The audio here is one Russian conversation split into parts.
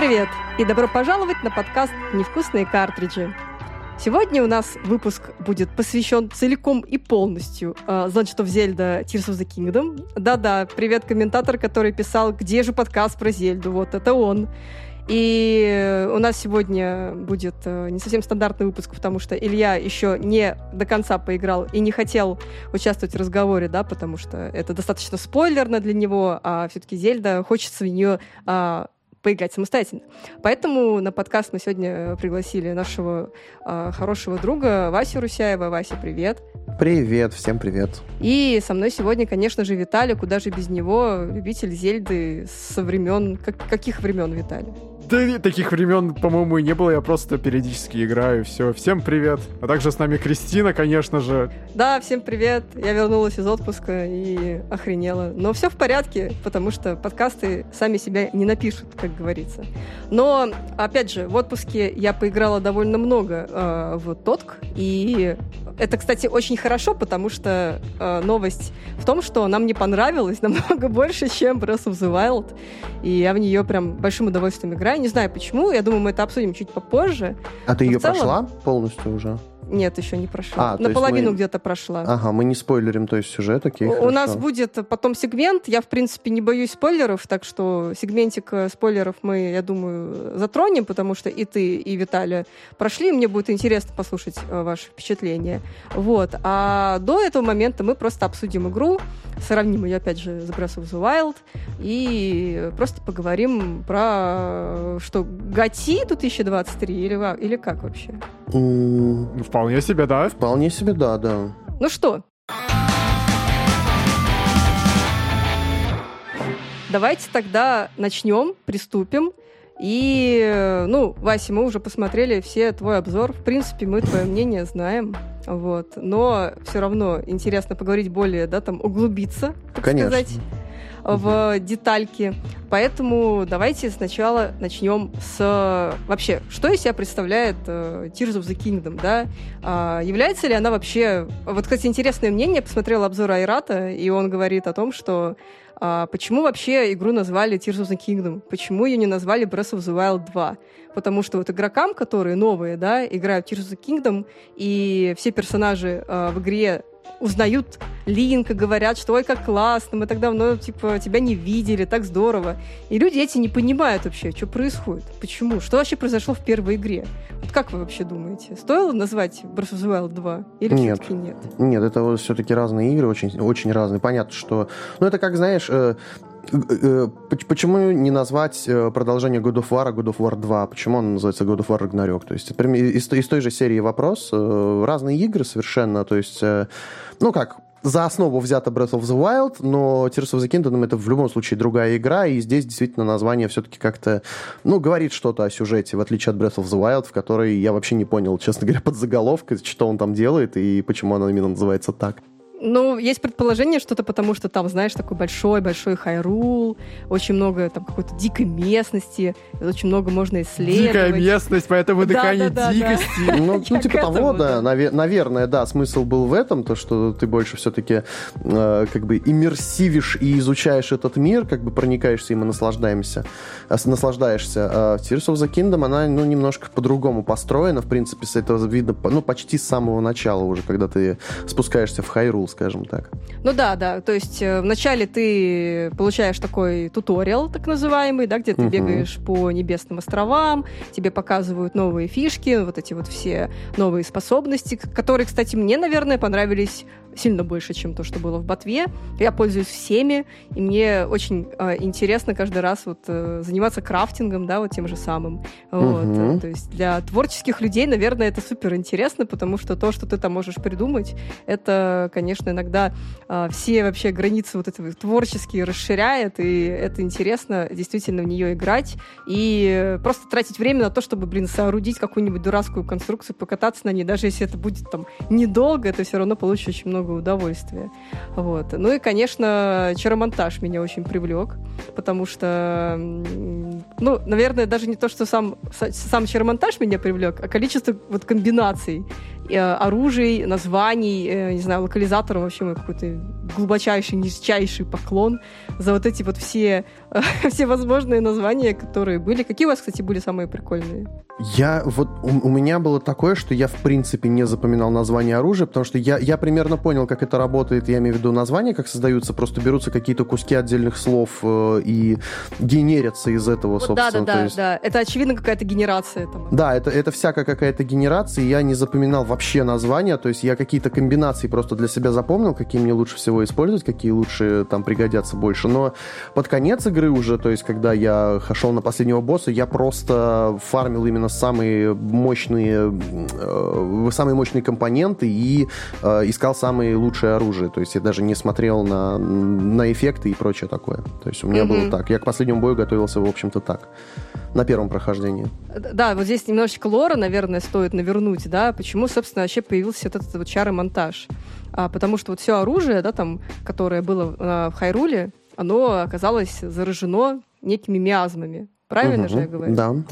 привет! И добро пожаловать на подкаст «Невкусные картриджи». Сегодня у нас выпуск будет посвящен целиком и полностью Legend of Zelda: Tears of the Kingdom. Да-да, привет, комментатор, который писал, где же подкаст про Зельду, вот это он. И у нас сегодня будет не совсем стандартный выпуск, потому что Илья еще не до конца поиграл и не хотел участвовать в разговоре, да, потому что это достаточно спойлерно для него, а все-таки Зельда, хочется в нее поиграть самостоятельно. Поэтому на подкаст мы сегодня пригласили нашего хорошего друга Васю Русяева. Вася, привет! Привет, всем привет! И со мной сегодня, конечно же, Виталий, куда же без него, любитель Зельды со времен... Каких времен, Виталий? Да таких времен, по-моему, и не было, я просто периодически играю, все. Всем привет! А также с нами Кристина, конечно же. Да, всем привет! Я вернулась из отпуска и охренела. Но все в порядке, потому что подкасты сами себя не напишут, как говорится. Но, опять же, в отпуске я поиграла довольно много в Тотк, и это, кстати, очень хорошо, потому что новость в том, что она мне понравилась намного больше, чем Breath of the Wild, и я в нее прям большим удовольствием играю. Не знаю почему, я думаю, мы это обсудим чуть попозже. А ты ее прошла полностью уже? Нет, еще не прошла. Наполовину где-то прошла. Ага, мы не спойлерим, то есть сюжет, окей, хорошо. У нас будет потом сегмент, я, в принципе, не боюсь спойлеров, так что сегментик спойлеров мы, я думаю, затронем, потому что и ты, и Виталия прошли, мне будет интересно послушать ваши впечатления. Вот, а до этого момента мы просто обсудим игру, сравним ее, опять же, с Breath of the Wild, и просто поговорим про, что, GOTY 2023 или как вообще? Вполне себе, да. Вполне себе, да, да. Ну что? Давайте тогда начнем, приступим. И, ну, Вася, мы уже посмотрели все твой обзор. В принципе, мы твое мнение знаем. Вот. Но все равно интересно поговорить более, да, там, углубиться, так Конечно. Сказать, в детальки. Поэтому давайте сначала начнем с... Вообще, что из себя представляет Tears of the Kingdom, да? Является ли она вообще... Вот, кстати, интересное мнение. Я посмотрела обзор Айрата, и он говорит о том, что почему вообще игру назвали Tears of the Kingdom? Почему ее не назвали Breath of the Wild 2? Потому что вот игрокам, которые новые, да, играют в Tears of the Kingdom, и все персонажи в игре узнают Линка, говорят, что «Ой, как классно, мы так давно типа тебя не видели, так здорово». И люди эти не понимают вообще, что происходит, почему, что вообще произошло в первой игре. Вот как вы вообще думаете, стоило назвать Breath of the Wild 2 или нет. все-таки нет? Нет, это вот все-таки разные игры, очень, очень разные. Понятно, что... Ну, это как, знаешь... Почему не назвать продолжение God of War God of War 2? Почему он называется God of War Ragnarok? То есть из той же серии вопрос. Разные игры совершенно. То есть, ну как, за основу взята Breath of the Wild, но Tears of the Kingdom — это в любом случае другая игра, и здесь действительно название все-таки как-то, ну, говорит что-то о сюжете, в отличие от Breath of the Wild, в которой я вообще не понял, честно говоря, подзаголовка, что он там делает и почему она именно называется так. Ну, есть предположение, что это потому, что там, знаешь, такой большой-большой Хайрул, очень много там какой-то дикой местности, очень много можно исследовать. Дикая местность, поэтому дыхание дикости. Ну, типа того, да, наверное, да, смысл был в этом, то, что ты больше все-таки как бы иммерсивишь и изучаешь этот мир, как бы проникаешься им и наслаждаешься. А Tears of the Kingdom, она, ну, немножко по-другому построена, в принципе, с этого видно, ну, почти с самого начала уже, когда ты спускаешься в Хайрул, скажем так. Ну да, то есть вначале ты получаешь такой туториал, так называемый, да, где ты бегаешь по небесным островам, тебе показывают новые фишки, вот эти вот все новые способности, которые, кстати, мне, наверное, понравились сильно больше, чем то, что было в Ботве. Я пользуюсь всеми, и мне очень интересно каждый раз вот заниматься крафтингом, да, вот тем же самым. Вот. То есть для творческих людей, наверное, это супер интересно, потому что то, что ты там можешь придумать, это, конечно, иногда все вообще границы вот этого творческие расширяет, и это интересно действительно в нее играть, и просто тратить время на то, чтобы, соорудить какую-нибудь дурацкую конструкцию, покататься на ней, даже если это будет там недолго, это все равно получишь очень много удовольствия. Вот. Ну и, конечно, чаромонтаж меня очень привлек, потому что, ну, наверное, даже не то, что сам чаромонтаж меня привлек, а количество вот комбинаций оружий, названий, не знаю, локализатором вообще мы какую-то глубочайший, низчайший поклон за вот эти вот все возможные названия, которые были. Какие у вас, кстати, были самые прикольные? Я вот... У меня было такое, что я, в принципе, не запоминал название оружия, потому что я примерно понял, как это работает. Я имею в виду названия, как создаются. Просто берутся какие-то куски отдельных слов и генерятся из этого, вот, собственно. Да-да-да. Есть... да. Это, очевидно, какая-то генерация. Там. Да, это всякая какая-то генерация. Я не запоминал вообще названия. То есть я какие-то комбинации просто для себя запомнил, какие мне лучше всего использовать, какие лучше там пригодятся больше. Но под конец игры уже, то есть когда я шел на последнего босса, я просто фармил именно самые мощные компоненты и искал самые лучшие оружия. То есть я даже не смотрел на эффекты и прочее такое. То есть у меня было так. Я к последнему бою готовился, в общем-то, так. На первом прохождении. Да, вот здесь немножечко лора, наверное, стоит навернуть, да, почему, собственно, вообще появился вот этот вот чаромонтаж. Потому что вот все оружие, да, там, которое было в Хайруле, оно оказалось заражено некими миазмами. Правильно же я говорю? Да. Ну,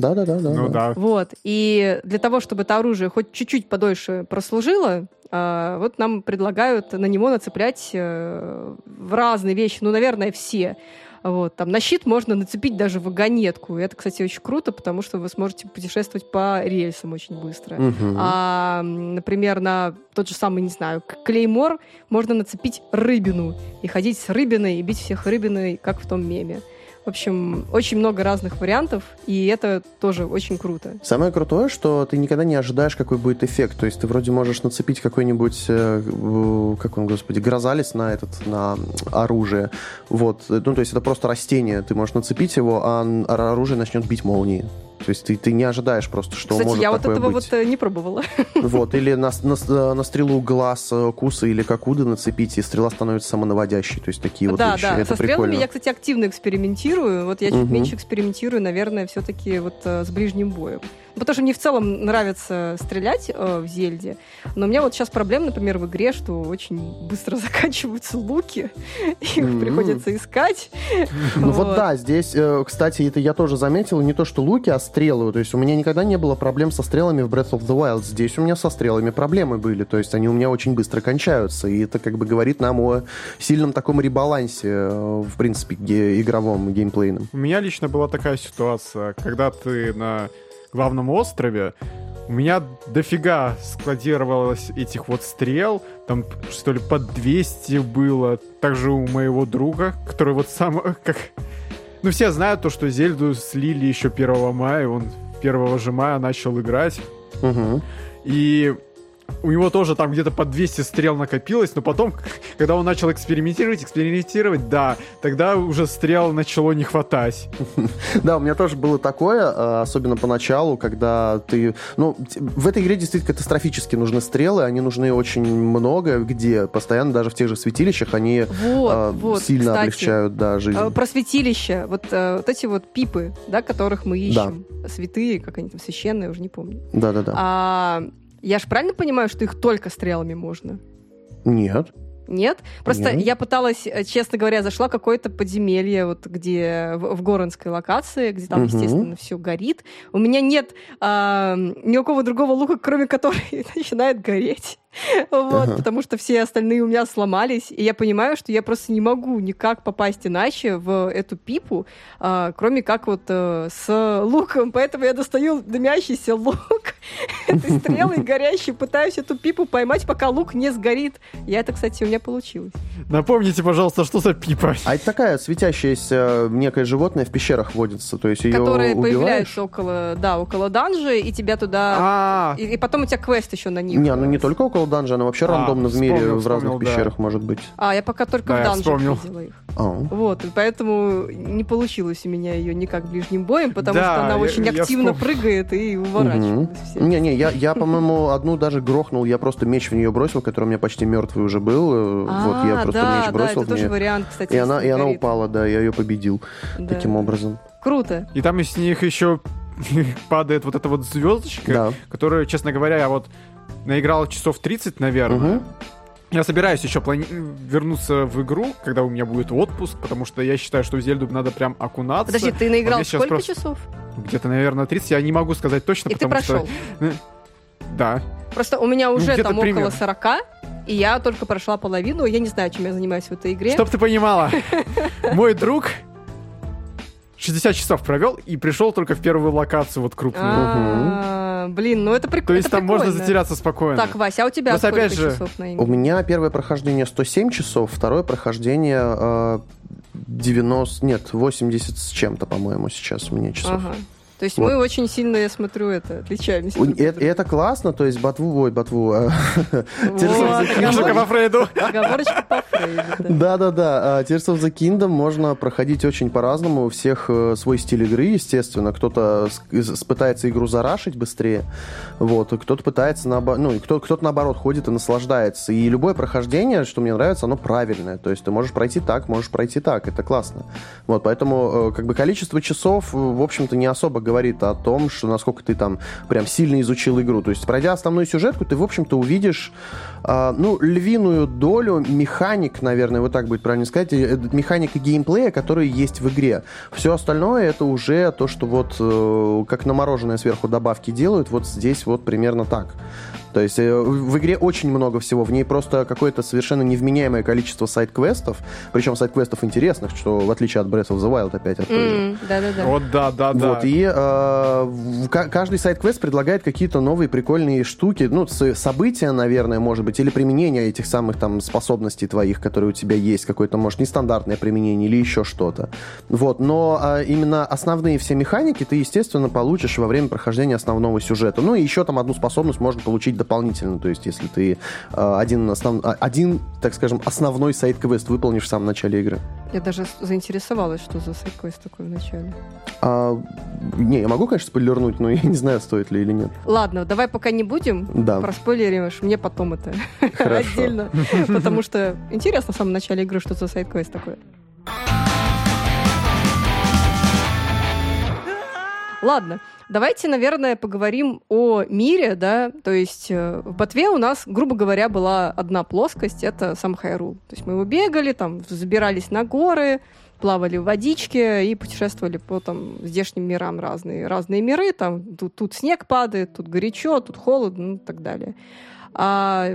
да. Вот. И для того, чтобы это оружие хоть чуть-чуть подольше прослужило, вот нам предлагают на него нацеплять в разные вещи, ну, наверное, все. Вот, там, на щит можно нацепить даже вагонетку. И это, кстати, очень круто, потому что вы сможете путешествовать по рельсам очень быстро. Например, на тот же самый, не знаю, клеймор можно нацепить рыбину и ходить с рыбиной и бить всех рыбиной, как в том меме. В общем, очень много разных вариантов, и это тоже очень круто. Самое крутое, что ты никогда не ожидаешь, какой будет эффект. То есть ты вроде можешь нацепить какой-нибудь, грозалис на оружие. Вот. Ну, то есть это просто растение. Ты можешь нацепить его, а оружие начнет бить молнии. То есть ты не ожидаешь просто, что кстати, может такое быть. Кстати, я вот этого не пробовала. Вот, или на стрелу глаз Куса или Кокуды нацепить, и стрела становится самонаводящей. То есть такие вот вещи. Да, со стрелами я, кстати, активно экспериментирую. Вот я чуть меньше экспериментирую, наверное, все-таки вот с ближним боем. Потому что мне в целом нравится стрелять в Зельде, но у меня вот сейчас проблема, например, в игре, что очень быстро заканчиваются луки, их приходится искать. Ну вот да, здесь, кстати, это я тоже заметил, не то что луки, а стрелы. То есть у меня никогда не было проблем со стрелами в Breath of the Wild. Здесь у меня со стрелами проблемы были, то есть они у меня очень быстро кончаются, и это как бы говорит нам о сильном таком ребалансе, в принципе, игровом, геймплейном. У меня лично была такая ситуация, когда ты на главном острове, у меня дофига складировалось этих вот стрел, там, что ли, под 200 было, также у моего друга, который вот сам, как... Ну, все знают то, что Зельду слили еще 1 мая, он 1 же мая начал играть, и... У него тоже там где-то по 200 стрел накопилось, но потом, когда он начал экспериментировать, да, тогда уже стрел начало не хватать. Да, у меня тоже было такое, особенно поначалу, когда ты... Ну, в этой игре действительно катастрофически нужны стрелы, они нужны очень много, где постоянно, даже в тех же святилищах, они сильно облегчают жизнь. Про святилища, вот эти вот пипы, да, которых мы ищем, святые, как они там, священные, уже не помню. Да-да-да. Я же правильно понимаю, что их только стрелами можно? Нет. Нет? Просто я пыталась, честно говоря, зашла в какое-то подземелье, вот где в Горонской локации, где там, естественно, все горит. У меня нет никакого другого лука, кроме которого начинает гореть. Вот, потому что все остальные у меня сломались, и я понимаю, что я просто не могу никак попасть иначе в эту пипу, кроме как вот с луком, поэтому я достаю дымящийся лук этой стрелой горящей, пытаюсь эту пипу поймать, пока лук не сгорит. Я это, кстати, у меня получилось. Напомните, пожалуйста, что за пипа? А это такая светящаяся некое животное в пещерах водится, то есть ее убиваешь? Которое появляется около данжа, и тебя туда... И потом у тебя квест еще на них. Не, ну не только около данжа, она вообще рандомно в мире в разных пещерах может быть. Я пока только в данжах видела их. Вот, и поэтому не получилось у меня ее никак ближним боем, потому что она очень активно прыгает и уворачивается. Не-не, я, по-моему, одну даже грохнул, я просто меч в нее бросил, который у меня почти мертвый уже был. Вот, я просто меч бросил. Это тоже вариант, кстати. И она упала, да, я ее победил таким образом. Круто. И там из них еще падает вот эта вот звездочка, которая, честно говоря, я вот наиграл часов 30, наверное. Я собираюсь еще вернуться в игру, когда у меня будет отпуск, потому что я считаю, что в Зельду надо прям окунаться. Подожди, ты наиграл сколько часов? Где-то, наверное, 30. Я не могу сказать точно, потому что... И ты прошел? Да. Просто у меня уже там около 40, И я только прошла половину. Я не знаю, чем я занимаюсь в этой игре. Чтоб ты понимала, мой друг 60 часов провел и пришел только в первую локацию, вот крупную. Блин, ну это прикольно. То есть там можно затеряться спокойно. Так, Вася, а у тебя сколько часов на игре? У меня первое прохождение 107 часов, второе прохождение 80 с чем-то, по-моему, сейчас у меня часов. То есть вот. Мы очень сильно, я смотрю, это отличаемся. Это классно, то есть оговорочка по Фрейду. Да-да-да, Tears of the Kingdom можно проходить очень по-разному, у всех свой стиль игры, естественно. Кто-то пытается игру зарашить быстрее, вот, и кто-то пытается, кто-то наоборот ходит и наслаждается. И любое прохождение, что мне нравится, оно правильное, то есть ты можешь пройти так, это классно. Вот, поэтому как бы количество часов, в общем-то, не особо говорит о том, что насколько ты там прям сильно изучил игру. То есть, пройдя основную сюжетку, ты, в общем-то, увидишь львиную долю механик, наверное, вот так будет правильно сказать, механика геймплея, которые есть в игре. Все остальное это уже то, что вот как на мороженое сверху добавки делают, вот здесь вот примерно так. То есть в игре очень много всего. В ней просто какое-то совершенно невменяемое количество сайд-квестов. Причем сайд-квестов интересных, что в отличие от Breath of the Wild опять от той же. Да-да-да. Вот, да-да-да. Вот, и каждый сайд-квест предлагает какие-то новые прикольные штуки. Ну, события, наверное, может быть, или применение этих самых там способностей твоих, которые у тебя есть. Какое-то, может, нестандартное применение или еще что-то. Вот, но именно основные все механики ты, естественно, получишь во время прохождения основного сюжета. Ну, и еще там одну способность можно получить дополнительно, то есть если ты один, так скажем, основной сайд-квест выполнишь в самом начале игры. Я даже заинтересовалась, что за сайд-квест такой в начале. Я могу, конечно, спойлернуть, но я не знаю, стоит ли или нет. Ладно, давай пока не будем, проспойлерим, уж мне потом это отдельно, потому что интересно в самом начале игры, что за сайд-квест такой. Ладно, давайте, наверное, поговорим о мире, да, то есть в Ботве у нас, грубо говоря, была одна плоскость, это сам Хайрул. То есть мы его бегали, там, забирались на горы, плавали в водичке и путешествовали по там здешним мирам, разные миры, там, тут снег падает, тут горячо, тут холодно, и так далее. А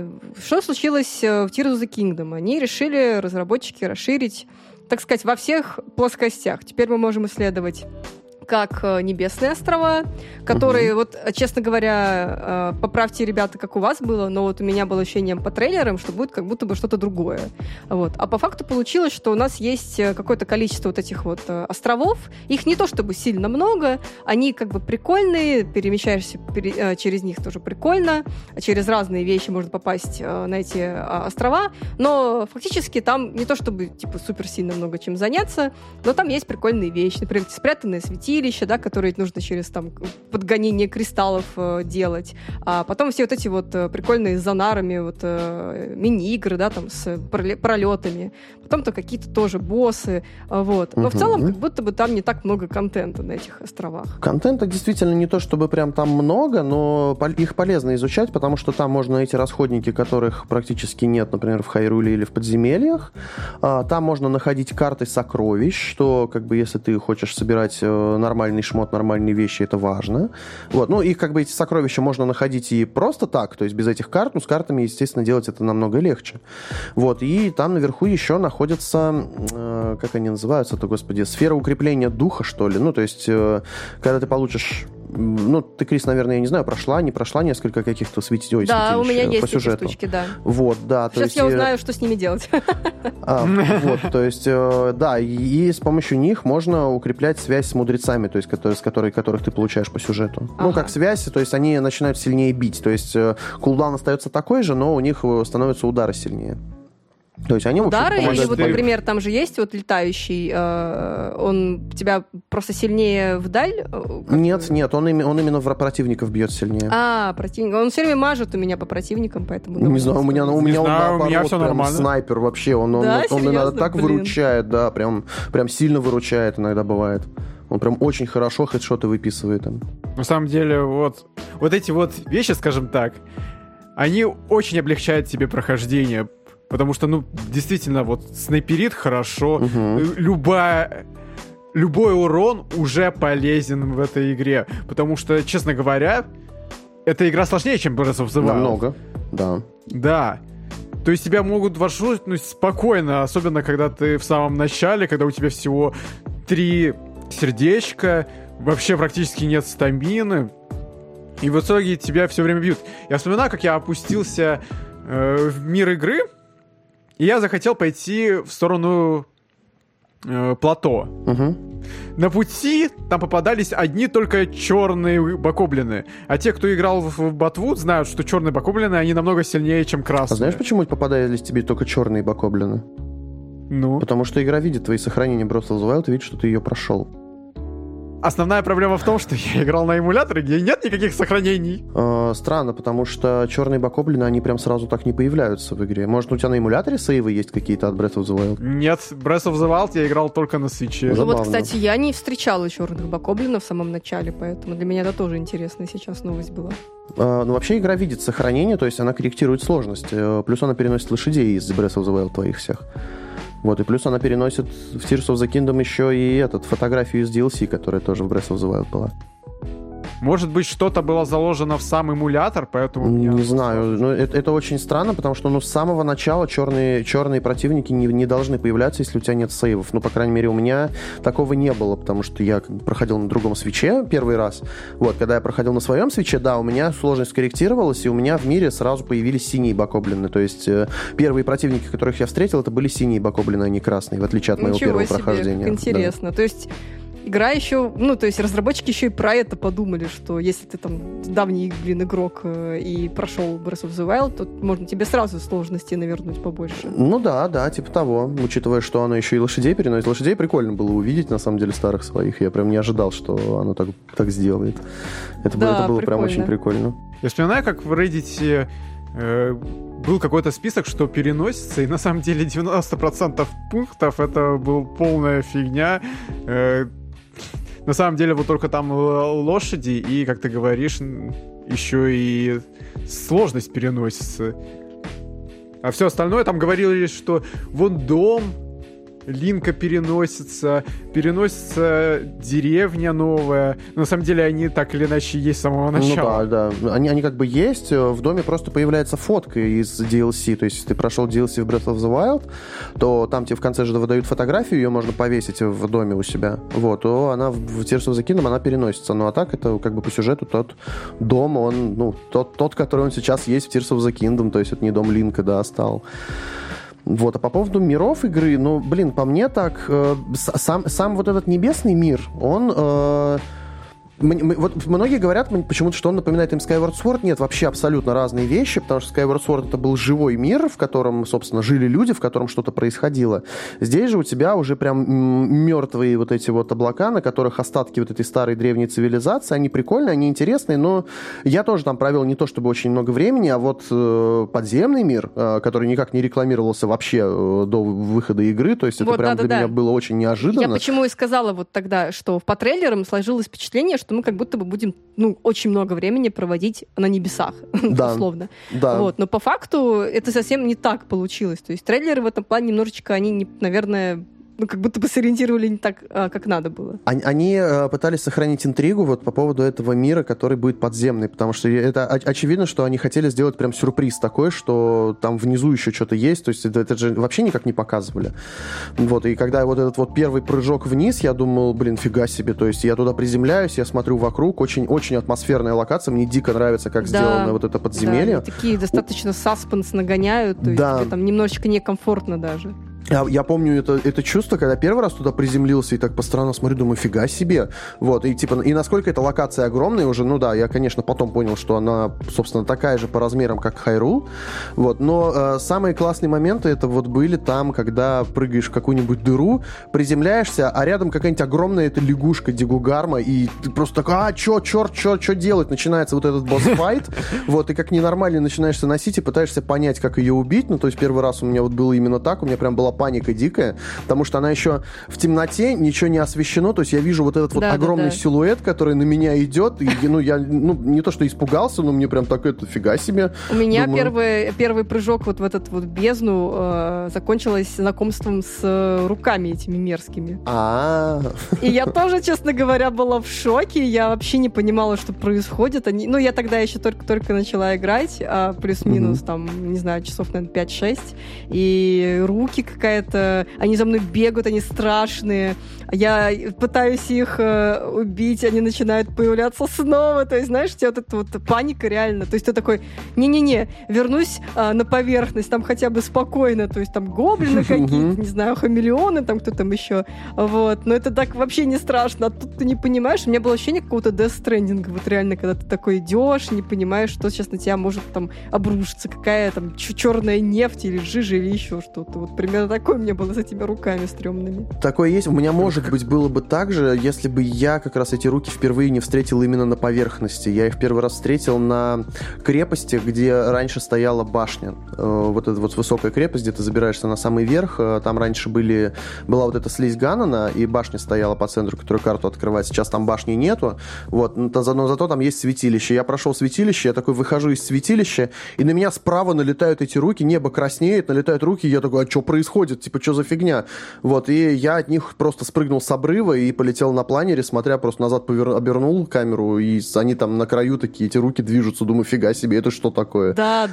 что случилось в Tears of the Kingdom? Они решили, разработчики, расширить, так сказать, во всех плоскостях. Теперь мы можем исследовать как небесные острова, которые, вот, честно говоря, поправьте, ребята, как у вас было, но вот у меня было ощущение по трейлерам, что будет как будто бы что-то другое. Вот. А по факту получилось, что у нас есть какое-то количество вот этих вот островов. Их не то чтобы сильно много, они как бы прикольные, перемещаешься через них тоже прикольно, через разные вещи можно попасть на эти острова, но фактически там не то чтобы типа супер сильно много чем заняться, но там есть прикольные вещи, например, спрятанные светильники, да, которые нужно через там, подгонение кристаллов делать. А потом все вот эти вот прикольные с занарами вот, мини-игры, да, там, с пролетами. Потом-то какие-то тоже боссы. Вот. Но в целом как будто бы там не так много контента на этих островах. Контента действительно не то, чтобы прям там много, но их полезно изучать, потому что там можно эти расходники, которых практически нет, например, в Хайруле или в подземельях. Там можно находить карты сокровищ, что как бы если ты хочешь собирать нормальный шмот, нормальные вещи, это важно. Вот. Ну, и как бы эти сокровища можно находить и просто так, то есть без этих карт, но с картами, естественно, делать это намного легче. Вот. И там наверху еще находятся, как они называются-то, господи, сфера укрепления духа, что ли. Ну, то есть, когда ты получишь... Ну, ты, Крис, наверное, я не знаю, не прошла несколько каких-то святилищ по сюжету. Да, у меня есть эти штучки, да. Вот, да. Сейчас я узнаю, что с ними делать. Вот, то есть, да, и с помощью них можно укреплять связь с мудрецами, то есть, которых ты получаешь по сюжету. Ну, как связь, то есть, они начинают сильнее бить, то есть, кулдаун остается такой же, но у них становятся удары сильнее. То есть они удары, или вот, например, там же есть вот летающий, он тебя просто сильнее вдаль? Нет, он именно в противников бьет сильнее. Противник. Он все время мажет у меня по противникам, поэтому... Не знаю, у меня все нормально. Снайпер вообще, он иногда так выручает, да, прям сильно выручает иногда бывает. Он прям очень хорошо хедшоты выписывает. На самом деле, вот эти вот вещи, скажем так, они очень облегчают тебе прохождение. Потому что, действительно, снайперит хорошо. Любой урон уже полезен в этой игре. Потому что, честно говоря, эта игра сложнее, чем Breath of the Wild. Намного, да. Да. То есть тебя могут вошить, ну, спокойно, особенно когда ты в самом начале, когда у тебя всего 3 сердечка, вообще практически нет стамины, и в итоге тебя все время бьют. Я вспоминаю, как я опустился в мир игры, и я захотел пойти в сторону плато. На пути там попадались одни только черные бокоблины. А те, кто играл в ботву, знают, что черные бокоблины, они намного сильнее, чем красные. А знаешь, почему попадались тебе только черные бокоблины? Ну? Потому что игра видит твои сохранения Breath of the Wild и видит, что ты ее прошел. Основная проблема в том, что я играл на эмуляторе, где нет никаких сохранений. Странно, потому что черные бокоблины, они прям сразу так не появляются в игре. Может, у тебя на эмуляторе сейвы есть какие-то от Breath of the Wild? Нет, Breath of the Wild я играл только на Switch. Ну вот, кстати, я не встречала черных бокоблинов в самом начале, поэтому для меня это тоже интересная сейчас новость была. Ну, вообще игра видит сохранение, то есть она корректирует сложность. Плюс она переносит лошадей из Breath of the Wild твоих всех. Вот, и плюс она переносит в Tears of the Kingdom еще и фотографию из DLC, которая тоже в Breath of the Wild была. Может быть, что-то было заложено в сам эмулятор, поэтому... Не знаю, но это очень странно, потому что, ну, с самого начала черные противники не должны появляться, если у тебя нет сейвов. Ну, по крайней мере, у меня такого не было, потому что я проходил на другом свитче первый раз. Вот, когда я проходил на своем свитче, да, у меня сложность корректировалась, и у меня в мире сразу появились синие бокоблины. То есть первые противники, которых я встретил, это были синие бокоблины, а не красные, в отличие от моего первого прохождения. Ничего себе, как интересно. Да. То есть... Игра еще, ну, то есть разработчики еще и про это подумали, что если ты там давний, игрок и прошел Breath of the Wild, то можно тебе сразу сложности навернуть побольше. Ну да, типа того. Учитывая, что оно еще и лошадей переносит. Лошадей прикольно было увидеть, на самом деле, старых своих. Я прям не ожидал, что оно так сделает. Это было прям очень прикольно. Я вспоминаю, как в Reddit был какой-то список, что переносится, и на самом деле 90% пунктов это была полная фигня. На самом деле, вот только там лошади, и, как ты говоришь, еще и сложность переносится. А все остальное, там говорили, что вон дом Линка переносится деревня новая. На самом деле они так или иначе есть с самого начала. Ну да. Они как бы есть, в доме просто появляется фотка из DLC. То есть, если ты прошел DLC в Breath of the Wild, то там тебе в конце же выдают фотографию, ее можно повесить в доме у себя. Вот, то она в Tears of the Kingdom она переносится. Ну а так это как бы по сюжету тот дом, он, ну, тот, который он сейчас есть в Tears of the Kingdom, то есть это не дом Линка, да, стал. Вот, а по поводу миров игры, ну, блин, по мне так, сам вот этот небесный мир, он... Вот многие говорят почему-то, что он напоминает им Skyward Sword. Нет, вообще абсолютно разные вещи, потому что Skyward Sword — это был живой мир, в котором, собственно, жили люди, в котором что-то происходило. Здесь же у тебя уже прям мертвые вот эти вот облака, на которых остатки вот этой старой древней цивилизации. Они прикольные, они интересные, но я тоже там провел не то чтобы очень много времени, а вот подземный мир, который никак не рекламировался вообще до выхода игры, то есть вот, это прям для меня было очень неожиданно. Я почему и сказала вот тогда, что по трейлерам сложилось впечатление, что мы как будто бы будем, ну, очень много времени проводить на небесах, условно. Да. Вот. Но по факту это совсем не так получилось. То есть трейлеры в этом плане немножечко, они, наверное... Ну, как будто бы сориентировали не так, как надо было. Они пытались сохранить интригу вот по поводу этого мира, который будет подземный, потому что это очевидно, что они хотели сделать прям сюрприз такой, что там внизу еще что-то есть, то есть это же вообще никак не показывали. Вот, и когда вот этот вот первый прыжок вниз, я думал, блин, фига себе, то есть я туда приземляюсь, я смотрю вокруг, очень-очень атмосферная локация, мне дико нравится, как сделано вот это подземелье. Да, такие достаточно саспенс нагоняют, то есть тебе там немножечко некомфортно даже. Я помню это чувство, когда первый раз туда приземлился и так по сторонам смотрю, думаю, фига себе. Вот, и типа, и насколько эта локация огромная уже, ну да, я, конечно, потом понял, что она, собственно, такая же по размерам, как Хайрул. Вот, но самые классные моменты это вот были там, когда прыгаешь в какую-нибудь дыру, приземляешься, а рядом какая-нибудь огромная эта лягушка Дигугарма, и ты просто так, чё делать? Начинается вот этот босс-файт, вот, и как ненормально начинаешь носить и пытаешься понять, как ее убить. Ну, то есть первый раз у меня вот было именно так, у меня прям была паника дикая, потому что она еще в темноте, ничего не освещено, то есть я вижу вот этот вот огромный силуэт, который на меня идет, и, ну, я, ну, не то что испугался, но мне прям так, это фига себе. У меня первый прыжок вот в этот вот бездну закончилось знакомством с руками этими мерзкими. И я тоже, честно говоря, была в шоке, я вообще не понимала, что происходит. Ну, я тогда еще только начала играть, плюс-минус, там, не знаю, часов, наверное, 5-6, и руки какая-то, они за мной бегают, они страшные, я пытаюсь их убить, они начинают появляться снова, то есть, знаешь, у тебя вот эта вот паника реально, то есть ты такой, не-не-не, вернусь на поверхность, там хотя бы спокойно, то есть там гоблины какие-то, не знаю, хамелеоны, там кто там еще, вот, но это так вообще не страшно, а тут ты не понимаешь, у меня было ощущение какого-то Death Stranding, вот реально, когда ты такой идешь, не понимаешь, что сейчас на тебя может там обрушиться, какая там черная нефть или жижа или еще что-то, вот примерно такое у меня было с этими руками стрёмными. Такое есть, у меня может быть было бы так же, если бы я как раз эти руки впервые не встретил именно на поверхности, я их первый раз встретил на крепости, где раньше стояла башня, вот эта вот высокая крепость, где ты забираешься на самый верх, там раньше была вот эта слизь Ганона, и башня стояла по центру, которую карту открывать, сейчас там башни нету, вот, но зато там есть святилище, я прошел святилище, я такой выхожу из святилища, и на меня справа налетают эти руки, небо краснеет, налетают руки, и я такой, а что происходит, типа, что за фигня, вот, и я от них просто спрыгнул с обрыва и полетел на планере, смотря просто назад обернул камеру, и они там на краю такие, эти руки движутся, думаю, фига себе, это что такое? Да.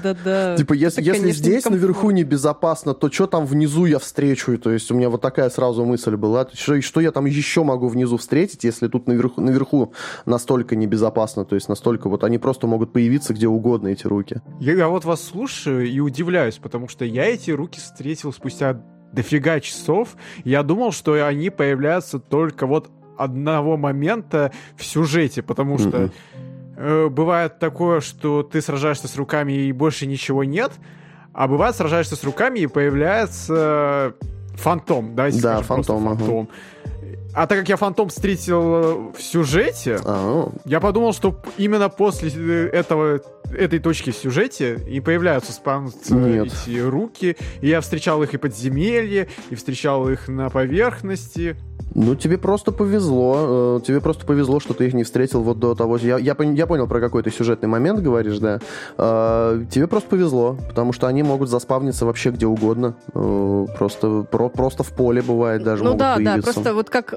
Типа, если здесь наверху небезопасно, то что там внизу я встречу, то есть у меня вот такая сразу мысль была, что я там еще могу внизу встретить, если тут наверху настолько небезопасно, то есть настолько вот они просто могут появиться где угодно, эти руки. Я вот вас слушаю и удивляюсь, потому что я эти руки встретил спустя дофига часов. Я думал, что они появляются только вот одного момента в сюжете, потому что бывает такое, что ты сражаешься с руками и больше ничего нет, а бывает сражаешься с руками и появляется фантом. Да, фантом. А так как я фантом встретил в сюжете, я подумал, что именно после этой точки в сюжете и появляются спаунцы эти руки. И я встречал их и в подземелье, и встречал их на поверхности. Ну, тебе просто повезло. Тебе просто повезло, что ты их не встретил вот до того. Я понял, про какой ты сюжетный момент говоришь, да. Тебе просто повезло, потому что они могут заспавниться вообще где угодно. Просто в поле бывает даже. Ну да, появиться. Да, просто вот как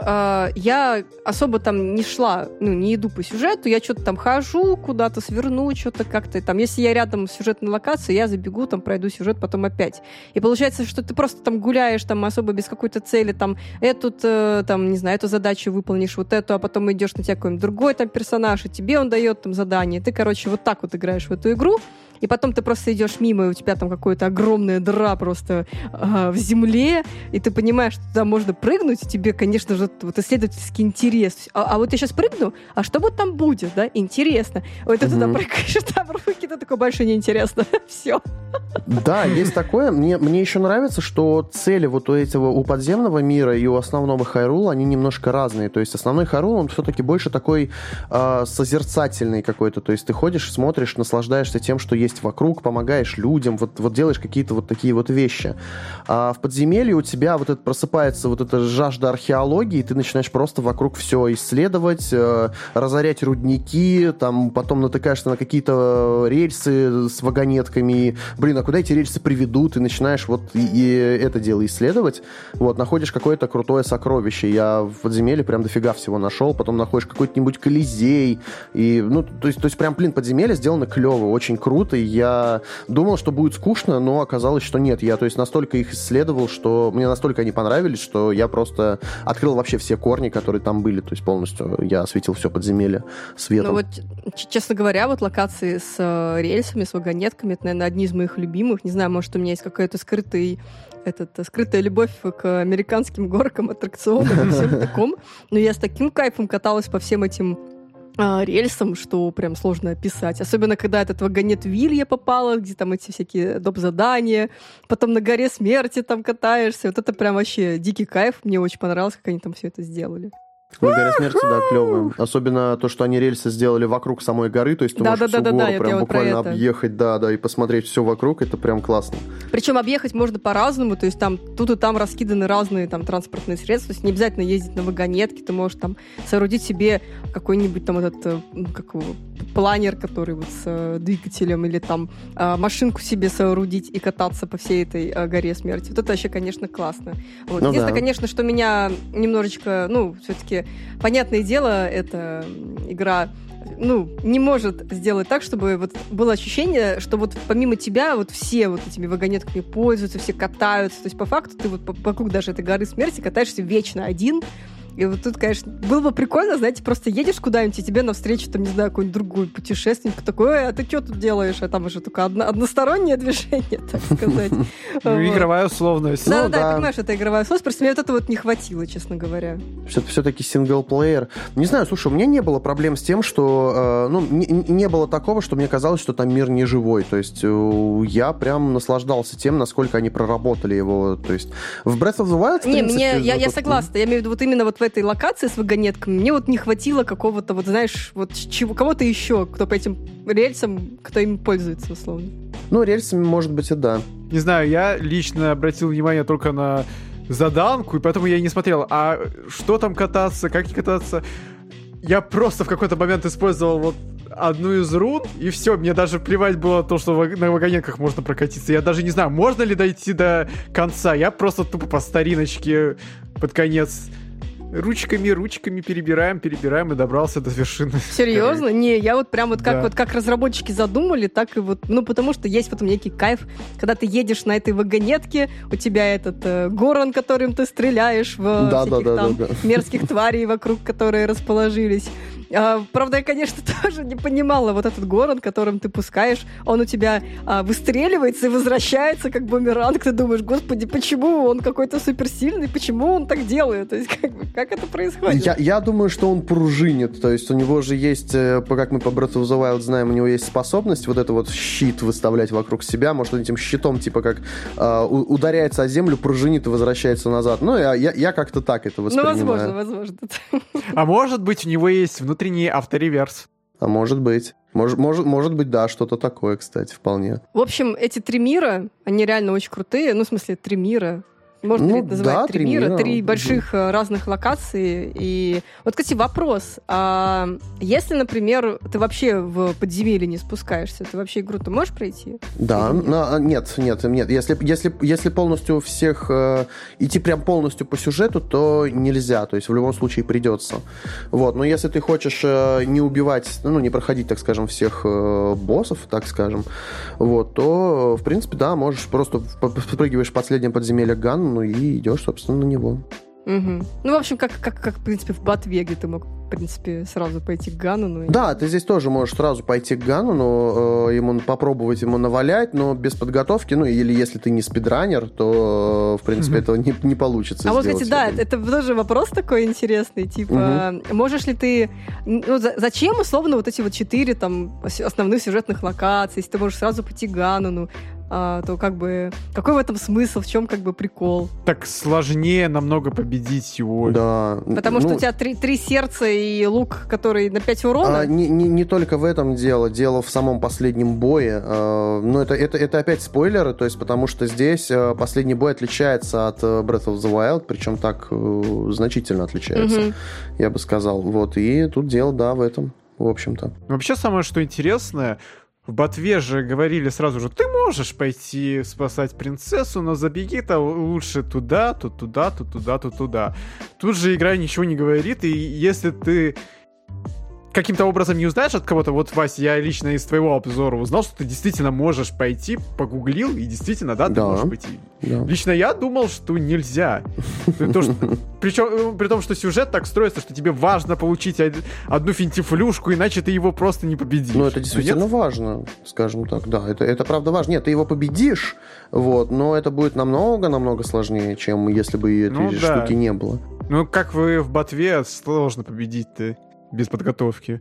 я особо там не шла, ну, не иду по сюжету, я что-то там хожу, куда-то сверну, что-то как-то там. Если я рядом с сюжетной локацией, я забегу, там пройду сюжет, потом опять. И получается, что ты просто там гуляешь, там особо без какой-то цели, там там, не знаю, эту задачу выполнишь, вот эту, а потом идешь, на тебя какой-нибудь другой там персонаж, и тебе он дает там задание. Ты, короче, вот так вот играешь в эту игру, и потом ты просто идешь мимо, и у тебя там какая-то огромная дыра просто в земле, и ты понимаешь, что туда можно прыгнуть, и тебе, конечно же, вот исследовательский интерес. А вот я сейчас прыгну, а что вот там будет, да? Интересно. Вот ты туда прыгаешь, там руки, ты такой, больше неинтересно. Все. Да, есть такое. Мне еще нравится, что цели вот у этого, у подземного мира и у основного Хайрула, они немножко разные. То есть основной Хайрул, он все-таки больше такой созерцательный какой-то. То есть ты ходишь, смотришь, наслаждаешься тем, что есть вокруг, помогаешь людям, вот делаешь какие-то вот такие вот вещи. А в подземелье у тебя вот это просыпается вот эта жажда археологии, и ты начинаешь просто вокруг все исследовать, разорять рудники, там потом натыкаешься на какие-то рельсы с вагонетками. Блин, а куда эти рельсы приведут? И начинаешь вот и это дело исследовать. Вот, находишь какое-то крутое сокровище. Я в подземелье прям дофига всего нашел. Потом находишь какой-нибудь колизей. И, ну, то есть прям, блин, подземелье сделано клево, очень круто. Я думал, что будет скучно, но оказалось, что нет. Я, то есть, настолько их исследовал, что мне настолько они понравились, что я просто открыл вообще все корни, которые там были. То есть полностью я осветил все подземелье светом. Ну вот, честно говоря, вот локации с рельсами, с вагонетками, это, наверное, одни из моих любимых. Не знаю, может, у меня есть какой-то скрытая любовь к американским горкам, аттракционам и всем таком. Но я с таким кайфом каталась по всем этим рельсам, что прям сложно описать. Особенно, когда этот вагонет-виль я попала, где там эти всякие доп-задания, потом на горе смерти там катаешься. Вот это прям вообще дикий кайф. Мне очень понравилось, как они там все это сделали. Ну, горя смерти, да, клевая. Особенно то, что они рельсы сделали вокруг самой горы, то есть ты можешь всю гору прям буквально объехать, да, и посмотреть все вокруг, это прям классно. Причем объехать можно по-разному, то есть там тут и там раскиданы разные там транспортные средства, то есть не обязательно ездить на вагонетке, ты можешь там соорудить себе какой-нибудь там этот, как его, планер, который вот с двигателем, или там машинку себе соорудить и кататься по всей этой горе смерти. Вот это вообще, конечно, классно. Вот. Ну, единственное, да, конечно, что меня немножечко, ну, все-таки понятное дело, эта игра, ну, не может сделать так, чтобы вот было ощущение, что вот помимо тебя вот все вот этими вагонетками пользуются, все катаются. То есть по факту ты вот вокруг даже этой горы смерти катаешься вечно один. И вот тут, конечно, было бы прикольно, знаете, просто едешь куда-нибудь, и тебе навстречу, там, не знаю, какой-нибудь другой путешественник такой: а ты что тут делаешь? А там уже только одностороннее движение, так сказать. Игровая условность. Да, понимаешь, это игровая условность, просто мне вот этого вот не хватило, честно говоря. Все-таки синглплеер. Не знаю, слушай, у меня не было проблем с тем, что... Ну, не было такого, что мне казалось, что там мир не живой. То есть я прям наслаждался тем, насколько они проработали его. То есть в Breath of the Wild... Не, мне... Я согласна. Я имею в виду вот именно вот в этой локации с вагонетками, мне вот не хватило какого-то, вот знаешь, вот чего, кого-то еще, кто по этим рельсам, кто им пользуется, условно. Ну, рельсами, может быть, и да. Не знаю, я лично обратил внимание только на заданку, и поэтому я и не смотрел, а что там кататься, как не кататься. Я просто в какой-то момент использовал вот одну из рун, и все, мне даже плевать было то, что на вагонетках можно прокатиться. Я даже не знаю, можно ли дойти до конца. Я просто тупо по стариночке под конец... Ручками перебираем и добрался до вершины. Серьезно? Не, я вот прям вот как, да, вот как разработчики задумали, так и вот, ну, потому что есть потом некий кайф, когда ты едешь на этой вагонетке, у тебя этот горн, которым ты стреляешь в всяких мерзких тварей вокруг, которые расположились. Правда, я, конечно, тоже не понимала, вот этот горн, которым ты пускаешь, он у тебя выстреливается и возвращается, как бумеранг. Ты думаешь, господи, почему он какой-то суперсильный, почему он так делает? То есть, как это происходит? Я думаю, что он пружинит. То есть у него же есть, как мы по Breath of the Wild знаем, у него есть способность вот это вот щит выставлять вокруг себя. Может, он этим щитом, типа, как ударяется о землю, пружинит и возвращается назад. Ну, я как-то так это воспринимаю. Ну, возможно. А может быть, у него есть внутренний автореверс. А может быть. Может быть, да, что-то такое, кстати, вполне. В общем, эти три мира, они реально очень крутые. Ну, в смысле, три мира. Можно ли это называть три мира? Три больших разных локаций. И вот, кстати, вопрос. А если, например, ты вообще в подземелье не спускаешься, ты вообще игру-то можешь пройти? Да. Нет. Если полностью всех... идти прям полностью по сюжету, то нельзя. То есть в любом случае придется. Вот. Но если ты хочешь не убивать, ну, не проходить, так скажем, всех боссов, так скажем, вот, то, в принципе, да, можешь просто спрыгиваешь в последнее подземелье Ган, ну и идешь, собственно, на него. Угу. Ну, в общем, как в принципе, в Батвеге ты мог, в принципе, сразу пойти к Ганону. Да, ты здесь тоже можешь сразу пойти к Ганону, ему попробовать ему навалять, но без подготовки, ну, или если ты не спидранер, то, в принципе, этого не получится сделать. А вот, кстати, да, это тоже вопрос такой интересный, типа, можешь ли ты... Ну, зачем, условно, вот эти вот 4, там, основных сюжетных локаций, если ты можешь сразу пойти к Ганону? То как бы... Какой в этом смысл? В чем как бы прикол? Так сложнее намного победить его. Да. Потому что у тебя три сердца и лук, который на 5 урона. Не только в этом дело. Дело в самом последнем бое. Но это опять спойлеры, то есть потому что здесь последний бой отличается от Breath of the Wild, причем так значительно отличается, я бы сказал. Вот. И тут дело, да, в этом, в общем-то. Вообще самое, что интересное... В Ботве же говорили сразу же, ты можешь пойти спасать принцессу, но забеги-то лучше туда, тут туда, тут туда, тут туда. Тут же игра ничего не говорит, и если ты каким-то образом не узнаешь от кого-то, вот, Вась, я лично из твоего обзора узнал, что ты действительно можешь пойти, погуглил, и действительно, да, ты можешь пойти. Да. Лично я думал, что нельзя. Причем, при том, что сюжет так строится, что тебе важно получить одну финтифлюшку, иначе ты его просто не победишь. Ну, это действительно важно, скажем так, да. Это правда важно. Нет, ты его победишь, вот, но это будет намного-намного сложнее, чем если бы этой штуки не было. Ну, как вы в Ботве, сложно победить-то. Без подготовки.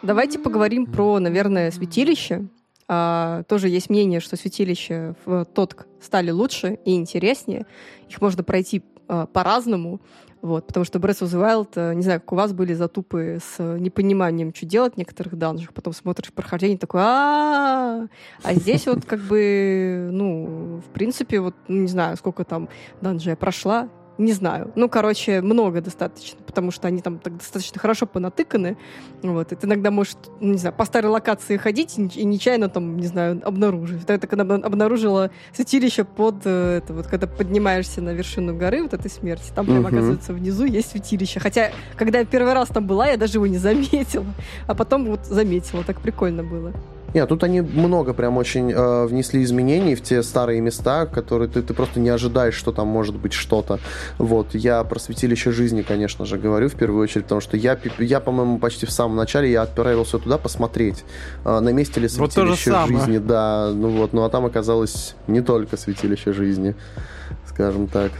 Давайте поговорим про, наверное, святилище. Тоже есть мнение, что святилища в Тотк стали лучше и интереснее. Их можно пройти по-разному. Вот, потому что Breath of the Wild, не знаю, как у вас были затупы с непониманием, что делать в некоторых данжах, потом смотришь прохождение, такой а-а-а! А здесь вот как бы, ну, в принципе, вот не знаю, сколько там данжей я прошла, не знаю. Ну, короче, много достаточно, потому что они там так достаточно хорошо понатыканы. Вот, и ты иногда можешь, не знаю, по старой локации ходить и нечаянно там, не знаю, обнаружить. Я так обнаружила святилище под это, вот когда поднимаешься на вершину горы, вот этой смерти, там прям, оказывается, внизу есть святилище. Хотя, когда я первый раз там была, я даже его не заметила. А потом вот заметила, так прикольно было. Нет, тут они много прям очень внесли изменений в те старые места, которые ты просто не ожидаешь, что там может быть что-то. Вот, я про святилище жизни, конечно же, говорю в первую очередь, потому что я по-моему, почти в самом начале я отправился туда посмотреть, на месте ли святилище вот жизни. Да, ну вот, ну а там оказалось не только святилище жизни, скажем так.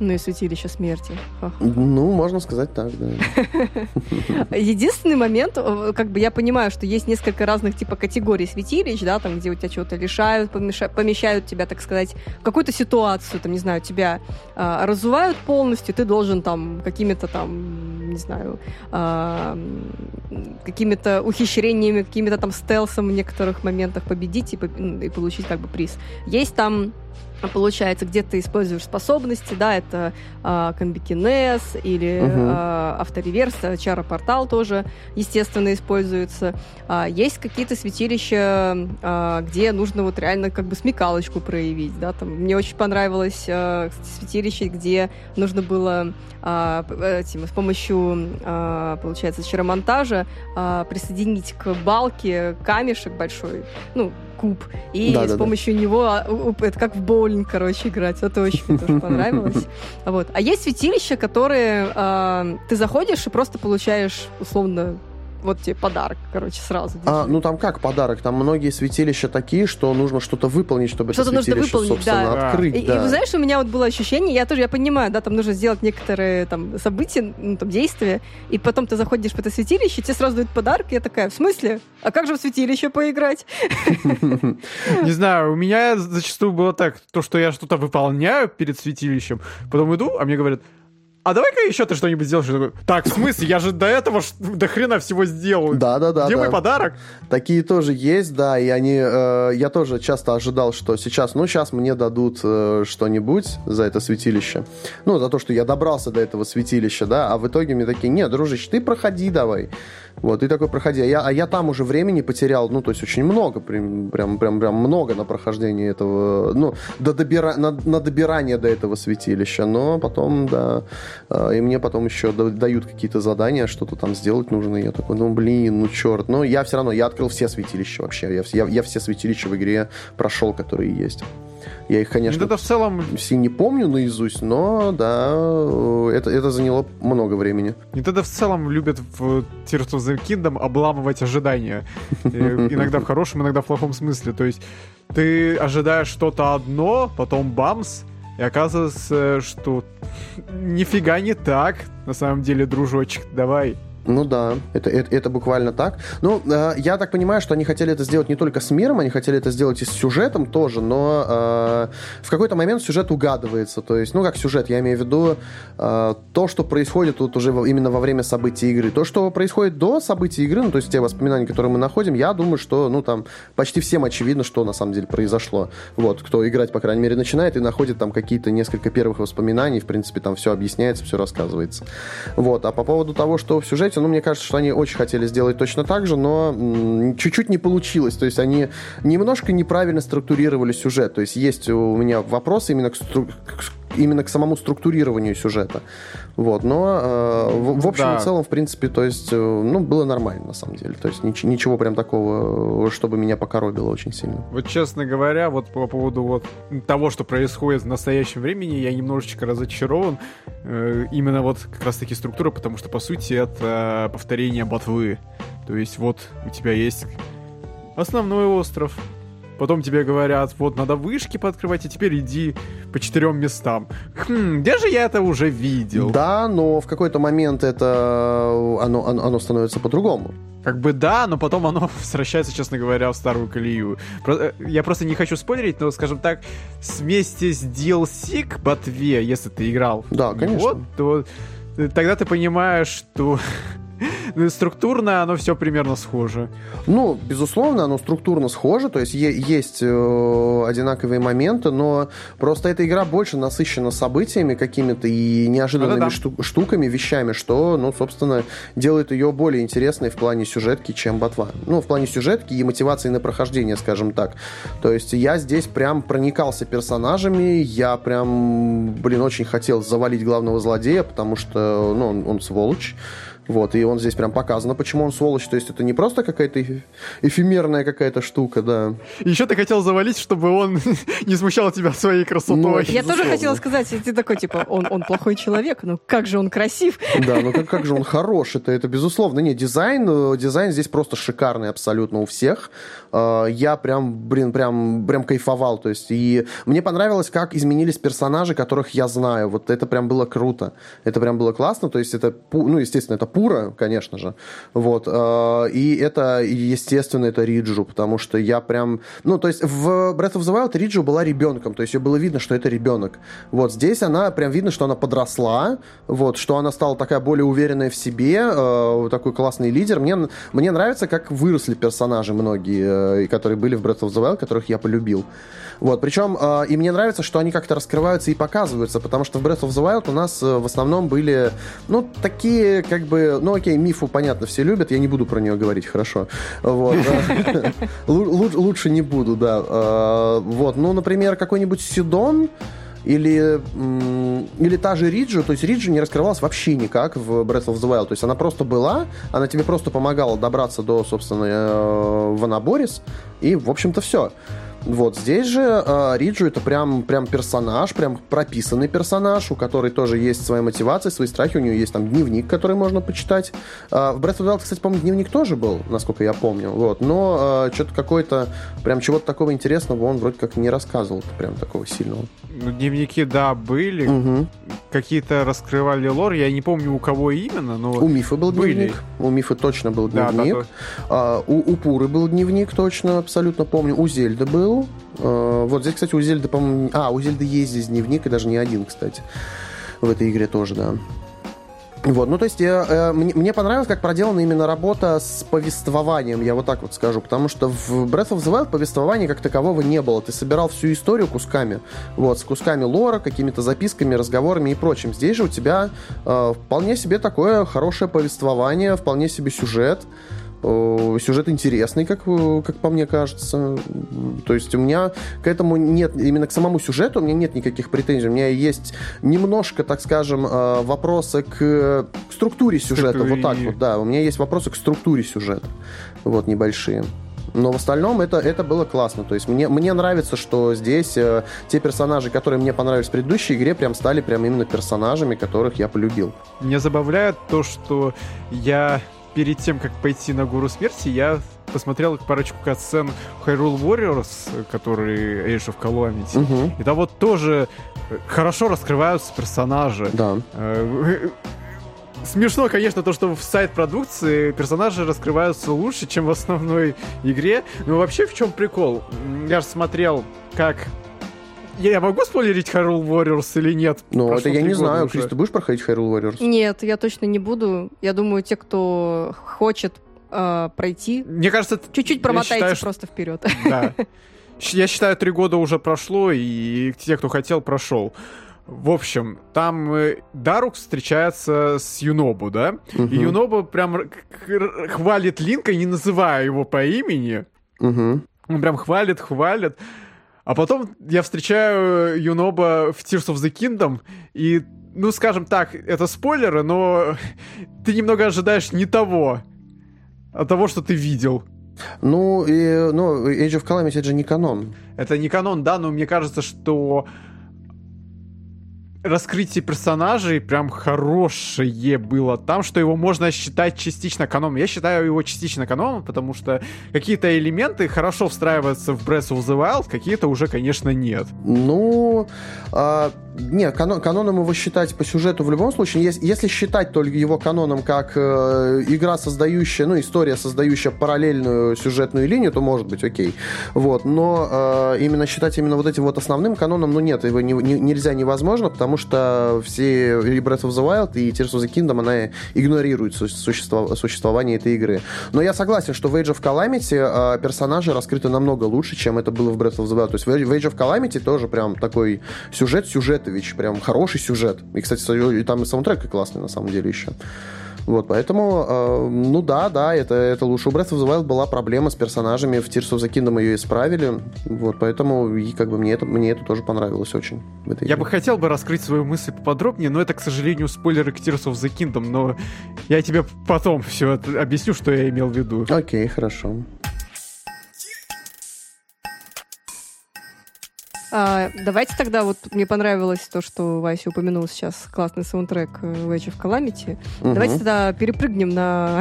Ну и святилище смерти. Ну, можно сказать так, да. Единственный момент, как бы я понимаю, что есть несколько разных типа категорий святилищ, да, там, где у тебя чего-то лишают, помещают тебя, так сказать, в какую-то ситуацию, там, не знаю, тебя разувают полностью, ты должен там какими-то там, не знаю, какими-то ухищрениями, какими-то там стелсом в некоторых моментах победить и получить как бы приз. Есть там получается, где ты используешь способности, да, это комбикинез или автореверс, чара-портал тоже, естественно, используется. Есть какие-то святилища, где нужно вот реально как бы смекалочку проявить, да, там, мне очень понравилось святилище, где нужно было с помощью, получается, чаромонтажа присоединить к балке камешек большой, ну, куб, и да, с помощью него, это как в боулинг, короче, играть. Это очень мне тоже понравилось. Вот. А есть святилища, которые ты заходишь и просто получаешь, условно, вот тебе подарок, короче, сразу. Ну там как подарок? Там многие святилища такие, что нужно что-то выполнить, чтобы что-то это святилище, собственно, да, открыть. Да. И, знаешь, у меня вот было ощущение, я понимаю, да, там нужно сделать некоторые там события, ну, там, действия, и потом ты заходишь в это святилище, тебе сразу дают подарок, и я такая, в смысле? А как же в святилище поиграть? Не знаю, у меня зачастую было так, то, что я что-то выполняю перед святилищем, потом иду, а мне говорят, а давай-ка еще ты что-нибудь сделаешь. Так, в смысле? Я же до этого до хрена всего сделал. Да-да-да. Где мой подарок? Такие тоже есть, да, и они... я тоже часто ожидал, что сейчас мне дадут что-нибудь за это святилище. Ну, за то, что я добрался до этого святилища, да, а в итоге мне такие, нет, дружище, ты проходи давай. Вот, ты такой, проходи. А я там уже времени потерял, ну, то есть очень много, прям много на прохождение этого, ну, на добирание до этого святилища, но потом, да... И мне потом еще дают какие-то задания, что-то там сделать нужно. И я такой, черт. Но я все равно, я открыл все святилища вообще. Я все святилища в игре прошел, которые есть. Я их, конечно, в целом... все не помню наизусть, но, да, это заняло много времени. И тогда в целом любят в Tears of the Kingdom обламывать ожидания. Иногда в хорошем, иногда в плохом смысле. То есть ты ожидаешь что-то одно, потом бамс, и оказывается, что нифига не так. На самом деле, дружочек, давай. Ну да, это буквально так. Ну, я так понимаю, что они хотели это сделать не только с миром, они хотели это сделать и с сюжетом тоже, но в какой-то момент сюжет угадывается. То есть, ну как сюжет, я имею в виду то, что происходит вот уже именно во время событий игры. То, что происходит до событий игры, ну то есть те воспоминания, которые мы находим, я думаю, что, ну там, почти всем очевидно, что на самом деле произошло. Вот, кто играть, по крайней мере, начинает и находит там какие-то несколько первых воспоминаний, в принципе, там все объясняется, все рассказывается. Вот, а по поводу того, что в сюжете, ну, мне кажется, что они очень хотели сделать точно так же, но чуть-чуть не получилось. То есть они немножко неправильно структурировали сюжет. То есть у меня вопросы именно к самому структурированию сюжета. Вот. Но в общем и целом, в принципе, то есть, было нормально, на самом деле. То есть ничего прям такого, чтобы меня покоробило очень сильно. Вот, честно говоря, вот по поводу вот того, что происходит в настоящем времени, я немножечко разочарован. Именно вот как раз-таки структура, потому что, по сути, это повторение ботвы. То есть вот у тебя есть основной остров, потом тебе говорят, вот надо вышки пооткрывать, а теперь иди по 4 местам. Где же я это уже видел? Да, но в какой-то момент это оно становится по-другому. Как бы да, но потом оно возвращается, честно говоря, в старую колею. Я просто не хочу спойлерить, но, скажем так, вместе с DLC к ботве, если ты играл, да, конечно. Вот, то тогда ты понимаешь, что структурно оно все примерно схоже. Ну, безусловно, оно структурно схоже, то есть есть одинаковые моменты, но просто эта игра больше насыщена событиями какими-то и неожиданными штуками, вещами, что, ну, собственно, делает ее более интересной в плане сюжетки, чем ботва. Ну, в плане сюжетки и мотивации на прохождение, скажем так. То есть я здесь прям проникался персонажами, я прям, очень хотел завалить главного злодея, потому что, ну, он сволочь. Вот, и он здесь прям показано, почему он сволочь. То есть это не просто какая-то эфемерная какая-то штука, да. И еще ты хотел завалить, чтобы он не смущал тебя своей красотой. Ну, я тоже хотела сказать, ты такой, типа, он плохой человек, но как же он красив. Да, ну как же он хорош, это безусловно. Нет, дизайн здесь просто шикарный абсолютно у всех. Я прям кайфовал. То есть, и мне понравилось, как изменились персонажи, которых я знаю. Вот это прям было круто. Это прям было классно. То есть это, ну, естественно, это Пура, конечно же, вот, и это, естественно, это Риджу, потому что я прям, ну, то есть в Breath of the Wild Риджу была ребенком, то есть ее было видно, что это ребенок, вот, здесь она, прям видно, что она подросла, вот, что она стала такая более уверенная в себе, такой классный лидер, мне нравится, как выросли персонажи многие, которые были в Breath of the Wild, которых я полюбил, вот, причем, и мне нравится, что они как-то раскрываются и показываются, потому что в Breath of the Wild у нас в основном были, ну, такие, как бы, ну окей, Мифу, понятно, все любят, я не буду про нее говорить, хорошо. Лучше не буду, да. Вот, ну, например, какой-нибудь Сидон или та же Риджу, то есть Риджу не раскрывалась вообще никак в Breath of the Wild, то есть она просто была, она тебе просто помогала добраться до, собственно, Ванаборис, и, в общем-то, все. Вот, здесь же Риджу это прям персонаж, прям прописанный персонаж, у которой тоже есть своя мотивация, свои страхи, у нее есть там дневник, который можно почитать. В Breath of the Wild, кстати, по-моему, дневник тоже был, насколько я помню, вот, но что-то какое-то, прям чего-то такого интересного он вроде как не рассказывал, прям такого сильного. Ну, дневники, да, были, угу. Какие-то раскрывали лор, я не помню, у кого именно, но... У Мифы был дневник, у Мифы точно был дневник, да, у Пуры был дневник, точно, абсолютно помню, у Зельды был. Вот здесь, кстати, у Зельды, по-моему... у Зельды есть здесь дневник, и даже не один, кстати. В этой игре тоже, да. Вот, ну, то есть, мне понравилось, как проделана именно работа с повествованием, я вот так вот скажу, потому что в Breath of the Wild повествования как такового не было. Ты собирал всю историю кусками, вот, с кусками лора, какими-то записками, разговорами и прочим. Здесь же у тебя вполне себе такое хорошее повествование, вполне себе сюжет. Сюжет интересный, как по мне кажется. То есть у меня к этому нет, именно к самому сюжету у меня нет никаких претензий. У меня есть немножко, так скажем, вопросы к структуре сюжета. Вот так вот, да. У меня есть вопросы к структуре сюжета. Вот, небольшие. Но в остальном это было классно. То есть мне нравится, что здесь те персонажи, которые мне понравились в предыдущей игре, прям стали прям именно персонажами, которых я полюбил. Меня забавляет то, что я... Перед тем, как пойти на гору смерти, я посмотрел парочку катсцен Hyrule Warriors, который Age of Calamity. Угу. И там вот тоже хорошо раскрываются персонажи. Да. Смешно, конечно, то, что в сайд-продукции персонажи раскрываются лучше, чем в основной игре. Но вообще в чем прикол? Я же смотрел, как... Я могу спойлерить Hyrule Warriors или нет? Ну, это я не знаю. Крис, ты будешь проходить Hyrule Warriors? Нет, я точно не буду. Я думаю, те, кто хочет пройти, мне кажется, чуть-чуть промотайте просто вперед. Да. Я считаю, 3 года уже прошло, и те, кто хотел, прошел. В общем, там Дарук встречается с Юнобу, да? Угу. И Юноба прям хвалит Линка, не называя его по имени. Угу. Он прям хвалит. А потом я встречаю Юноба в Tears of the Kingdom, и, ну, скажем так, это спойлеры, но ты немного ожидаешь не того, а того, что ты видел. Ну, Age of Calamity — это же не канон. Это не канон, да, но мне кажется, что раскрытие персонажей прям хорошее было там, что его можно считать частично каноном. Я считаю его частично каноном, потому что какие-то элементы хорошо встраиваются в Breath of the Wild, какие-то уже, конечно, нет. Ну, нет, каноном его считать по сюжету в любом случае. Если считать только его каноном как игра, создающая, ну, история, создающая параллельную сюжетную линию, то может быть окей. Вот. Но именно считать именно вот этим вот основным каноном, ну, нет, его нельзя, невозможно, потому что все и Breath of the Wild, и Tears of the Kingdom, она игнорирует существование этой игры. Но я согласен, что в Age of Calamity персонажи раскрыты намного лучше, чем это было в Breath of the Wild. То есть в Age of Calamity тоже прям такой сюжетович, прям хороший сюжет. И, кстати, там и саундтрек классный, на самом деле, еще. Вот, поэтому, ну да, это лучше. У Breath of the Wild была проблема с персонажами, в Tears of the Kingdom ее исправили, вот, поэтому, и как бы мне это тоже понравилось очень. Я бы хотел раскрыть свою мысль поподробнее, но это, к сожалению, спойлеры к Tears of the Kingdom, но я тебе потом все объясню, что я имел в виду. Окей, хорошо. Давайте тогда, вот мне понравилось то, что Вася упомянул сейчас, классный саундтрек в Age of Calamity. Uh-huh. Давайте тогда перепрыгнем на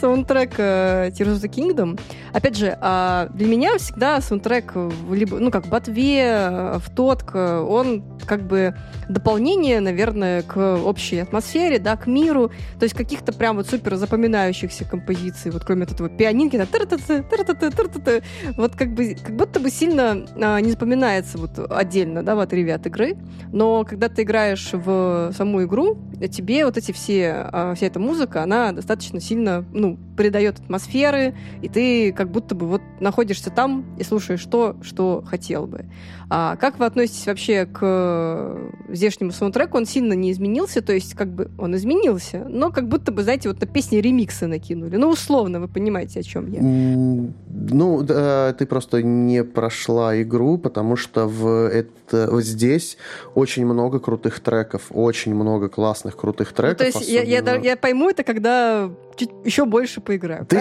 саундтрек Tears of the Kingdom. Опять же, для меня всегда саундтрек либо, ну, как в Ботве, в Тотк, он как бы дополнение, наверное, к общей атмосфере, да, к миру, то есть каких-то прям вот супер запоминающихся композиций, вот кроме этого пианинки, вот как будто бы сильно не запоминает вот отдельно, да, в отрыве от игры, но когда ты играешь в саму игру, тебе вот эти вся эта музыка, она достаточно сильно, ну, придает атмосферы, и ты как будто бы вот находишься там и слушаешь то, что хотел бы. А как вы относитесь вообще к здешнему саундтреку? Он сильно не изменился, то есть как бы он изменился, но как будто бы, знаете, вот на песни ремиксы накинули. Ну, условно, вы понимаете, о чем я. Ну, да, ты просто не прошла игру, потому что вот здесь очень много крутых треков, очень много классных крутых треков. Ну, то есть особенно... я пойму это, когда чуть еще больше поиграю. Ты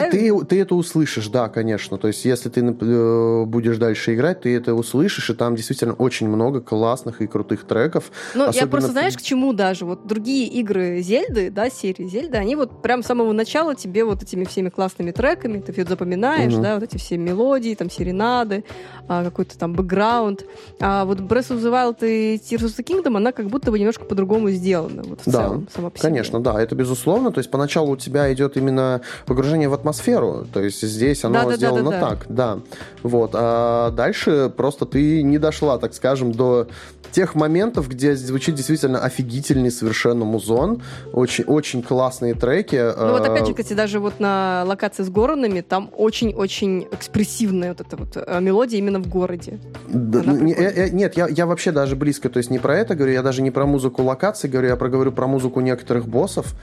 это услышишь, да, конечно. То есть если ты будешь дальше играть, ты это услышишь, и там действительно очень много классных и крутых треков. Ну, я просто, знаешь, к чему даже? Вот другие игры Зельды, да, серии Зельды, они вот прям с самого начала тебе вот этими всеми классными треками, ты все запоминаешь, угу, да, вот эти все мелодии, там, серенады, какой-то там бэкграунд. А вот Breath of the Wild и Tears of the Kingdom, она как будто бы немножко по-другому сделана. Вот, в целом, сама по себе. Конечно, да, это безусловно. То есть поначалу у тебя идет именно погружение в атмосферу, то есть здесь оно сделано так, да. Вот. А дальше просто ты не дошла, так скажем, до тех моментов, где звучит действительно офигительный совершенно музон, очень, очень классные треки. Ну вот опять же, кстати, даже вот на локации с горонами, там очень-очень экспрессивная вот эта вот мелодия именно в городе. Да, нет, я вообще даже близко, то есть не про это говорю, я даже не про музыку локаций говорю, я говорю про музыку некоторых боссов.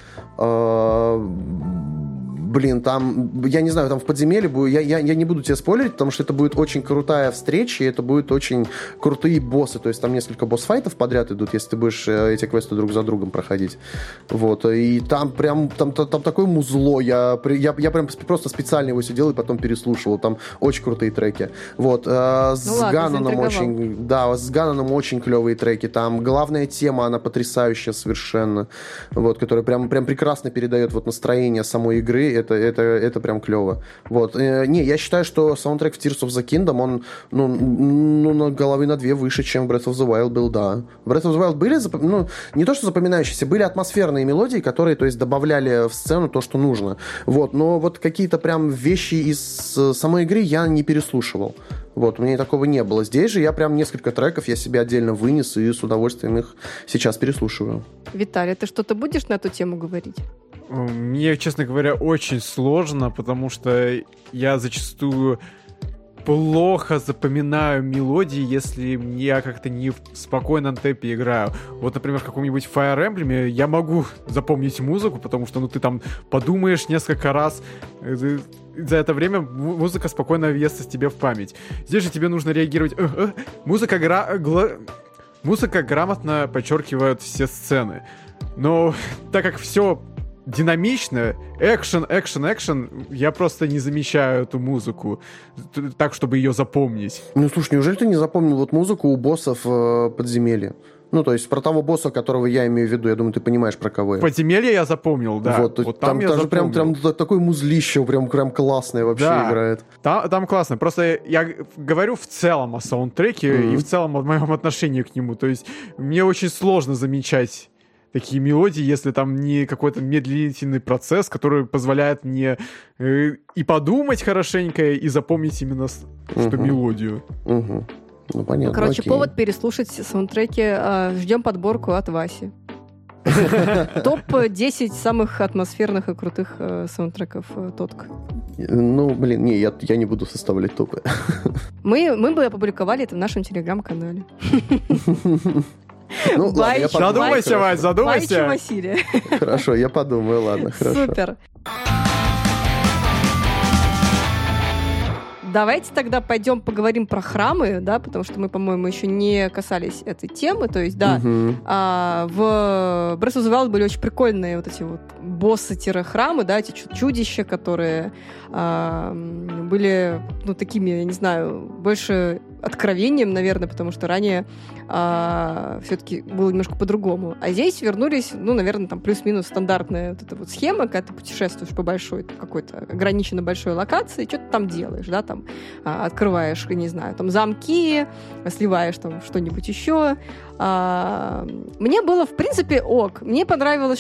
Блин, там, я не знаю, там в подземелье я не буду тебе спойлерить, потому что это будет очень крутая встреча, и это будут очень крутые боссы, то есть там несколько босс-файтов подряд идут, если ты будешь эти квесты друг за другом проходить. Вот, и там прям, там такое музло, я прям просто специально его сидел и потом переслушивал, там очень крутые треки. Вот, с Ганоном очень клевые треки, там главная тема, она потрясающая совершенно, вот, которая прям прекрасно передает вот настроение самой игры. Это прям клево. Вот. Я считаю, что саундтрек в Tears of the Kingdom, он, ну, на головы на две выше, чем Breath of the Wild был, да. Breath of the Wild были, не то что запоминающиеся, были атмосферные мелодии, которые, то есть, добавляли в сцену то, что нужно. Вот. Но вот какие-то прям вещи из самой игры я не переслушивал. Вот, у меня такого не было. Здесь же я прям несколько треков я себе отдельно вынес и с удовольствием их сейчас переслушиваю. Виталий, ты что-то будешь на эту тему говорить? Мне, честно говоря, очень сложно, потому что я зачастую плохо запоминаю мелодии, если я как-то не в спокойном темпе играю. Вот, например, в каком-нибудь Fire Emblem я могу запомнить музыку, потому что, ну, ты там подумаешь несколько раз, за это время музыка спокойно въестся тебе в память. Здесь же тебе нужно реагировать. Музыка грамотно подчеркивает все сцены. Но так как все динамично, экшен, я просто не замечаю эту музыку так, чтобы ее запомнить. Ну, слушай, неужели ты не запомнил вот музыку у боссов подземелья? Ну, то есть про того босса, которого я имею в виду, я думаю, ты понимаешь, про кого я. Подземелье я запомнил, да. Вот, вот там я даже запомнил. прям такое музлище, прям классное вообще да. играет. Там классно. Просто я говорю в целом о саундтреке и в целом о моем отношении к нему. То есть мне очень сложно замечать такие мелодии, если там не какой-то медлительный процесс, который позволяет мне и подумать хорошенько, и запомнить именно что мелодию. Угу. Ну, понятно, короче, окей. Повод переслушать саундтреки. Ждем подборку от Васи. Топ-10 самых атмосферных и крутых саундтреков Тотк. Ну, блин, не, я не буду составлять топы. Мы бы опубликовали это в нашем телеграм-канале. Ну, ладно, задумайся, Вась, задумайся. Василия. Хорошо, я подумаю, ладно, хорошо. Супер. Давайте тогда пойдем поговорим про храмы, да, потому что мы, по-моему, еще не касались этой темы. То есть, да, в Breath of the Wild были очень прикольные вот эти вот боссы-храмы, да, эти чудища, которые были, ну, такими, я не знаю, больше откровением, наверное, потому что ранее все-таки было немножко по-другому. А здесь вернулись, ну, наверное, там плюс-минус стандартная вот эта вот схема, когда ты путешествуешь по большой какой-то ограниченно большой локации, что-то там делаешь, да, там открываешь, не знаю, там замки, сливаешь там что-нибудь еще. Мне было, в принципе, ок. Мне понравилось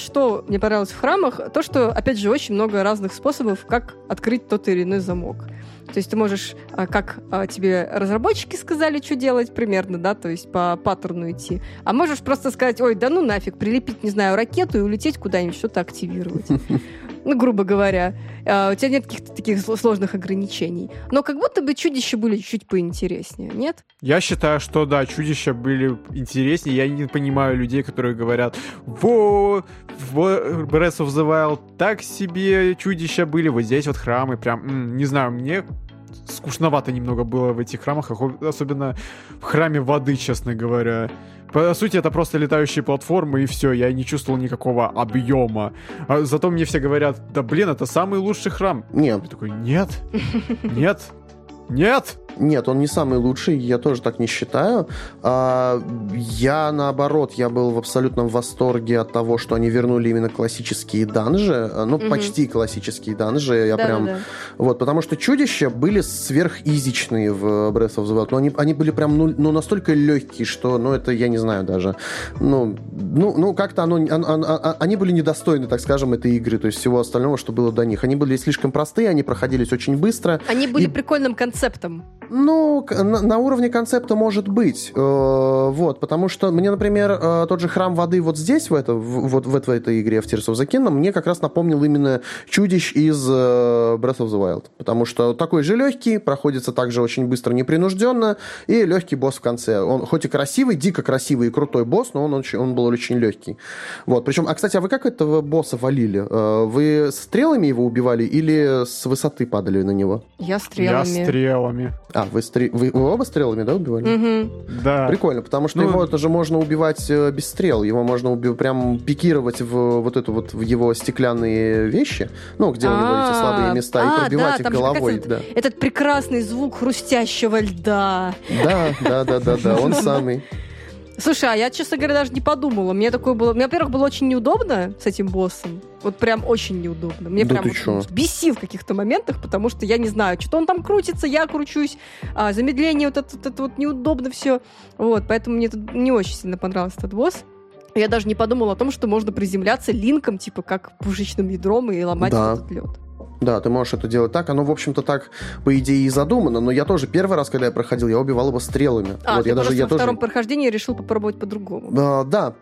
в храмах то, что, опять же, очень много разных способов, как открыть тот или иной замок. То есть ты можешь, как тебе разработчики сказали, что делать примерно, да, то есть по паттерну идти. А можешь просто сказать, ой, да ну нафиг, прилепить, не знаю, ракету и улететь куда-нибудь, что-то активировать. Ну, грубо говоря. У тебя нет каких-то таких сложных ограничений. Но как будто бы чудища были чуть поинтереснее, нет? Я считаю, что да, чудища были интереснее. Я не понимаю людей, которые говорят, во, Breath of the Wild так себе чудища были, вот здесь вот храмы прям, не знаю, мне скучновато немного было в этих храмах, особенно в храме воды, честно говоря. По сути, это просто летающие платформы, и все, я не чувствовал никакого объема. А зато мне все говорят, да блин, это самый лучший храм. Нет. Я такой, нет. Нет, он не самый лучший, я тоже так не считаю. Я, наоборот, был в абсолютном восторге от того, что они вернули именно классические данжи, ну, почти классические данжи, я да. Вот, потому что чудища были сверхизичные в Breath of the Wild, но они были прям, ну, настолько легкие, что, ну, это, я не знаю даже, ну как-то они были недостойны, так скажем, этой игры, то есть всего остального, что было до них. Они были слишком простые, они проходились очень быстро. Они были прикольным концептом. Ну, на уровне концепта может быть. Вот, потому что мне, например, тот же храм воды вот здесь, в этой игре, в Tears of the Kingdom, мне как раз напомнил именно чудищ из Breath of the Wild. Потому что такой же легкий, проходится также очень быстро, непринужденно, и легкий босс в конце. Он хоть и красивый, дико красивый и крутой босс, но он был очень легкий. Вот, причем, кстати, а вы как этого босса валили? Вы стрелами его убивали или с высоты падали на него? Я стрелами. А, вы оба стрелами, да, убивали? Да. Прикольно, потому что его тоже можно убивать без стрел. Его можно прям пикировать в вот эту вот в его стеклянные вещи, ну, где у него эти слабые места, и пробивать их головой. Этот прекрасный звук хрустящего льда. Да, он самый. Слушай, а я, честно говоря, даже не подумала. Мне такое было... Мне, во-первых, было очень неудобно с этим боссом. Вот прям очень неудобно. Мне прям вот бесил в каких-то моментах, потому что я не знаю, что-то он там крутится, я кручусь, замедление вот это вот неудобно все. Вот, поэтому мне тут не очень сильно понравился этот босс. Я даже не подумала о том, что можно приземляться линком, типа как пушечным ядром, и ломать этот лед. Да, ты можешь это делать так. Оно, в общем-то, так, по идее, и задумано. Но я тоже первый раз, когда я проходил, я убивал его стрелами. Вот, я втором прохождении решил попробовать по-другому. Да.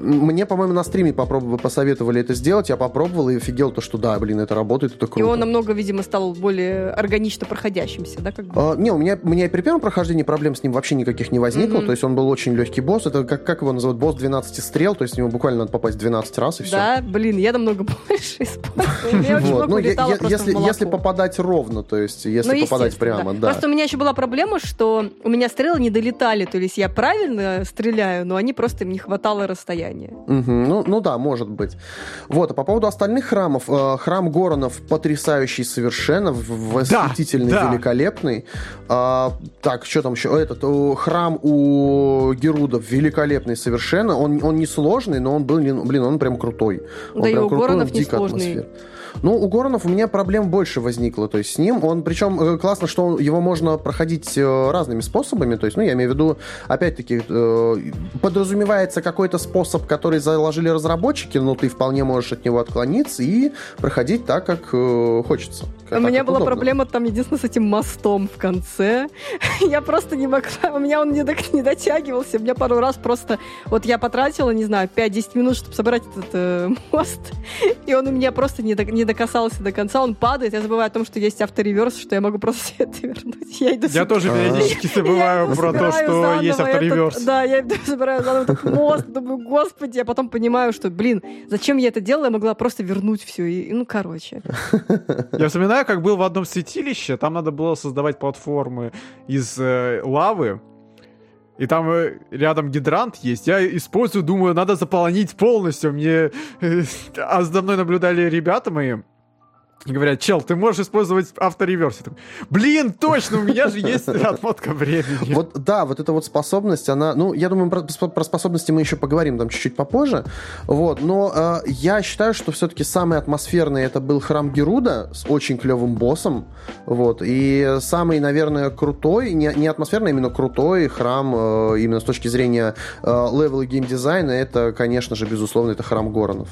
Мне, по-моему, на стриме посоветовали это сделать. Я попробовал и офигел, то, что да, блин, это работает, это круто. И он намного, видимо, стал более органично проходящимся, да? Как бы? Не, у меня и при первом прохождении проблем с ним вообще никаких не возникло. То есть он был очень легкий босс. Это как его называют? Босс 12 стрел. То есть в него буквально надо попасть 12 раз, и все. Да, блин, я намного больше использовала. стала просто в молоко. Если попадать ровно, то есть если попадать прямо, да. Просто у меня еще была проблема, что у меня стрелы не долетали, то есть я правильно стреляю, но они просто, им не хватало расстояния. Угу. Ну да, может быть. Вот, а по поводу остальных храмов, храм Горонов потрясающий совершенно, восхитительный, великолепный. Так, что там еще? Этот храм у Герудов великолепный совершенно, он не сложный, но он был, блин, он прям крутой. Он да прям и у крутой, Горонов не сложный. Ну, у Горонов у меня проблем больше возникло, то есть с ним, он, причем классно, что его можно проходить разными способами, то есть, ну, я имею в виду, опять-таки, подразумевается какой-то способ, который заложили разработчики, но ты вполне можешь от него отклониться и проходить так, как хочется. У меня была проблема там единственное с этим мостом в конце, я просто не могла, у меня он не дотягивался, у меня пару раз просто, вот я потратила, не знаю, 5-10 минут, чтобы собрать этот мост, и он у меня просто не докасался до конца, он падает, я забываю о том, что есть автореверс, что я могу просто все это вернуть. Я тоже периодически забываю про то, что есть автореверс. Да, я забираю заново этот мост, думаю, господи, я потом понимаю, что, блин, зачем я это делала, я могла просто вернуть все, и, ну, короче. Я вспоминаю, как был в одном святилище, там надо было создавать платформы из лавы, и там рядом гидрант есть. Я использую, думаю, надо заполнить полностью. Мне... А за мной наблюдали ребята мои. И говорят, чел, ты можешь использовать автореверс. Блин, точно, у меня же есть отмотка времени. Вот, да, вот эта вот способность, она... Ну, я думаю, про способности мы еще поговорим там чуть-чуть попозже. Вот, но я считаю, что все-таки самый атмосферный это был храм Геруда с очень клевым боссом. Вот, и самый, наверное, крутой, не атмосферный, а именно крутой храм, именно с точки зрения левела геймдизайна, это, конечно же, безусловно, это храм Горонов.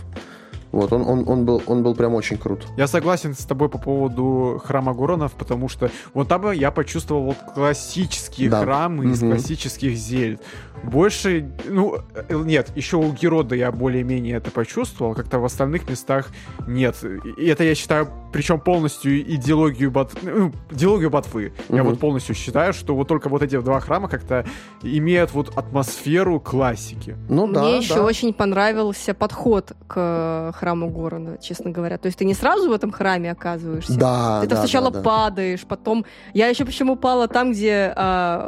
Вот, он был прям очень крут. Я согласен с тобой по поводу храма Горонов, потому что вот там я почувствовал вот классические храмы из классических зельд. Больше, ну, нет, еще у Герода я более-менее это почувствовал, как-то в остальных местах нет. И это я считаю, причем полностью идеологию ботвы. Я вот полностью считаю, что вот только вот эти два храма как-то имеют вот атмосферу классики. Ну, да, мне еще очень понравился подход к храму Горона, честно говоря. То есть ты не сразу в этом храме оказываешься. Да, ты сначала падаешь, потом... Я еще почему упала там, где,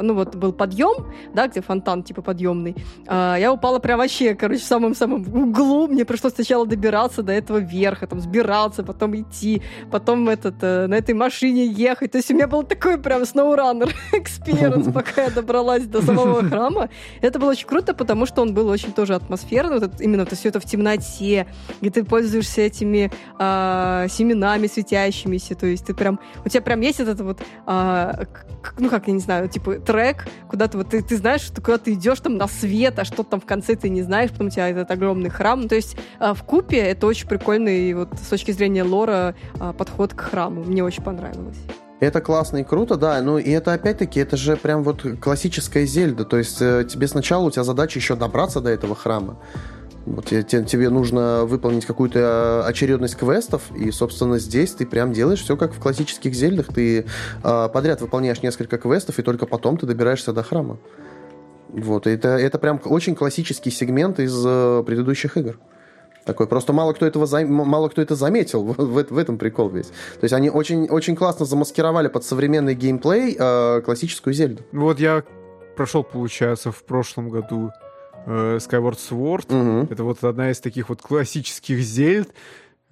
ну, вот был подъем, да, где фонтан, типа, подъемный. Я упала прям вообще, короче, в самом-самом углу. Мне пришлось сначала добираться до этого верха, там, сбираться, потом идти, потом на этой машине ехать. То есть у меня был такой прям сноураннер экспириенс, пока я добралась до самого храма. Это было очень круто, потому что он был очень тоже атмосферный. Вот это, именно все это в темноте, где ты пользуешься этими семенами светящимися. То есть ты прям... У тебя прям есть этот вот, ну, как, я не знаю, типа трек, куда ты вот... Ты знаешь, что куда ты идешь там на свет, а что там в конце ты не знаешь, потом у тебя этот огромный храм. То есть вкупе это очень прикольно, и вот с точки зрения лора подход к храму. Мне очень понравилось. Это классно и круто, да, ну и это опять-таки, это же прям вот классическая Зельда, то есть тебе сначала, у тебя задача еще добраться до этого храма. Вот тебе нужно выполнить какую-то очередность квестов, и, собственно, здесь ты прям делаешь все как в классических Зельдах, ты подряд выполняешь несколько квестов, и только потом ты добираешься до храма. Вот, это прям очень классический сегмент из предыдущих игр. Такой. Просто мало кто это заметил, в этом прикол весь. То есть они очень, очень классно замаскировали под современный геймплей классическую Зельду. Вот я прошел, получается, в прошлом году Skyward Sword. Это вот одна из таких вот классических Зельд.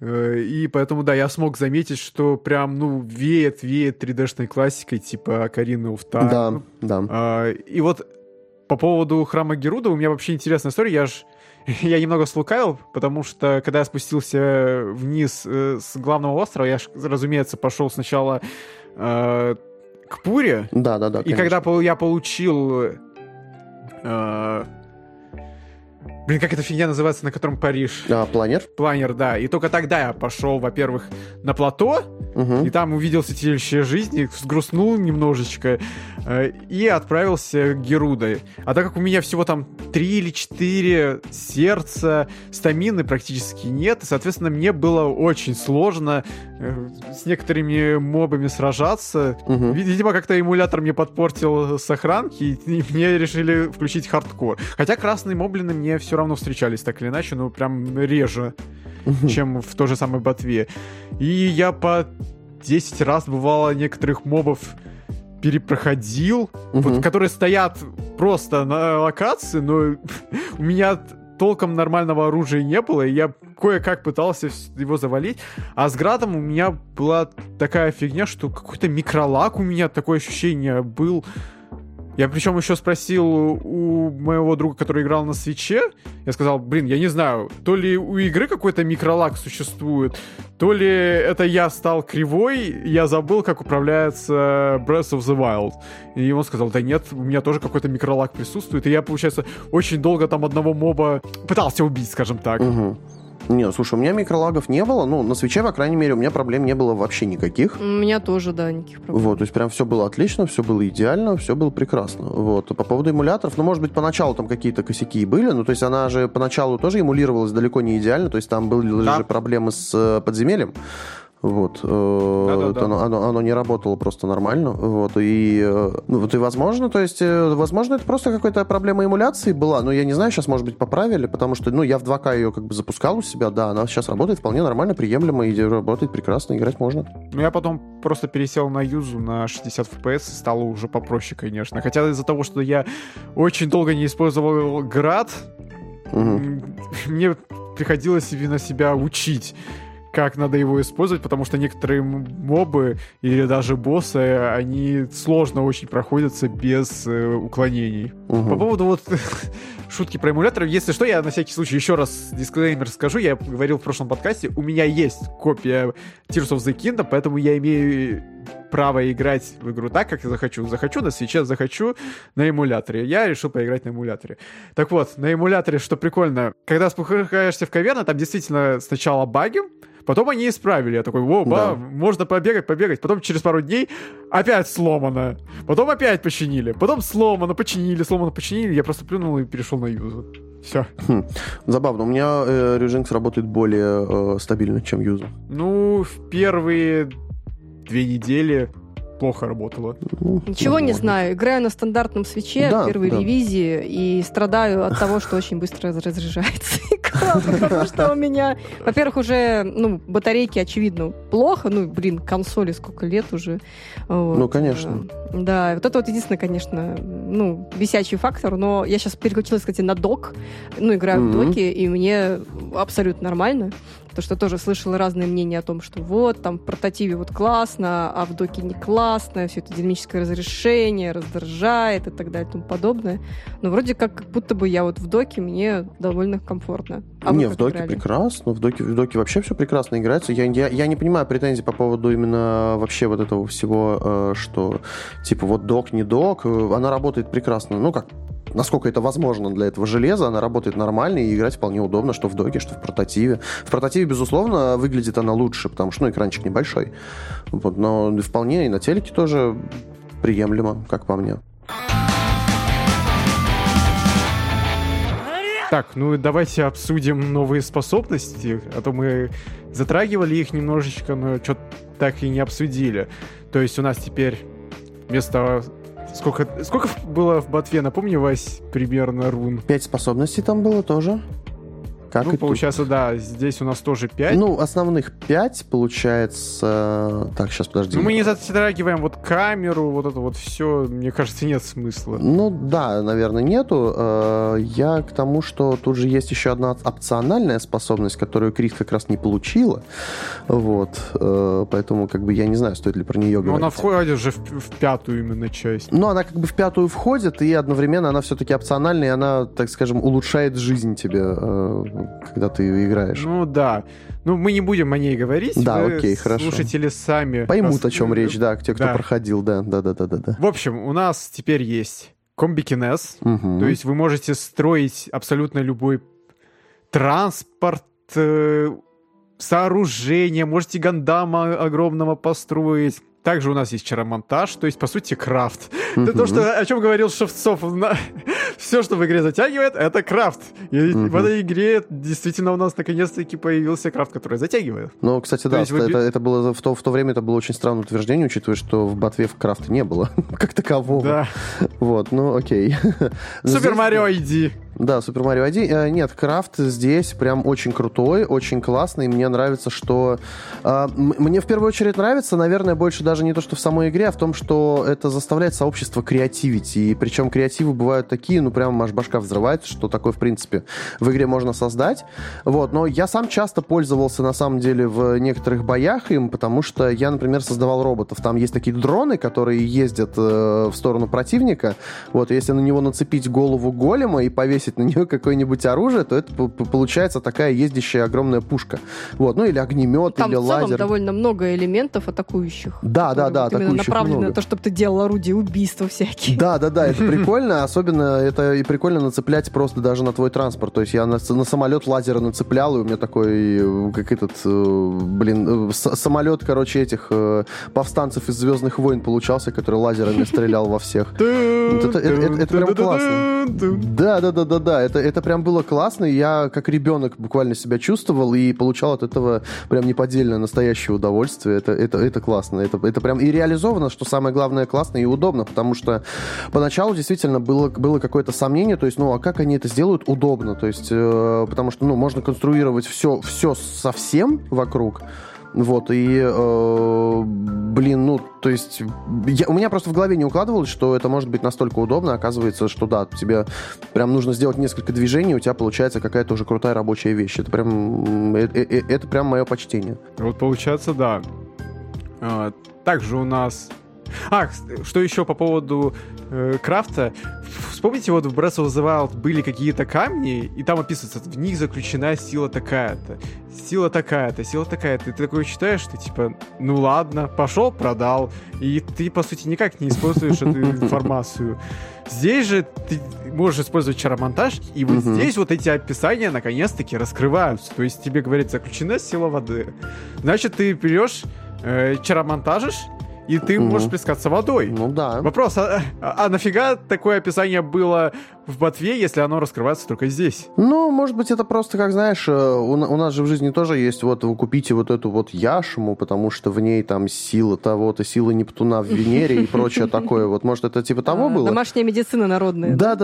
И поэтому, да, я смог заметить, что прям, ну, веет 3D-шной классикой, типа Ocarina of Time. Да, да. И вот по поводу храма Геруда у меня вообще интересная история. Я немного слукавил, потому что, когда я спустился вниз с главного острова, я, разумеется, пошел сначала к Пуре. Да, и конечно. Когда я получил... Блин, как эта фигня называется, на котором Париж? Планер. Планер, да. И только тогда я пошел, во-первых, на плато, и там увидел святилище жизни, сгрустнул немножечко, и отправился к Геруде. А так как у меня всего там 3 или 4 сердца, стамины практически нет, и, соответственно, мне было очень сложно с некоторыми мобами сражаться. Видимо, как-то эмулятор мне подпортил с охранки, и мне решили включить хардкор. Хотя красные моблины мне все равно встречались так или иначе, но прям реже. чем в той же самой ботве. И я по 10 раз, бывало, некоторых мобов перепроходил, вот, которые стоят просто на локации, но у меня толком нормального оружия не было, и я кое-как пытался его завалить. А с Градом у меня была такая фигня, что какой-то микролаг у меня, такое ощущение, был. Я причем еще спросил у моего друга, который играл на Свиче, я сказал, блин, я не знаю, то ли у игры какой-то микролаг существует, то ли это я стал кривой, я забыл, как управляется Breath of the Wild. И он сказал, да нет, у меня тоже какой-то микролаг присутствует, и я, получается, очень долго там одного моба пытался убить, скажем так. Угу. Не, слушай, у меня микролагов не было, ну, на Switch'е, по крайней мере, у меня проблем не было вообще никаких. У меня тоже, да, никаких проблем. Вот, то есть прям все было отлично, все было идеально, все было прекрасно. Вот, по поводу эмуляторов, ну, может быть, поначалу там какие-то косяки были, ну, то есть она же поначалу тоже эмулировалась далеко не идеально, то есть там были же проблемы с подземельем. Вот, оно не работало просто нормально, вот, и возможно, то есть, возможно, это просто какая-то проблема эмуляции была, но я не знаю, сейчас, может быть, поправили, потому что, ну, я в 2К ее как бы запускал у себя, да, она сейчас работает вполне нормально, приемлемо, и работает прекрасно, играть можно. Ну, я потом просто пересел на Юзу на 60 FPS, стало уже попроще, конечно, хотя из-за того, что я очень долго не использовал Град, мне приходилось на себя учить, как надо его использовать, потому что некоторые мобы или даже боссы, они сложно очень проходятся без уклонений. По поводу вот шутки про эмуляторы, если что, я на всякий случай еще раз дисклеймер скажу, я говорил в прошлом подкасте, у меня есть копия Tears of the Kingdom, поэтому я имею право играть в игру так, как я захочу. Захочу на Switch'е, захочу на эмуляторе. Я решил поиграть на эмуляторе. Так вот, на эмуляторе, что прикольно, когда спускаешься в каверну, там действительно сначала баги, потом они исправили. Я такой, можно побегать. Потом через пару дней опять сломано. Потом опять починили. Потом сломано, починили. Я просто плюнул и перешел на Юзу. Все. Забавно. У меня Режинкс работает более стабильно, чем Юзу. Ну, в первые 2 недели плохо работало. Ничего не знаю. Играю на стандартном Switch'е первой ревизии и страдаю от того, что очень быстро разряжается игра, потому что у меня, во-первых, уже батарейки, очевидно, плохо. Ну, блин, консоли сколько лет уже. Ну, конечно. Да, вот это вот единственное, конечно, висячий фактор, но я сейчас переключилась, кстати, на док, играю в доке, и мне абсолютно нормально. Потому что тоже слышала разные мнения о том, что вот, там, в портативе вот классно, а в доке не классно, все это динамическое разрешение раздражает и так далее и тому подобное. Но вроде как будто бы я вот в доке, мне довольно комфортно. А не, в доке играли? Прекрасно, в доке вообще все прекрасно играется. Я не понимаю претензий по поводу именно вообще вот этого всего, что типа вот док, не док, она работает прекрасно, насколько это возможно для этого железа, она работает нормально, и играть вполне удобно, что в доке, что в портативе. В портативе, безусловно, выглядит она лучше, потому что, экранчик небольшой. Вот, но вполне и на телеке тоже приемлемо, как по мне. Так, давайте обсудим новые способности, а то мы затрагивали их немножечко, но что-то так и не обсудили. То есть у нас теперь вместо... Сколько было в ботве, напомни, Вась, примерно рун? 5 способностей там было тоже. Как получается, тут. Да, здесь у нас тоже 5. Основных 5, получается... Так, сейчас, подожди. Мы не затрагиваем вот камеру, вот это вот все, мне кажется, нет смысла. Наверное, нету. Я к тому, что тут же есть еще одна опциональная способность, которую Крис как раз не получила. Вот. Поэтому, я не знаю, стоит ли про нее говорить. Но она входит же в 5-ю именно часть. Она в 5-ю входит, и одновременно она все-таки опциональная, и она, так скажем, улучшает жизнь тебе, когда ты играешь. Мы не будем о ней говорить. Да, окей, хорошо. Слушатели сами поймут, о чем речь, да, те, кто проходил, да. В общем, у нас теперь есть комбикинез, то есть вы можете строить абсолютно любой транспорт, сооружение, можете гандама огромного построить. Также у нас есть чаромонтаж, то есть, по сути, крафт. Это то, о чем говорил Шевцов. Все, что в игре затягивает, это крафт. И в этой игре действительно у нас наконец-таки появился крафт, который затягивает. Ну, кстати, да, это было в то время это было очень странное утверждение, учитывая, что в ботве в крафта не было как такового. Да. Вот, окей. Супер Марио, иди. Да, Супер Марио 1. Нет, крафт здесь прям очень крутой, очень классный. Мне нравится, что... Мне в первую очередь нравится, наверное, больше даже не то, что в самой игре, а в том, что это заставляет сообщество креативить. И причем креативы бывают такие, ну прям аж башка взрывается, что такое, в принципе, в игре можно создать. Вот, но я сам часто пользовался, на самом деле, в некоторых боях им, потому что я, например, создавал роботов. Там есть такие дроны, которые ездят в сторону противника. Вот, если на него нацепить голову голема и повесить на нее какое-нибудь оружие, то это получается такая ездящая огромная пушка. Вот, ну или огнемет, там или лазер. Там в целом довольно много элементов атакующих. Да, атакующих много. Направлено на то, чтобы ты делал орудия убийства всякие. Да, это прикольно. Особенно это и прикольно нацеплять просто даже на твой транспорт. То есть я на самолет лазеры нацеплял, и у меня такой, как этот, самолет, короче, этих повстанцев из «Звездных войн» получался, который лазерами стрелял во всех. Это прям классно. Да, это прям было классно. Я как ребенок буквально себя чувствовал и получал от этого прям неподдельное настоящее удовольствие. Это классно. Это прям и реализовано, что самое главное, классно и удобно, потому что поначалу действительно было какое-то сомнение, то есть, ну, а как они это сделают удобно? То есть, потому что, ну, можно конструировать все совсем вокруг. Вот, и, то есть, у меня просто в голове не укладывалось, что это может быть настолько удобно. Оказывается, что да, тебе прям нужно сделать несколько движений, у тебя получается какая-то уже крутая рабочая вещь. Это прям мое почтение. Вот получается, да. Также у нас... что еще по поводу крафта? Вспомните, вот в Breath of the Wild были какие-то камни, и там описывается, в них заключена сила такая-то, сила такая-то, сила такая-то. И ты такое читаешь, что типа, ну ладно, пошел, продал. И ты, по сути, никак не используешь эту информацию. Здесь же ты можешь использовать чаромонтаж, и вот здесь вот эти описания наконец-таки раскрываются. То есть тебе говорит, заключена сила воды. Значит, ты берешь, чаромонтажишь, и ты можешь плескаться водой. Ну да. Вопрос, а нафига такое описание было в Ботве, если оно раскрывается только здесь? Ну, может быть, это просто, как знаешь, у нас же в жизни тоже есть, вот, вы купите вот эту вот яшму, потому что в ней там сила того-то, сила Нептуна в Венере и прочее такое. Вот, может, это типа того было? Домашняя медицина народная. Да.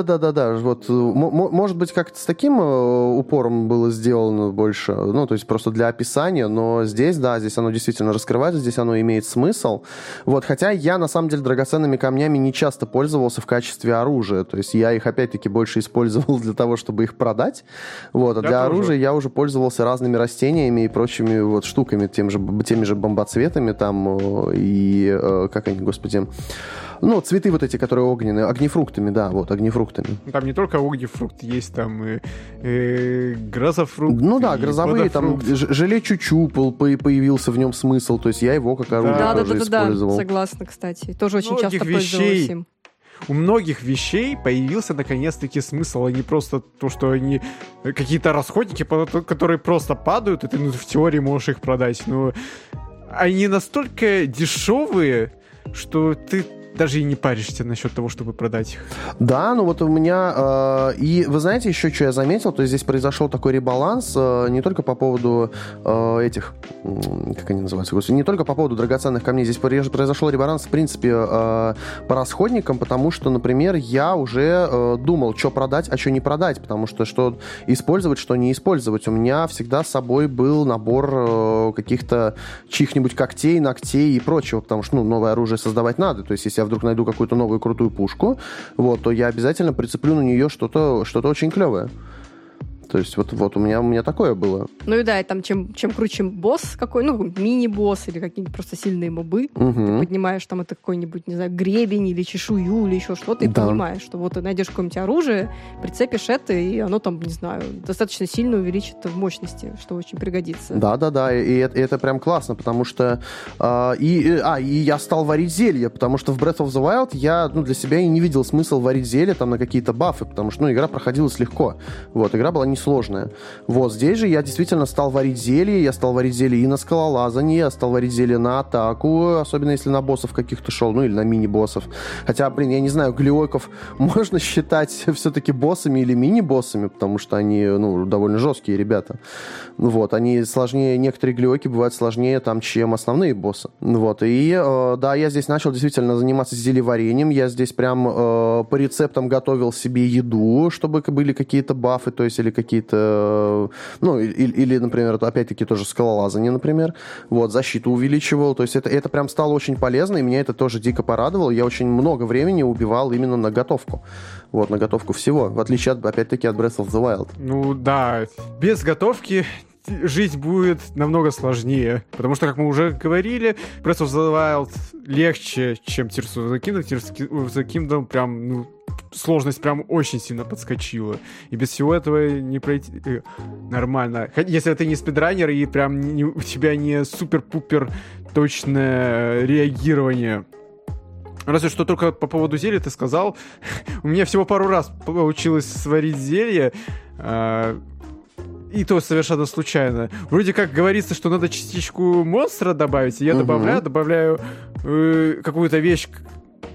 Вот, может быть, как-то с таким упором было сделано больше, ну, то есть просто для описания, но здесь, да, здесь оно действительно раскрывается, здесь оно имеет смысл. Вот, хотя я, на самом деле, драгоценными камнями не часто пользовался в качестве оружия. То есть я их, опять-таки, больше использовал для того, чтобы их продать. Вот, а для оружия я уже пользовался разными растениями и прочими вот штуками, теми же бомбоцветами там и, как они, господи... Ну, цветы вот эти, которые огненные, огнефруктами, да, вот, огнефруктами. Там не только огнефрукт, есть там грозофрукт. Ну да, грозовые, там желе чучупал, появился в нем смысл, то есть я его как оружие тоже использовал. Да, согласна, кстати, тоже очень часто пользовалась им. У многих вещей появился наконец-таки смысл, а не просто то, что они какие-то расходники, которые просто падают, и ты в теории можешь их продать, но они настолько дешевые, что ты даже и не паришься насчет того, чтобы продать их. Да, ну вот у меня... и вы знаете еще, что я заметил? То есть здесь произошел такой ребаланс не только по поводу этих... Как они называются? Не только по поводу драгоценных камней. Здесь произошел ребаланс, в принципе, по расходникам, потому что, например, я уже думал, что продать, а что не продать, потому что использовать, что не использовать. У меня всегда с собой был набор каких-то чьих-нибудь когтей, ногтей и прочего, потому что, ну, новое оружие создавать надо. То есть если я вдруг найду какую-то новую крутую пушку, вот, то я обязательно прицеплю на нее что-то очень клевое. То есть вот у меня такое было. Ну и да, и там чем круче босс какой, ну, мини-босс или какие-нибудь просто сильные мобы, ты поднимаешь там это какой-нибудь, не знаю, гребень или чешую или еще что-то, и понимаешь, что вот ты найдешь какое-нибудь оружие, прицепишь это, и оно там, не знаю, достаточно сильно увеличит в мощности, что очень пригодится. Да, и это прям классно, потому что... и я стал варить зелье, потому что в Breath of the Wild я, ну, для себя и не видел смысл варить зелье там на какие-то бафы, потому что, ну, игра проходилась легко. Вот, игра была не сложное. Вот здесь же я действительно стал варить зелье, я стал варить зелье и на скалолазание, я стал варить зелье на атаку, особенно если на боссов каких-то шел, ну или на мини-боссов. Хотя, блин, я не знаю, глиоков можно считать все-таки боссами или мини-боссами, потому что они, ну, довольно жесткие ребята. Вот, они сложнее, некоторые глиоки бывают сложнее там, чем основные боссы. Вот, и да, я здесь начал действительно заниматься зельеварением, я здесь прям по рецептам готовил себе еду, чтобы были какие-то бафы, то есть или какие-то, ну, или, например, опять-таки тоже скалолазание, например, вот, защиту увеличивал, то есть это прям стало очень полезно, и меня это тоже дико порадовало, я очень много времени убивал именно на готовку, вот, на готовку всего, в отличие, от, опять-таки, от Breath of the Wild. Ну, да, без готовки жить будет намного сложнее, потому что, как мы уже говорили, Breath of the Wild легче, чем Tears of the Kingdom. Tears of the Kingdom прям, ну, сложность прям очень сильно подскочила. И без всего этого не пройти нормально. Если ты не спидранер и прям у тебя не супер-пупер точное реагирование. Разве что только по поводу зелья ты сказал. У меня всего пару раз получилось сварить зелье. И то совершенно случайно. Вроде как говорится, что надо частичку монстра добавить. И я добавляю какую-то вещь,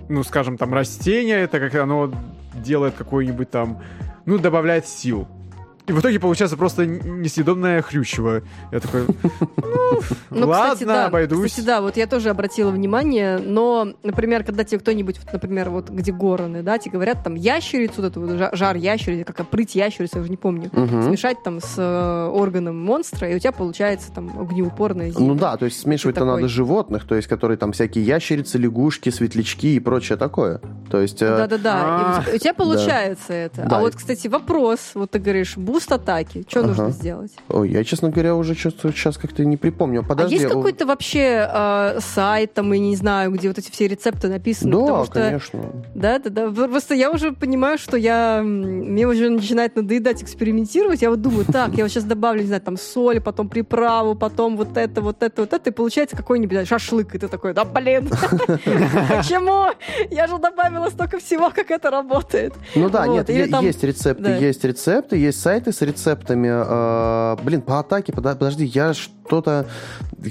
ну, скажем, там, растение, так как оно делает какой-нибудь там, ну, добавляет сил. И в итоге получается просто несъедобное хрючево. Я такой, ну, ладно, обойдусь. Кстати, да, вот я тоже обратила внимание, но, например, когда тебе кто-нибудь, например, вот где Гороны, да, тебе говорят, там, ящерицу, вот эту вот жар ящерицу, как опрыть ящерицу, я уже не помню, смешать там с органом монстра, и у тебя получается там огнеупорное зелье. Ну да, то есть смешивать-то надо животных, то есть которые там всякие ящерицы, лягушки, светлячки и прочее такое. То есть... Да-да-да, у тебя получается это. А вот, кстати, вопрос, вот ты говоришь, буст атаки. Что нужно сделать? Ой, я, честно говоря, уже чувствую, сейчас как-то не припомню. Подожди, а есть какой-то вообще сайт, там, я не знаю, где вот эти все рецепты написаны? Да, конечно. Да-да-да. Просто я уже понимаю, что мне уже начинает надоедать экспериментировать. Я вот думаю, так, я вот сейчас добавлю, не знаю, там, соль, потом приправу, потом вот это, и получается какой-нибудь шашлык. И ты такой, да, блин, почему? Я же добавила столько всего, как это работает. Ну да, нет, есть рецепты, есть сайт, с рецептами. Блин, по атаке, подожди, я что-то...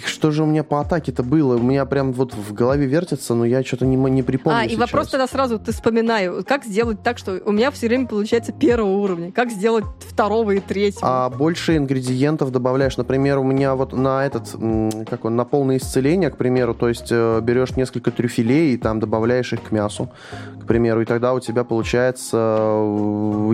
Что же у меня по атаке-то было? У меня прям вот в голове вертится, но я что-то не припомню сейчас. И вопрос тогда сразу, ты вспоминаю, как сделать так, что у меня все время получается первого уровня? Как сделать второго и третьего? А больше ингредиентов добавляешь. Например, у меня вот на на полное исцеление, к примеру, то есть берешь несколько трюфелей и там добавляешь их к мясу, к примеру, и тогда у тебя получается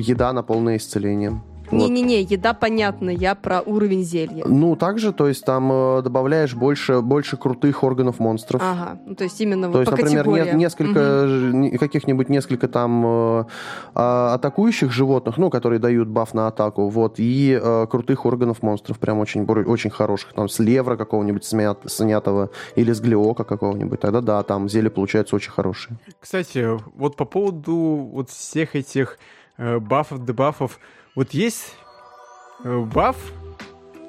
еда на полное исцеление. Вот. Не-не-не, еда понятна, я про уровень зелья. Ну, также, то есть там добавляешь больше крутых органов монстров. Ага, ну, то есть именно то вот есть, по например, категории. Каких-нибудь несколько там атакующих животных, ну, которые дают баф на атаку, вот, и крутых органов монстров, прям очень, очень хороших, там, с левра какого-нибудь снятого или с глиока какого-нибудь, тогда да, там зелья получаются очень хорошие. Кстати, вот по поводу вот всех этих бафов, дебафов, вот есть баф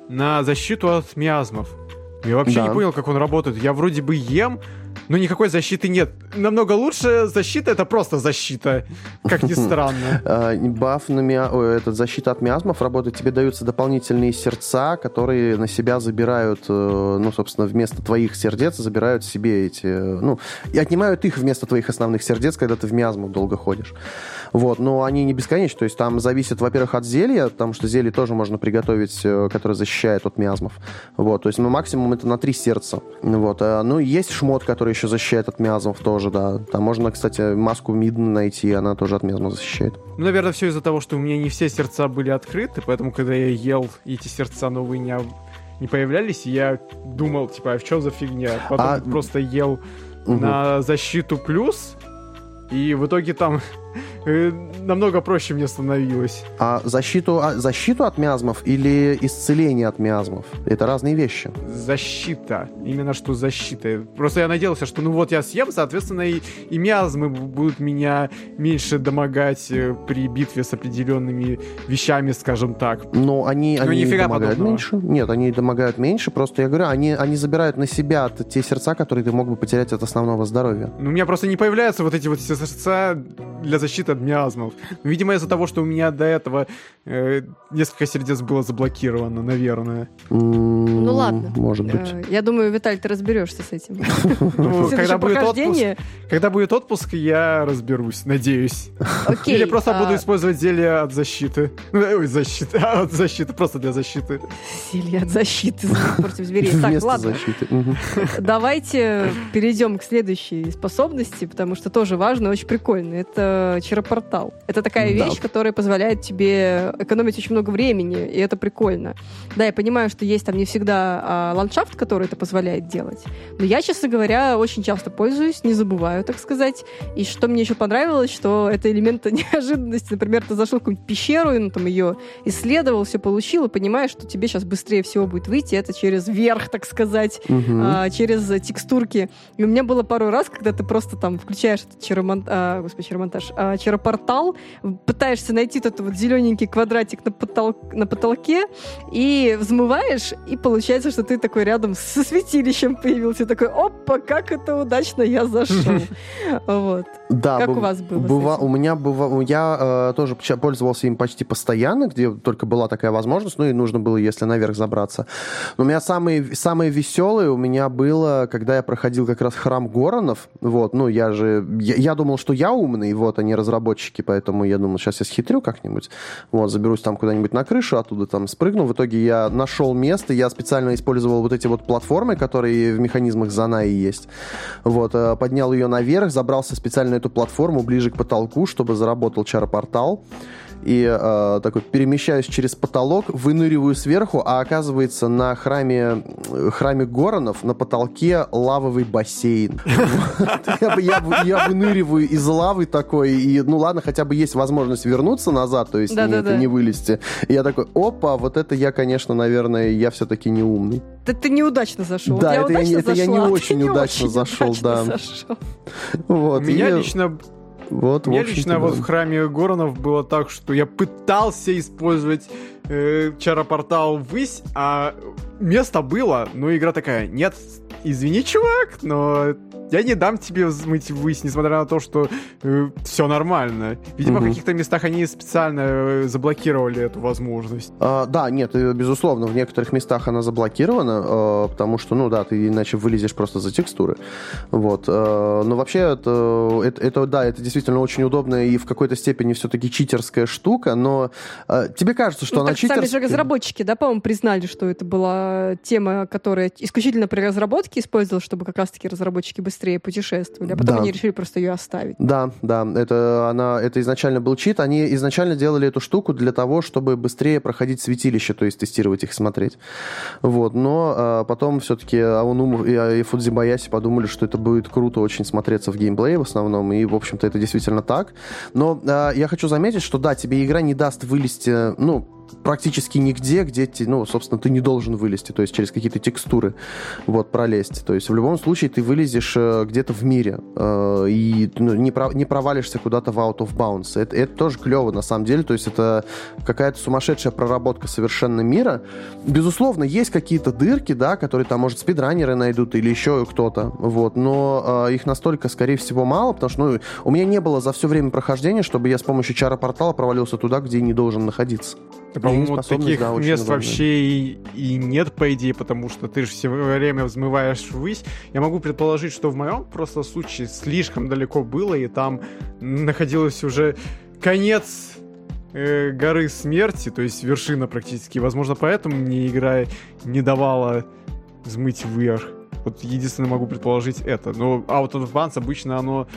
на защиту от миазмов. Я вообще не понял, как он работает. Я вроде бы ем, но никакой защиты нет. Намного лучше защита — это просто защита, как ни странно. Баф на защита от миазмов работает. Тебе даются дополнительные сердца, которые на себя забирают, ну, собственно, вместо твоих сердец забирают себе эти... Ну, и отнимают их вместо твоих основных сердец, когда ты в миазму долго ходишь. Вот, но они не бесконечны, то есть там зависит, во-первых, от зелья, потому что зелье тоже можно приготовить, которое защищает от миазмов. Вот, то есть, ну, максимум это на 3 сердца. Вот, ну, есть шмот, который еще защищает от миазмов тоже, да. Там можно, кстати, маску Мидна найти, она тоже от миазмов защищает. Ну, наверное, все из-за того, что у меня не все сердца были открыты, поэтому, когда я ел, эти сердца новые не появлялись, я думал, типа, а в чем за фигня? Потом просто ел на защиту плюс, и в итоге там... намного проще мне становилось. А защиту от миазмов или исцеление от миазмов? Это разные вещи. Защита. Именно что защита. Просто я надеялся, что ну вот я съем, соответственно, и миазмы будут меня меньше домогать при битве с определенными вещами, скажем так. Но они домогают меньше. Нет, они домогают меньше. Просто я говорю, они забирают на себя те сердца, которые ты мог бы потерять от основного здоровья. Ну, у меня просто не появляются вот эти вот сердца... для защиты от миазмов. Видимо, из-за того, что у меня до этого несколько сердец было заблокировано, наверное. Ну ладно. Может быть. Я думаю, Виталь, ты разберешься с этим. Когда будет отпуск, я разберусь, надеюсь. Или просто буду использовать зелье от защиты. Ой, от защиты, просто для защиты. Зелье от защиты против зверей. Так, ладно. Давайте перейдем к следующей способности, потому что тоже важно, очень прикольно. Это чаропортал. Это такая вещь, которая позволяет тебе экономить очень много времени, и это прикольно. Да, я понимаю, что есть там не всегда ландшафт, который это позволяет делать, но я, честно говоря, очень часто пользуюсь, не забываю, так сказать. И что мне еще понравилось, что это элемент неожиданности. Например, ты зашел в какую-нибудь пещеру, и, ну, там ее исследовал, все получил, и понимаешь, что тебе сейчас быстрее всего будет выйти. Это через верх, так сказать, через текстурки. И у меня было пару раз, когда ты просто там включаешь этот чаропортал, пытаешься найти тот вот зелененький квадратик на потолке, и взмываешь, и получается, что ты такой рядом со святилищем появился, такой, опа, как это удачно я зашел. Вот. Да, как у вас было? У меня бывало... Я тоже пользовался им почти постоянно, где только была такая возможность, ну и нужно было, если наверх забраться. Но у меня самые веселые у меня было, когда я проходил как раз храм Горонов, вот, ну я же... Я думал, что я умный, вот, а не разработчики, поэтому я думал, сейчас я схитрю как-нибудь, вот, заберусь там куда-нибудь на крышу, оттуда там спрыгну. В итоге я нашел место, я специально использовал вот эти вот платформы, которые в механизмах Занаи есть, вот, поднял ее наверх, забрался специально на эту платформу ближе к потолку, чтобы заработал чаропортал. И такой перемещаюсь через потолок, выныриваю сверху, а оказывается на храме Горонов на потолке лавовый бассейн. Я выныриваю из лавы такой, и ну ладно, хотя бы есть возможность вернуться назад, то есть не вылезти. Я такой, опа, вот это я, конечно, наверное, я все-таки не умный. Ты неудачно зашел. Да, это я не очень удачно зашел, да. Меня лично... Вот в храме Горонов было так, что я пытался использовать чаропортал ввысь, а место было, но игра такая, нет, извини, чувак, но я не дам тебе взмыть ввысь, несмотря на то, что все нормально. Видимо, в каких-то местах они специально заблокировали эту возможность. Да, нет, безусловно, в некоторых местах она заблокирована, потому что, ну да, ты иначе вылезешь просто за текстуры. Вот. Но вообще, это действительно очень удобная и в какой-то степени все-таки читерская штука, но тебе кажется, что она читерская. Сами же разработчики, да, по-моему, признали, что это была тема, которая исключительно при разработке использовалась, чтобы как раз-таки разработчики быстрее путешествовали, а потом они решили просто ее оставить. Да, да, это изначально был чит, они изначально делали эту штуку для того, чтобы быстрее проходить святилище, то есть тестировать их, смотреть. Вот, но потом все-таки Аонуму и Фудзибаяси подумали, что это будет круто очень смотреться в геймплее в основном, и, в общем-то, это действительно так. Но я хочу заметить, что да, тебе игра не даст вылезти, ну, практически нигде, где, ну, собственно, ты не должен вылезти, то есть через какие-то текстуры вот пролезть. То есть в любом случае ты вылезешь где-то в мире и не провалишься куда-то в out of bounds. Это тоже клево, на самом деле. То есть это какая-то сумасшедшая проработка совершенно мира. Безусловно, есть какие-то дырки, да, которые там, может, спидранеры найдут или еще кто-то. Вот. Но их настолько, скорее всего, мало, потому что ну, у меня не было за все время прохождения, чтобы я с помощью чаропортала провалился туда, где не должен находиться. По-моему, таких мест удобно. Вообще и нет, по идее, потому что ты же все время взмываешь ввысь. Я могу предположить, что в моем просто случае слишком далеко было, и там находилось уже конец горы смерти, то есть вершина практически. Возможно, поэтому мне игра не давала взмыть вверх. Вот единственное могу предположить это. Но Out of Bounds обычно оно...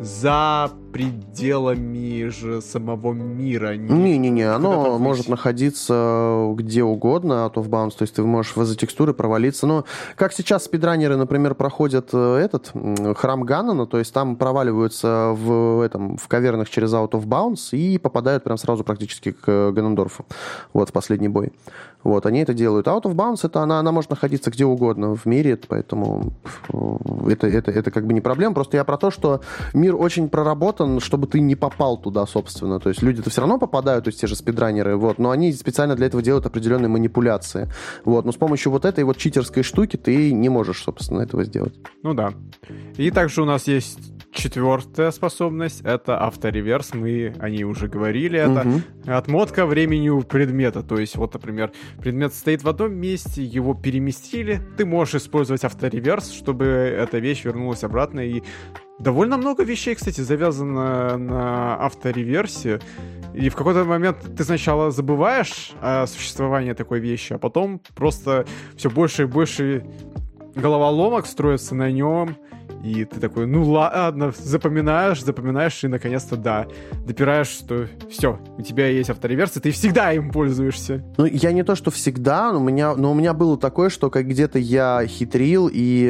за пределами же самого мира. Не-не-не, оно может находиться где угодно, out of bounds, то есть ты можешь за текстуры провалиться. Но как сейчас спидранеры, например, проходят этот храм Ганнона, то есть там проваливаются в кавернах через out of bounds и попадают прям сразу практически к Ганондорфу, вот, в последний бой. Вот, они это делают. Out of bounds, это она может находиться где угодно в мире, поэтому это как бы не проблема. Просто я про то, что мир очень проработан, разработан, чтобы ты не попал туда, собственно. То есть люди-то все равно попадают, то есть те же спидранеры, вот, но они специально для этого делают определенные манипуляции. Вот, но с помощью вот этой вот читерской штуки ты не можешь, собственно, этого сделать. Ну да. И также у нас есть четвертая способность, это автореверс, мы о ней уже говорили, это отмотка времени у предмета, то есть вот, например, предмет стоит в одном месте, его переместили, ты можешь использовать автореверс, чтобы эта вещь вернулась обратно, и довольно много вещей, кстати, завязано на автореверсе, и в какой-то момент ты сначала забываешь о существовании такой вещи, а потом просто все больше и больше головоломок строится на нем. И ты такой, ну ладно, запоминаешь, и наконец-то, да, допираешь, что все, у тебя есть автореверс, и ты всегда им пользуешься. Ну, я не то, что всегда, но у меня было такое, что как где-то я хитрил и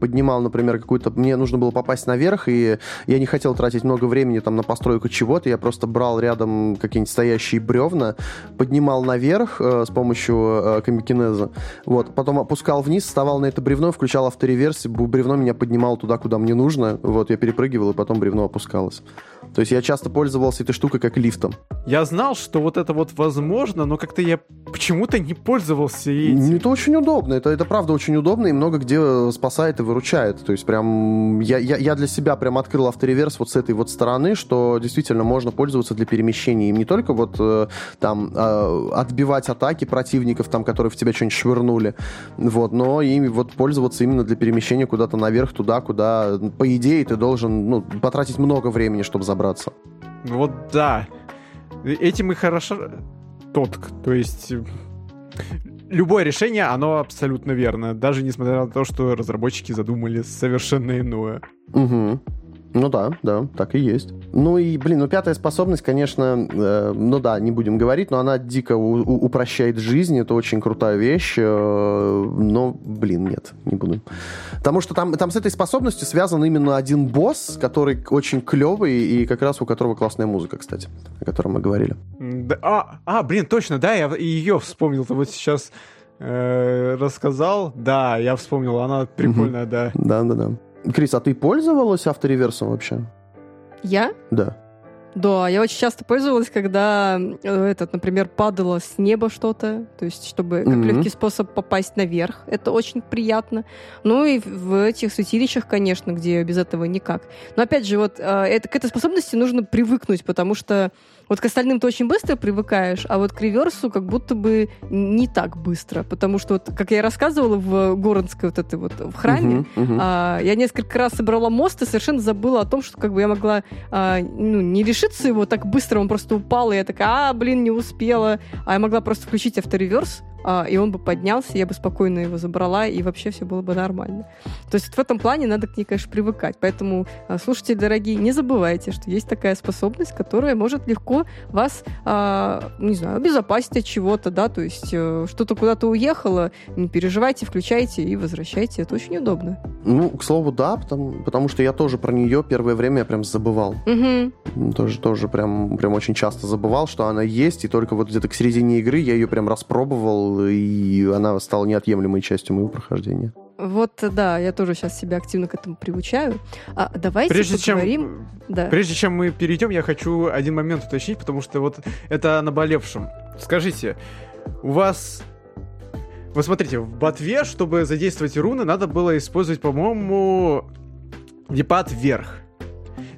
поднимал, например, какую-то... Мне нужно было попасть наверх, и я не хотел тратить много времени там на постройку чего-то, я просто брал рядом какие-нибудь стоящие бревна, поднимал наверх с помощью комбикинеза, вот, потом опускал вниз, вставал на это бревно, включал автореверс, и бревно меня поднимало туда, куда мне нужно, вот, я перепрыгивал, и потом бревно опускалось. То есть я часто пользовался этой штукой как лифтом. Я знал, что вот это вот возможно, но как-то я почему-то не пользовался этим. Это очень удобно, это правда очень удобно, и много где спасает и выручает. То есть прям я для себя прям открыл автореверс вот с этой вот стороны, что действительно можно пользоваться для перемещения. Им не только вот там отбивать атаки противников, там, которые в тебя что-нибудь швырнули, вот, но и вот пользоваться именно для перемещения куда-то наверх, туда, куда, по идее, ты должен потратить много времени, чтобы забраться. Вот да. Этим и хорошо... То есть... Любое решение, оно абсолютно верно. Даже несмотря на то, что разработчики задумали совершенно иное. Угу. Ну да, так и есть. Ну и, пятая способность, конечно, не будем говорить, но она дико упрощает жизнь, это очень крутая вещь, нет, не буду. Потому что там с этой способностью связан именно один босс, который очень клевый и как раз у которого классная музыка, кстати, о которой мы говорили. Я ее вспомнил-то вот сейчас рассказал. Да, я вспомнил, она прикольная, да. Да. Крис, а ты пользовалась автореверсом вообще? Я? Да. Да, я очень часто пользовалась, когда, например, падало с неба что-то, то есть чтобы как легкий способ попасть наверх. Это очень приятно. Ну и в этих святилищах, конечно, где без этого никак. Но опять же, к этой способности нужно привыкнуть, потому что вот к остальным ты очень быстро привыкаешь, а вот к реверсу как будто бы не так быстро, потому что, как я и рассказывала в Горанской в храме, я несколько раз собрала мост и совершенно забыла о том, что я могла не решиться его так быстро, он просто упал, и я такая, не успела. А я могла просто включить автореверс, и он бы поднялся, я бы спокойно его забрала, и вообще все было бы нормально. То есть в этом плане надо к ней, конечно, привыкать. Поэтому, слушатели дорогие, не забывайте, что есть такая способность, которая может легко вас, обезопасить от чего-то, да, то есть что-то куда-то уехало, не переживайте, включайте и возвращайте, это очень удобно. Ну, к слову, да, потому что я тоже про нее первое время я прям забывал. Угу. Тоже прям очень часто забывал, что она есть, и только вот где-то к середине игры я ее прям распробовал, и она стала неотъемлемой частью моего прохождения. Вот, да, я тоже сейчас себя активно к этому приучаю. Давайте поговорим... Прежде чем мы перейдем, я хочу один момент уточнить, потому что вот это о наболевшем. Скажите, у вас... Вот смотрите, в ботве, чтобы задействовать руны, надо было использовать, по-моему, гепат вверх.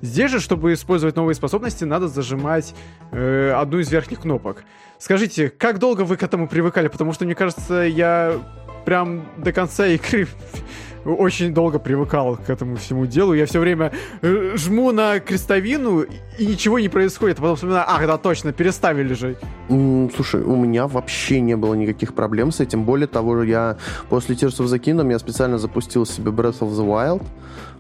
Здесь же, чтобы использовать новые способности, надо зажимать одну из верхних кнопок. Скажите, как долго вы к этому привыкали? Потому что, мне кажется, я прям до конца игры очень долго привыкал к этому всему делу. Я все время жму на крестовину, и ничего не происходит. А потом вспоминаю, да, точно, переставили же. Слушай, у меня вообще не было никаких проблем с этим. Более того, я после Tears of the Kingdom я специально запустил себе Breath of the Wild.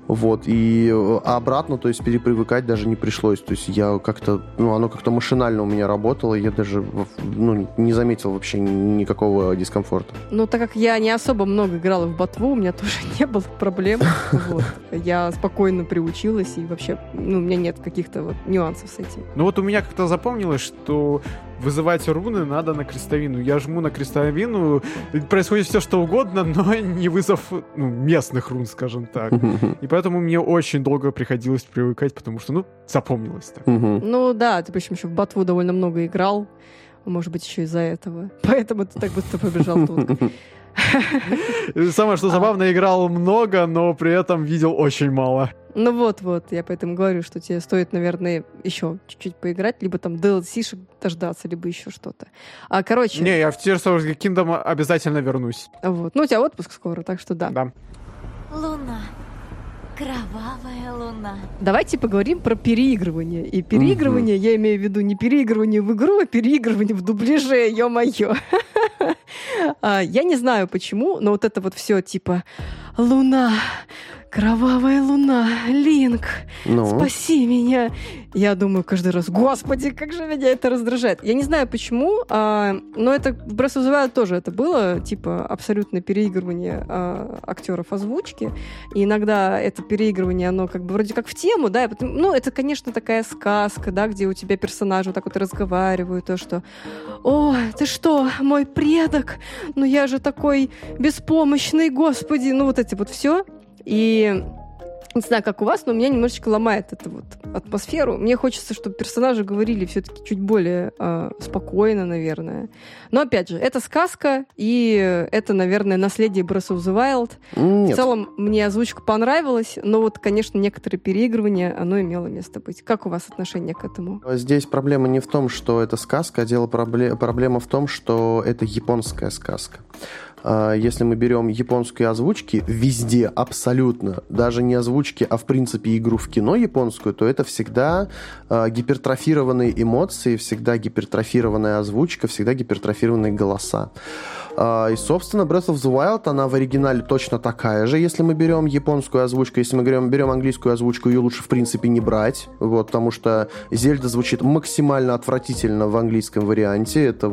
Вот, и обратно, то есть перепривыкать даже не пришлось, то есть я как-то, оно как-то машинально у меня работало, я даже, не заметил вообще никакого дискомфорта. Так как я не особо много играла в ботву, у меня тоже не было проблем, я спокойно приучилась, и вообще, у меня нет каких-то нюансов с этим. У меня как-то запомнилось, что вызывать руны надо на крестовину. Я жму на крестовину, происходит все что угодно, но не вызов местных рун, скажем так. И поэтому мне очень долго приходилось привыкать, потому что, запомнилось так. Ну да, ты причем еще в ботву довольно много играл, может быть, еще из-за этого. Поэтому ты так будто побежал тут. Самое, что забавно, играл много, но при этом видел очень мало. Ну вот, я поэтому говорю, что тебе стоит, наверное, еще чуть-чуть поиграть, либо там DLC-шек дождаться, либо еще что-то. Не, я в Tears of the Kingdom обязательно вернусь. Вот. Ну, у тебя отпуск скоро, так что да. Да. Луна. Кровавая луна. Давайте поговорим про переигрывание. И переигрывание, я имею в виду не переигрывание в игру, а переигрывание в дубляже, ё-моё. Я не знаю почему, но вот это вот все типа «Луна, кровавая луна, Линк, спаси меня». Я думаю каждый раз, господи, как же меня это раздражает. Я не знаю почему, но это в Breath of the Wild тоже это было, типа абсолютное переигрывание актеров озвучки. И иногда это переигрывание, оно как бы вроде как в тему, да, это, конечно, такая сказка, да, где у тебя персонажи вот так вот разговаривают, то, что «О, ты что, мой предок? Ну я же такой беспомощный, господи!» Вот эти вот все. И не знаю, как у вас, но меня немножечко ломает эту вот атмосферу. Мне хочется, чтобы персонажи говорили все-таки чуть более спокойно, наверное. Но, опять же, это сказка, и это, наверное, наследие Breath of the Wild. Нет. В целом, мне озвучка понравилась, но вот, конечно, некоторое переигрывание, оно имело место быть. Как у вас отношение к этому? Здесь проблема не в том, что это сказка, а проблема в том, что это японская сказка. Если мы берем японские озвучки, везде абсолютно, даже не озвучки, а в принципе игру в кино японскую, то это всегда гипертрофированные эмоции, всегда гипертрофированная озвучка, всегда гипертрофированные голоса. И, собственно, Breath of the Wild, она в оригинале точно такая же, если мы берем японскую озвучку. Если мы берем английскую озвучку, ее лучше, в принципе, не брать, потому что Зельда звучит максимально отвратительно в английском варианте. Это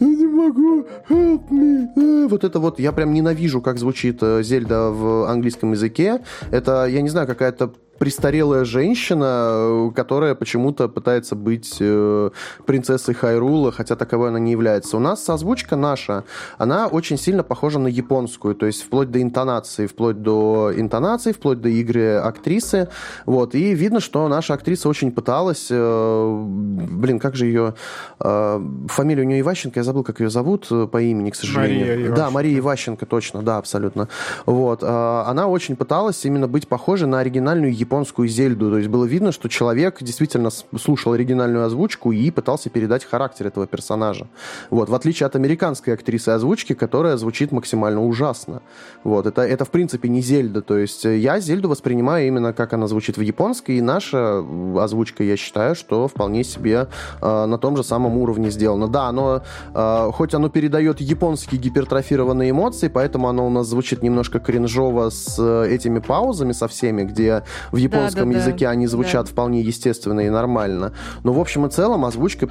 «Не могу, help me!» Я прям ненавижу, как звучит Зельда в английском языке. Это, я не знаю, какая-то престарелая женщина, которая почему-то пытается быть принцессой Хайрула, хотя таковой она не является. У нас озвучка наша, она очень сильно похожа на японскую, то есть вплоть до интонации, вплоть до игры актрисы. И видно, что наша актриса очень пыталась. Как же ее фамилия у нее Иващенко, я забыл, как ее зовут по имени, к сожалению. Мария Иващенко. Да, Мария Иващенко, точно, да, абсолютно. Она очень пыталась именно быть похожей на оригинальную японскую Зельду. То есть было видно, что человек действительно слушал оригинальную озвучку и пытался передать характер этого персонажа. В отличие от американской актрисы озвучки, которая звучит максимально ужасно. Это в принципе не Зельда. То есть я Зельду воспринимаю именно как она звучит в японской, и наша озвучка, я считаю, что вполне себе на том же самом уровне сделана. Да, хоть оно передает японские гипертрофированные эмоции, поэтому оно у нас звучит немножко кринжово с этими паузами со всеми, где в японском языке они звучат вполне естественно и нормально. Но в общем и целом озвучка,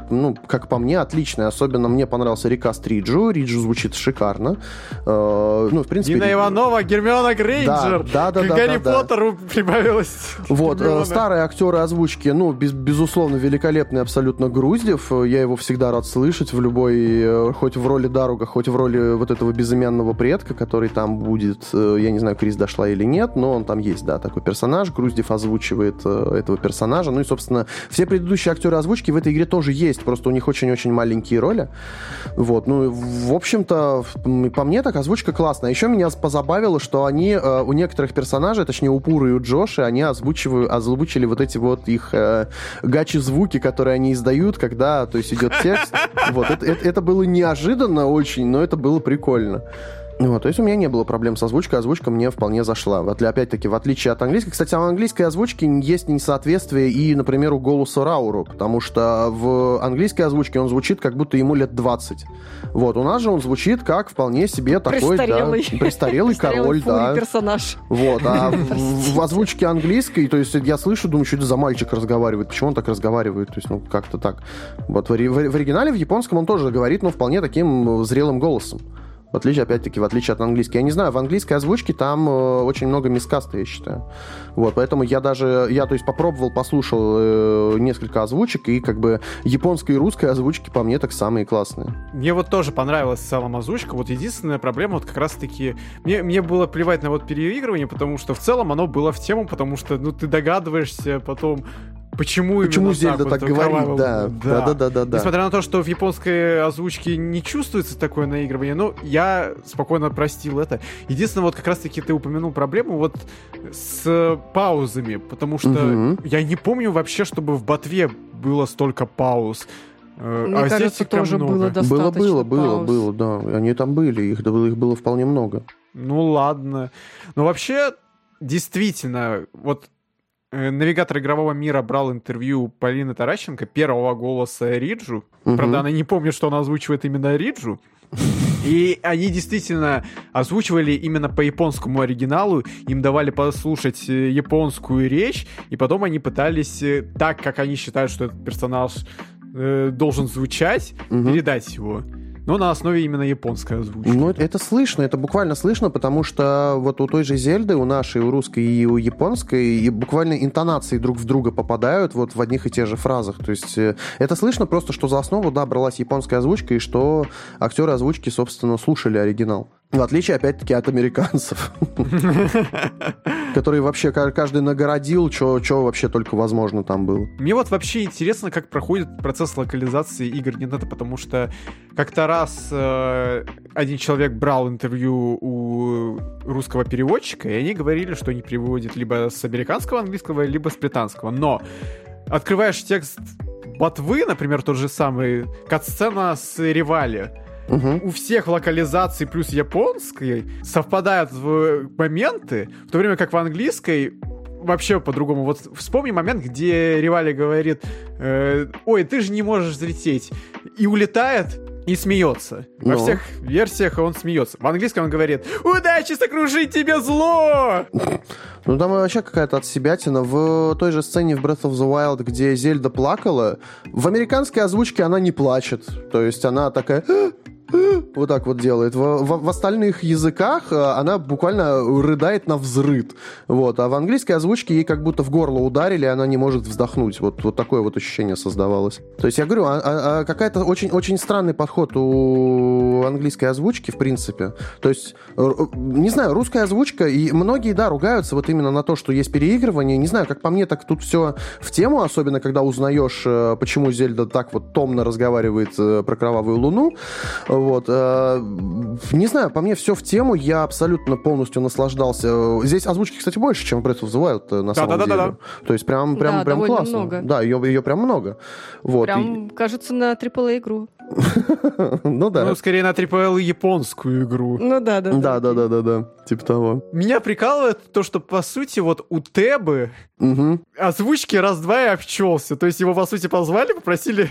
как по мне, отличная. Особенно мне понравился рекаст Риджу. Риджу звучит шикарно. В принципе, Нина Иванова, Гермиона Грейнджер. Да. Гарри Поттеру прибавилось. Старые актеры озвучки, безусловно, великолепный абсолютно Груздев. Я его всегда рад слышать в любой, хоть в роли Даруга, хоть в роли вот этого безымянного предка, который там будет. Я не знаю, Крис дошла или нет, но он там есть, да, такой персонаж. Груздев озвучивает этого персонажа. Собственно, все предыдущие актеры озвучки в этой игре тоже есть, просто у них очень-очень маленькие роли. В общем-то, по мне так озвучка классная. Еще меня позабавило, что они у некоторых персонажей, точнее у Пуры и у Джоши, они озвучили вот эти вот их гачи-звуки, которые они издают, когда, то есть, идет текст. Это было неожиданно очень, но это было прикольно. То есть у меня не было проблем с озвучкой, озвучка мне вполне зашла. Опять-таки, в отличие от английской. Кстати, в английской озвучке есть несоответствие и, например, у голоса Рауру, потому что в английской озвучке он звучит, как будто ему лет 20. У нас же он звучит как вполне себе такой... Престарелый король, да. Персонаж. А в озвучке английской, то есть я слышу, думаю, что это за мальчик разговаривает, почему он так разговаривает, то есть, как-то так. В оригинале, в японском он тоже говорит, но вполне таким зрелым голосом. В отличие от английской. Я не знаю, в английской озвучке там очень много мискаста, я считаю. Вот, поэтому я попробовал, послушал несколько озвучек, и как бы японская и русская озвучки по мне так самые классные. Мне вот тоже понравилась в целом озвучка. Вот единственная проблема, вот как раз-таки... Мне было плевать на вот переигрывание, потому что в целом оно было в тему, потому что, ты догадываешься потом... Почему Зельда так говорит, да. Несмотря на то, что в японской озвучке не чувствуется такое наигрывание, я спокойно простил это. Единственное, вот как раз-таки ты упомянул проблему вот с паузами, потому что я не помню вообще, чтобы в ботве было столько пауз. Мне кажется, тоже много. Было достаточно было, да. Они там были, их было вполне много. Ладно. Но вообще, действительно, вот навигатор игрового мира брал интервью Полины Таращенко, первого голоса Риджу. Правда, она не помнит, что она озвучивает именно Риджу. И они действительно озвучивали именно по японскому оригиналу. Им давали послушать японскую речь. И потом они пытались так, как они считают, что этот персонаж должен звучать, передать его. Но на основе именно японской озвучки. Это слышно, это буквально слышно, потому что вот у той же Зельды, у нашей, у русской и у японской, и буквально интонации друг в друга попадают вот в одних и тех же фразах. То есть это слышно просто, что за основу, бралась японская озвучка, и что актеры озвучки, собственно, слушали оригинал. В отличие, опять-таки, от американцев, которые вообще каждый нагородил, что вообще только возможно там было. Мне вот вообще интересно, как проходит процесс локализации игр Nintendo, потому что как-то раз один человек брал интервью у русского переводчика, и они говорили, что они переводят либо с американского английского, либо с британского. Но открываешь текст ботвы, например, тот же самый, катсцена с Ревали, у всех локализаций плюс японской совпадают моменты, в то время как в английской вообще по-другому. Вот вспомни момент, где Ревали говорит: «Ой, ты же не можешь взлететь», и улетает и смеется. Во всех версиях он смеется. В английском он говорит: «Удачи сокрушить тебе зло!» Там вообще какая-то отсебятина. В той же сцене в Breath of the Wild, где Зельда плакала, в американской озвучке она не плачет. То есть она такая... вот так вот делает. В остальных языках она буквально рыдает на взрыд. Вот. А в английской озвучке ей как будто в горло ударили, и она не может вздохнуть. Вот такое вот ощущение создавалось. То есть я говорю, какая-то очень-очень странный подход у английской озвучки, в принципе. То есть, не знаю, русская озвучка, и многие, ругаются вот именно на то, что есть переигрывание. Не знаю, как по мне, так тут все в тему, особенно когда узнаешь, почему Зельда так вот томно разговаривает про Кровавую Луну. Вот. Не знаю, по мне все в тему, я абсолютно полностью наслаждался. Здесь озвучки, кстати, больше, чем в Breath of the Wild, на самом деле. Да. То есть прям классно. Много. Да, ее прям много. Вот. Прям, кажется, на AAA-игру. Скорее на AAA-японскую игру. Да. Типа того. Меня прикалывает то, что, по сути, вот у Тебы озвучки раз-два и обчелся. То есть его, по сути, позвали, попросили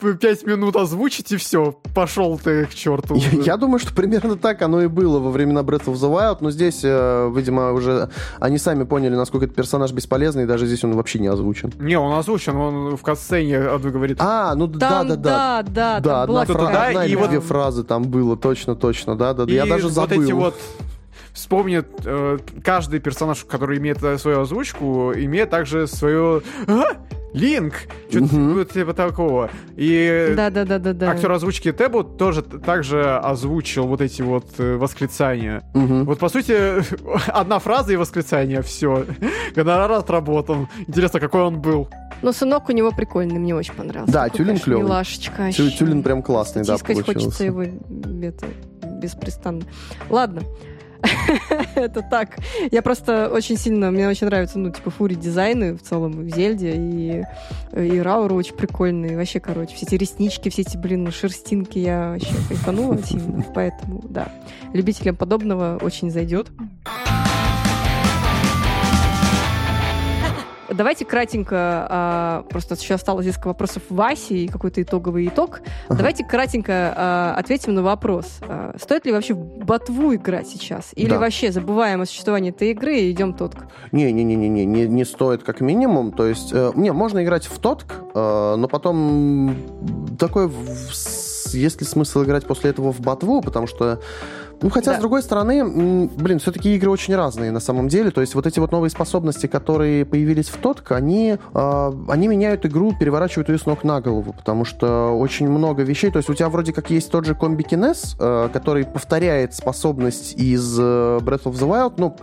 5 минут озвучить, и все, пошел ты к черту. Я думаю, что примерно так оно и было во времена Breath of the Wild, но здесь, видимо, уже они сами поняли, насколько этот персонаж бесполезный, и даже здесь он вообще не озвучен. Не, он озвучен, он в катсцене говорит. Да, была одна или две фразы там было, точно, да. Я даже забыл. Вот эти вот вспомнит, каждый персонаж, который имеет свою озвучку, имеет также свое... Линк! Что-то типа такого. И актер озвучки Тебу тоже также озвучил вот эти вот восклицания. Вот, по сути, одна фраза и восклицание, все. Гонорар отработан. Интересно, какой он был. Но сынок у него прикольный, мне очень понравился. Да, Тюлин клёвый. Милашечка. Тюлин прям классный, получился. Тискать хочется его беспрестанно. Ладно. Это так. Я просто очень сильно... Мне очень нравятся, фури дизайны в целом, в Зельде, и Рауру очень прикольные. Вообще, все эти реснички, все эти, шерстинки. Я вообще кайфанула сильно. Поэтому, да, любителям подобного очень зайдет. Давайте кратенько, просто еще осталось несколько вопросов Васи и какой-то итоговый итог. Давайте кратенько ответим на вопрос. Стоит ли вообще в ботву играть сейчас? Или вообще забываем о существовании этой игры и идем в тотк? Не, не стоит как минимум. То есть, можно играть в тотк, но потом такой... есть ли смысл играть после этого в ботву, потому что... Ну, хотя, да. С другой стороны, блин, все-таки игры очень разные на самом деле. То есть вот эти вот новые способности, которые появились в Тотк, они меняют игру, переворачивают ее с ног на голову, потому что очень много вещей. То есть у тебя вроде как есть тот же комбикинез, который повторяет способность из Breath of the Wild, ну,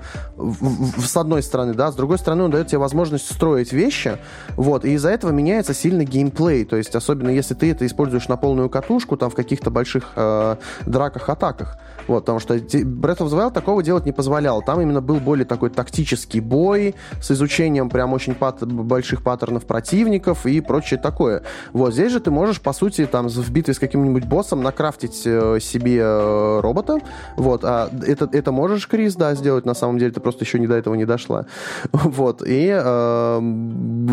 с одной стороны, да, с другой стороны он дает тебе возможность строить вещи, вот, и из-за этого меняется сильно геймплей. То есть особенно если ты это используешь на полную катушку, там, в каких-то больших драках, атаках. Вот, потому что Breath of the Wild такого делать не позволял. Там именно был более такой тактический бой с изучением прям очень больших паттернов противников и прочее такое. Вот, здесь же ты можешь, по сути, там, в битве с каким-нибудь боссом накрафтить себе робота. Вот, а это можешь, Крис, да, сделать на самом деле, ты просто еще не до этого не дошла. Вот, и,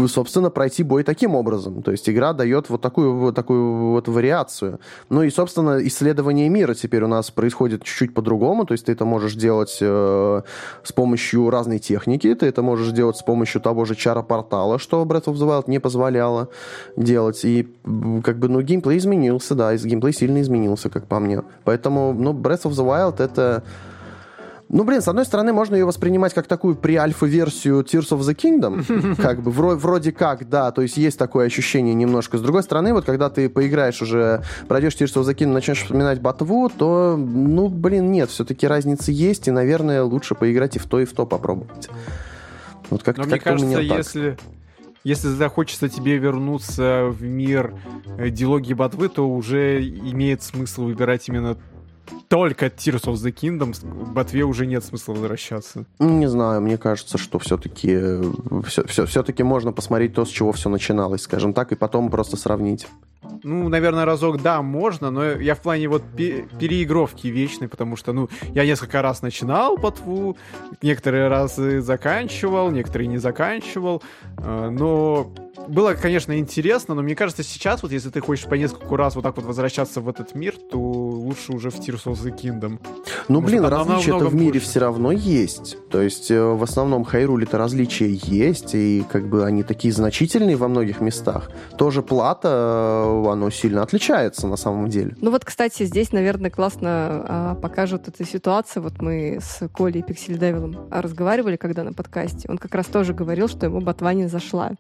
собственно, пройти бой таким образом. То есть игра дает вот такую вариацию. Ну и, собственно, исследование мира теперь у нас происходит чуть-чуть по-другому, то есть ты это можешь делать с помощью разной техники, ты это можешь делать с помощью того же чара-портала, что Breath of the Wild не позволяло делать, и как бы, ну, геймплей изменился, да, геймплей сильно изменился, как по мне, поэтому, ну, Breath of the Wild это... Ну, блин, с одной стороны, можно ее воспринимать как такую преальфа-версию Tears of the Kingdom, как бы, вроде как, да, то есть есть такое ощущение немножко. С другой стороны, вот когда ты поиграешь уже, пройдешь Tears of the Kingdom, начнешь вспоминать ботву, то, ну, блин, нет, все-таки разница есть, и, наверное, лучше поиграть и в то попробовать. Вот как-то у меня так. Но мне кажется, если захочется тебе вернуться в мир дилогии ботвы, то уже имеет смысл выбирать именно только Tears of the Kingdom, в ботве уже нет смысла возвращаться. Не знаю, мне кажется, что все-таки можно посмотреть то, с чего все начиналось, скажем так, и потом просто сравнить. Ну, наверное, разок, да, можно, но я в плане вот переигровки вечной, потому что, ну, я несколько раз начинал ботву, некоторые разы заканчивал, некоторые не заканчивал, но... Было, конечно, интересно, но мне кажется, сейчас, вот если ты хочешь по нескольку раз вот так вот возвращаться в этот мир, то лучше уже в Tears of the Kingdom. Ну, блин, различия-то в мире все равно есть. То есть, в основном, Хайруле-то различия есть, и как бы они такие значительные во многих местах. Тоже плата, оно сильно отличается на самом деле. Ну вот, кстати, здесь, наверное, классно покажут эту ситуацию. Вот мы с Колей Пиксель-Девилом разговаривали, когда на подкасте. Он как раз тоже говорил, что ему ботва не зашла.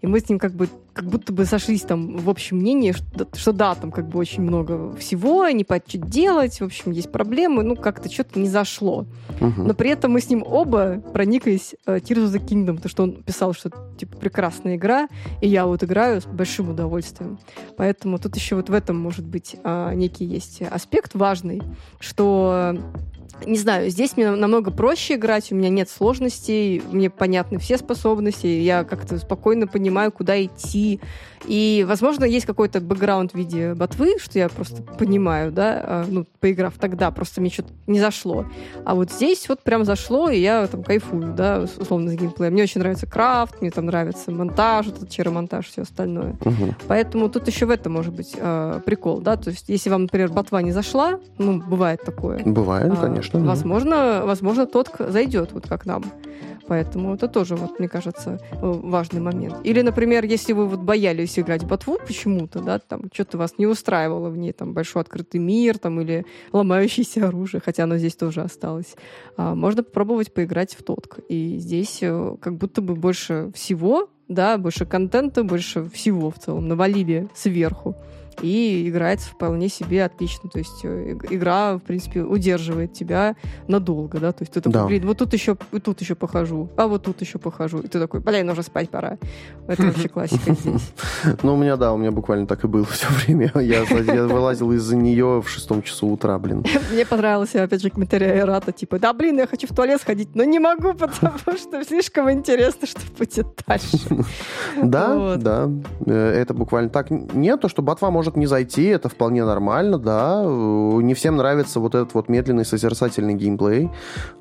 И мы с ним как будто бы сошлись там в общем мнении, что да, там как бы очень много всего, не понять, что делать, в общем, есть проблемы, ну, как-то что-то не зашло. Угу. Но при этом мы с ним оба прониклись Tears of the Kingdom, потому что он писал, что типа прекрасная игра, и я вот играю с большим удовольствием. Поэтому тут еще вот в этом, может быть, некий есть аспект важный, что... Не знаю, здесь мне намного проще играть, у меня нет сложностей, мне понятны все способности, я как-то спокойно понимаю, куда идти. И, возможно, есть какой-то бэкграунд в виде ботвы, что я просто понимаю, да, ну, поиграв тогда, просто мне что-то не зашло. А вот здесь вот прям зашло, и я там кайфую, да, условно, с геймплеем. Мне очень нравится крафт, мне там нравится монтаж, этот черомонтаж, все остальное. Угу. Поэтому тут еще в этом может быть прикол, да, то есть если вам, например, ботва не зашла, ну, бывает такое. Бывает, конечно. Возможно, тот зайдет, вот как нам. Поэтому это тоже, вот, мне кажется, важный момент. Или, например, если вы вот боялись играть в ботву почему-то, да, там что-то вас не устраивало в ней, там большой открытый мир, там, или ломающееся оружие, хотя оно здесь тоже осталось. Можно попробовать поиграть в Тотк. И здесь как будто бы больше всего, да, больше контента, больше всего в целом навалили сверху. И играется вполне себе отлично. То есть игра, в принципе, удерживает тебя надолго, да? То есть ты такой, да. Блин, вот тут еще похожу, а вот тут еще похожу. И ты такой, блин, уже спать пора. Это вообще классика здесь. Ну, у меня буквально так и было все время. Я вылазил из-за нее в 6 часу утра, блин. Мне понравился, опять же, комментарий Рата, типа, да, блин, я хочу в туалет сходить, но не могу, потому что слишком интересно, что будет дальше. Да. Это буквально так. Нет, то, что ботва может не зайти, это вполне нормально, да. Не всем нравится вот этот вот медленный созерцательный геймплей,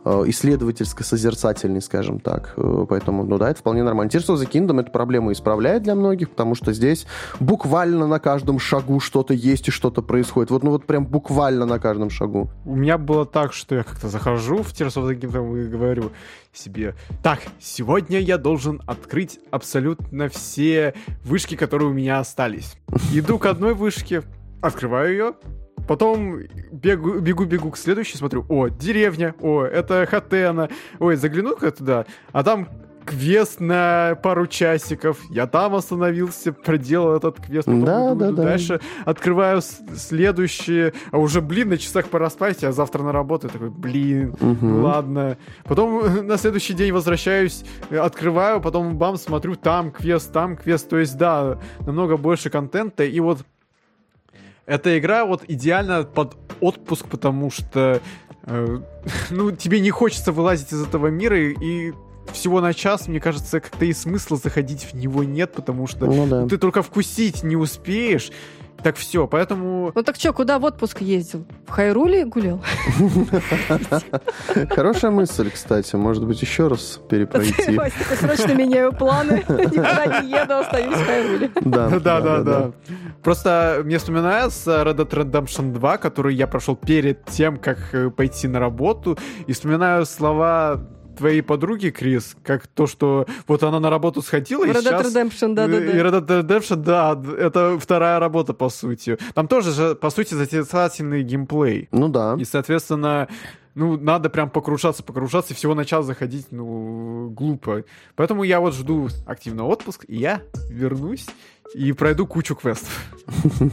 исследовательско-созерцательный, скажем так. Поэтому, ну да, это вполне нормально. Tears of the Kingdom эту проблему исправляет для многих, потому что здесь буквально на каждом шагу что-то есть и что-то происходит. Вот, ну вот прям буквально на каждом шагу. У меня было так, что я как-то захожу в Tears of the Kingdom и говорю себе, так, сегодня я должен открыть абсолютно все вышки, которые у меня остались. Иду к одной вышке, открываю ее, потом бегу к следующей, смотрю, о, деревня, о, это Хатена, ой, загляну-ка туда, а там квест на пару часиков, я там остановился, проделал этот квест, потом иду дальше, открываю следующие, а уже, блин, на часах пора спать, а завтра на работу, я такой, блин, ладно. Потом на следующий день возвращаюсь, открываю, потом бам, смотрю, там квест, то есть, да, намного больше контента, и вот эта игра вот идеально под отпуск, потому что, ну, тебе не хочется вылазить из этого мира, и всего на час, мне кажется, как-то и смысла заходить в него нет, потому что ты только вкусить не успеешь. Так все, поэтому... Ну так что, куда в отпуск ездил? В Хайруле гулял? Хорошая мысль, кстати. Может быть, еще раз перепройти. Вася, срочно меняю планы. Никуда не еду, остаюсь в Хайруле. Да. Просто мне вспоминается Red Dead Redemption 2, который я прошел перед тем, как пойти на работу. И вспоминаю слова... твоей подруги, Крис, как то, что вот она на работу сходила, и сейчас... Red Dead Redemption, да, это вторая работа, по сути. Там тоже же, по сути, затесательный геймплей. Ну да. И, соответственно, ну, надо прям покружаться, и всего на час заходить, ну, глупо. Поэтому я вот жду активно отпуск, и я вернусь и пройду кучу квестов.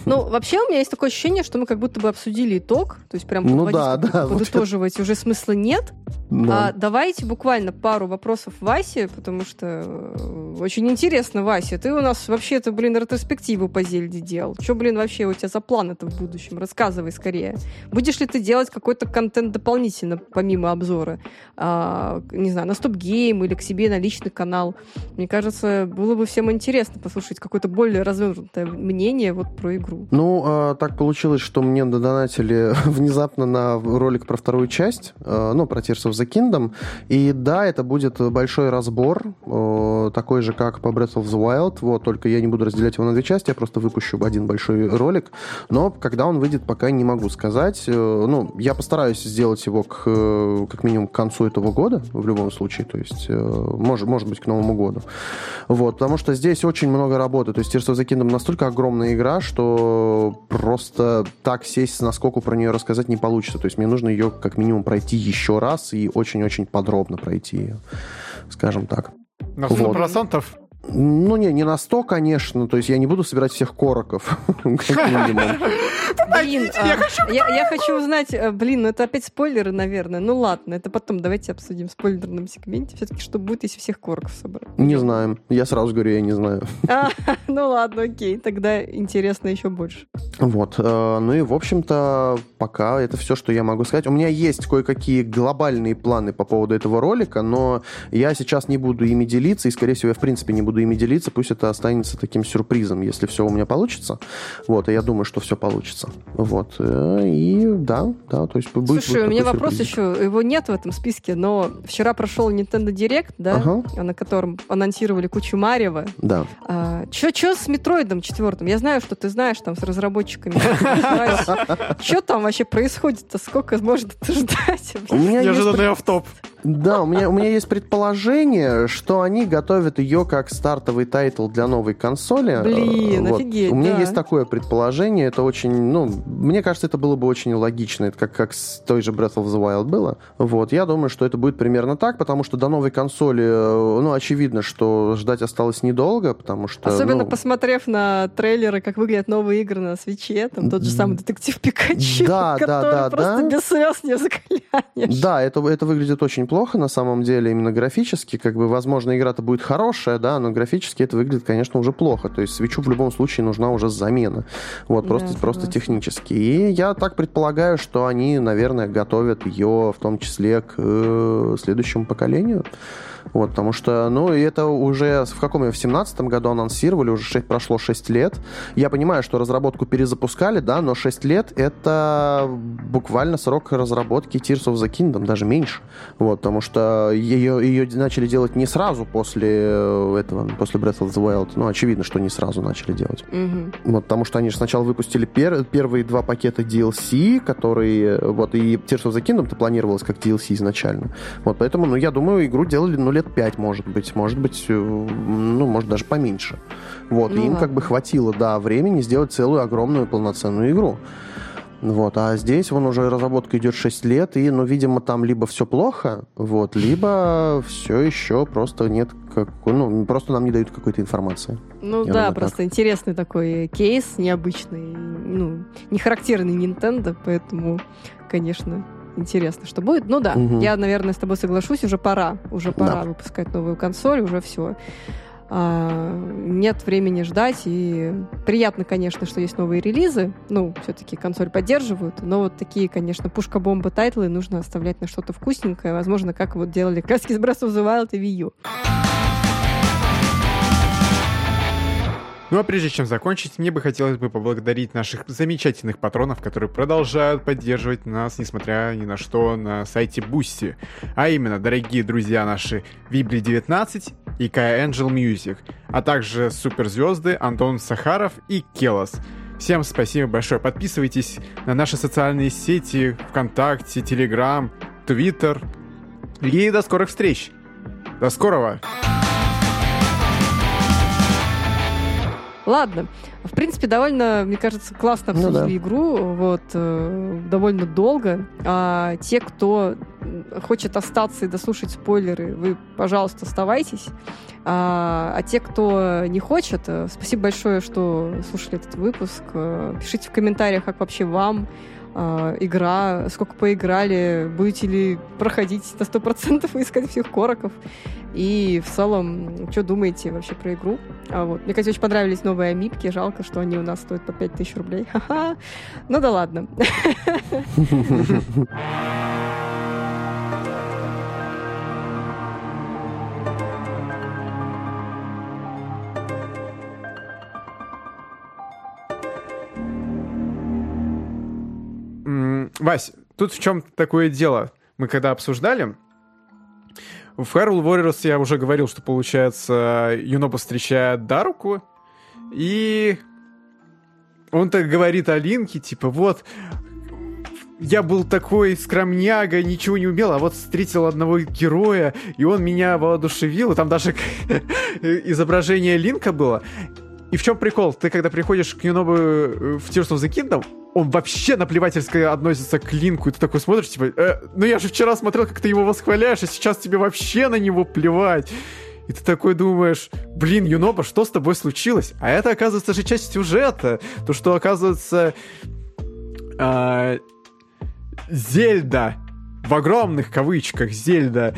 Ну, вообще, у меня есть такое ощущение, что мы как будто бы обсудили итог, то есть прям подытоживать уже смысла нет. А давайте буквально пару вопросов Васе, потому что очень интересно, Вася, ты у нас вообще-то, блин, ретроспективу по Зельде делал. Что, блин, вообще у тебя за планы-то в будущем? Рассказывай скорее. Будешь ли ты делать какой-то контент дополнительно, помимо обзора? Не знаю, на стоп-гейм или к себе на личный канал? Мне кажется, было бы всем интересно послушать какой-то более развернутое мнение вот про игру. Ну, так получилось, что мне донатили внезапно на ролик про вторую часть, ну, про Tears of the Kingdom, и да, это будет большой разбор, такой же, как по Breath of the Wild, вот, только я не буду разделять его на две части, я просто выпущу один большой ролик, но когда он выйдет, пока не могу сказать. Ну, я постараюсь сделать его как минимум к концу этого года, в любом случае, то есть, может быть, к Новому году. Вот, потому что здесь очень много работы, то есть Tears of the Kingdom настолько огромная игра, что просто так сесть насколько про нее рассказать не получится. То есть мне нужно ее как минимум пройти еще раз и очень-очень подробно пройти ее, скажем так. На 100%? Ну, не на 100, конечно. То есть я не буду собирать всех короков. Блин, я хочу узнать... Блин, это опять спойлеры, наверное. Ну, ладно, это потом. Давайте обсудим в спойлерном сегменте. Все-таки что будет, если всех короков собрать? Не знаем. Я сразу говорю, я не знаю. Ну, ладно, окей. Тогда интересно еще больше. Вот. Ну и, в общем-то, пока это все, что я могу сказать. У меня есть кое-какие глобальные планы по поводу этого ролика, но я сейчас не буду ими делиться, и, скорее всего, я, в принципе, не буду ими делиться, пусть это останется таким сюрпризом, если все у меня получится. Вот, и я думаю, что все получится. Вот, и да, то есть будет. Слушай, у меня вопрос еще, его нет в этом списке, но вчера прошел Nintendo Direct, да, на котором анонсировали кучу Марио. Да. Че с Метроидом 4? Я знаю, что ты знаешь там с разработчиками. Че там вообще происходит? Сколько можно ждать? Неожиданный автоп. Да, у меня есть предположение, что они готовят ее как стартовый тайтл для новой консоли. Блин, вот. Офигеть, у меня есть такое предположение, это очень, ну, мне кажется, это было бы очень логично, это как с той же Breath of the Wild было. Вот, я думаю, что это будет примерно так, потому что до новой консоли, ну, очевидно, что ждать осталось недолго, потому что... Особенно посмотрев на трейлеры, как выглядят новые игры на Свитче, там тот же самый Детектив Пикачу, который просто без слез не закалянешь. Да, это выглядит очень плохо, на самом деле, именно графически, как бы, возможно, игра-то будет хорошая, да, но графически это выглядит, конечно, уже плохо. То есть Свитчу в любом случае нужна уже замена. Вот, просто технически. И я так предполагаю, что они, наверное, готовят ее в том числе к следующему поколению. Вот, потому что, ну, это уже в 17-м году анонсировали, уже прошло 6 лет. Я понимаю, что разработку перезапускали, да, но 6 лет это буквально срок разработки Tears of the Kingdom, даже меньше. Вот, потому что ее начали делать не сразу после Breath of the Wild. Ну, очевидно, что не сразу начали делать. Вот, потому что они же сначала выпустили первые два пакета DLC, которые, вот, и Tears of the Kingdom-то планировалось как DLC изначально. Вот, поэтому, ну, я думаю, игру делали, ну, лет 5, может быть, ну, может, даже поменьше. Вот, ну, и им как бы хватило, да, времени сделать целую огромную полноценную игру. Вот, а здесь вон уже разработка идет 6 лет, и, ну, видимо, там либо все плохо, вот, либо все еще просто нет, просто нам не дают какой-то информации. Ну да, просто так. Интересный такой кейс, необычный, ну, не характерный Nintendo, поэтому, конечно, интересно, что будет. Ну да, я, наверное, с тобой соглашусь, уже пора выпускать новую консоль, уже все. Нет времени ждать, и приятно, конечно, что есть новые релизы, ну, все-таки консоль поддерживают, но вот такие, конечно, пушка-бомба тайтлы нужно оставлять на что-то вкусненькое, возможно, как вот делали краски с Breath of the Wild и Wii U. Ну а прежде чем закончить, мне бы хотелось бы поблагодарить наших замечательных патронов, которые продолжают поддерживать нас, несмотря ни на что, на сайте Boosty. А именно, дорогие друзья наши Vibri19 и Kaya Angel Music, а также суперзвезды Антон Сахаров и Келос. Всем спасибо большое. Подписывайтесь на наши социальные сети, ВКонтакте, Телеграм, Твиттер. И до скорых встреч! До скорого! Ладно. В принципе, довольно, мне кажется, классно обсудили игру. Вот, довольно долго. А те, кто хочет остаться и дослушать спойлеры, вы, пожалуйста, оставайтесь. А те, кто не хочет, спасибо большое, что слушали этот выпуск. Пишите в комментариях, как вообще вам игра, сколько поиграли, будете ли проходить на 100% и искать всех короков. И в целом, что думаете вообще про игру? Вот. Мне, кстати, очень понравились новые амипки. Жалко, что они у нас стоят по 5000 рублей. Ха-ха. Ну да ладно. Вась, тут в чем такое дело? Мы когда обсуждали... В Hyrule Warriors я уже говорил, что, получается, Юноба встречает Даруку, и он так говорит о Линке, типа, вот, я был такой скромняга, ничего не умел, а вот встретил одного героя, и он меня воодушевил, и там даже изображение Линка было. И в чем прикол? Ты, когда приходишь к Юнобу в Tears of the Kingdom, он вообще наплевательски относится к Линку, и ты такой смотришь, типа, ну я же вчера смотрел, как ты его восхваляешь, а сейчас тебе вообще на него плевать. И ты такой думаешь, блин, Юноба, что с тобой случилось? А это, оказывается, же часть сюжета. То, что, оказывается, Зельда, в огромных кавычках Зельда,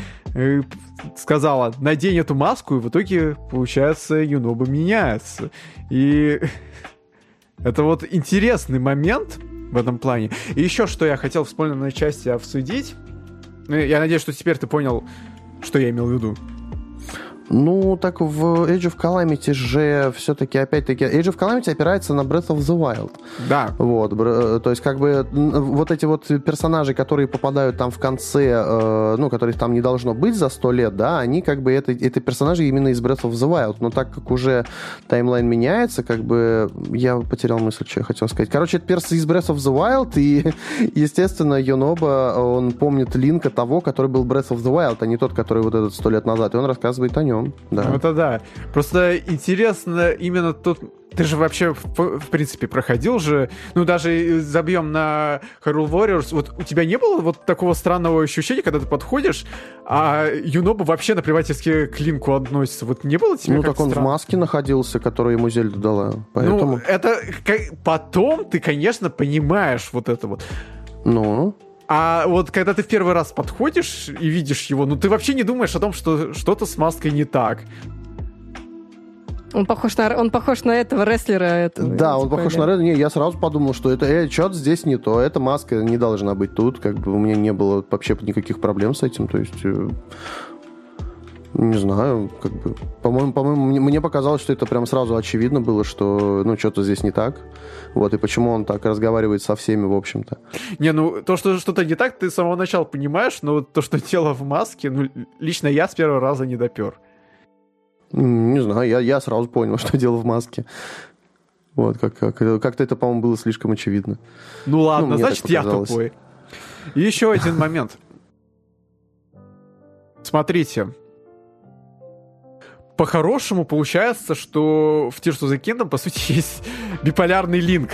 сказала, надень эту маску, и в итоге, получается, Юноба меняется. И это вот интересный момент в этом плане. И еще, что я хотел в спойлерной части обсудить. Я надеюсь, что теперь ты понял, что я имел в виду. Ну, так в Age of Calamity же все-таки, опять-таки, Age of Calamity опирается на Breath of the Wild. Да. Вот, то есть, как бы, вот эти вот персонажи, которые попадают там в конце, ну, которых там не должно быть за 100 лет, да, они, как бы, это персонажи именно из Breath of the Wild. Но так как уже таймлайн меняется, как бы, я потерял мысль, что я хотел сказать. Короче, это перс из Breath of the Wild, и, естественно, Юноба, он помнит Линка того, который был Breath of the Wild, а не тот, который вот этот 100 лет назад, и он рассказывает о нем. Да. Это да. Просто интересно именно тут... Ты же вообще, в принципе, проходил же... Ну, даже забьем на Hyrule Warriors. Вот у тебя не было вот такого странного ощущения, когда ты подходишь, а Юноба вообще наплевательски к Линку относится? Вот не было тебе как-то странно? Ну, так он в маске находился, которую ему Зельда дала. Поэтому... Ну, это... Потом ты, конечно, понимаешь вот это вот. Ну... А вот когда ты в первый раз подходишь и видишь его, ну ты вообще не думаешь о том, что что-то с маской не так. Он похож на этого рестлера. Да, он похож на рестлера. Я сразу подумал, что это что-то здесь не то. Эта маска не должна быть тут. Как бы у меня не было вообще никаких проблем с этим. То есть... Не знаю, как бы... По-моему, мне показалось, что это прям сразу очевидно было, что, ну, что-то здесь не так. Вот, и почему он так разговаривает со всеми, в общем-то. Не, ну, то, что что-то не так, ты с самого начала понимаешь, но то, что тело в маске, ну, лично я с первого раза не допер. Не знаю, я сразу понял, что дело в маске. Вот, как-то это, по-моему, было слишком очевидно. Ну, ладно, ну, значит, я тупой. И еще один момент. Смотрите... по-хорошему получается, что в Tears of the Kingdom, по сути, есть биполярный Линк.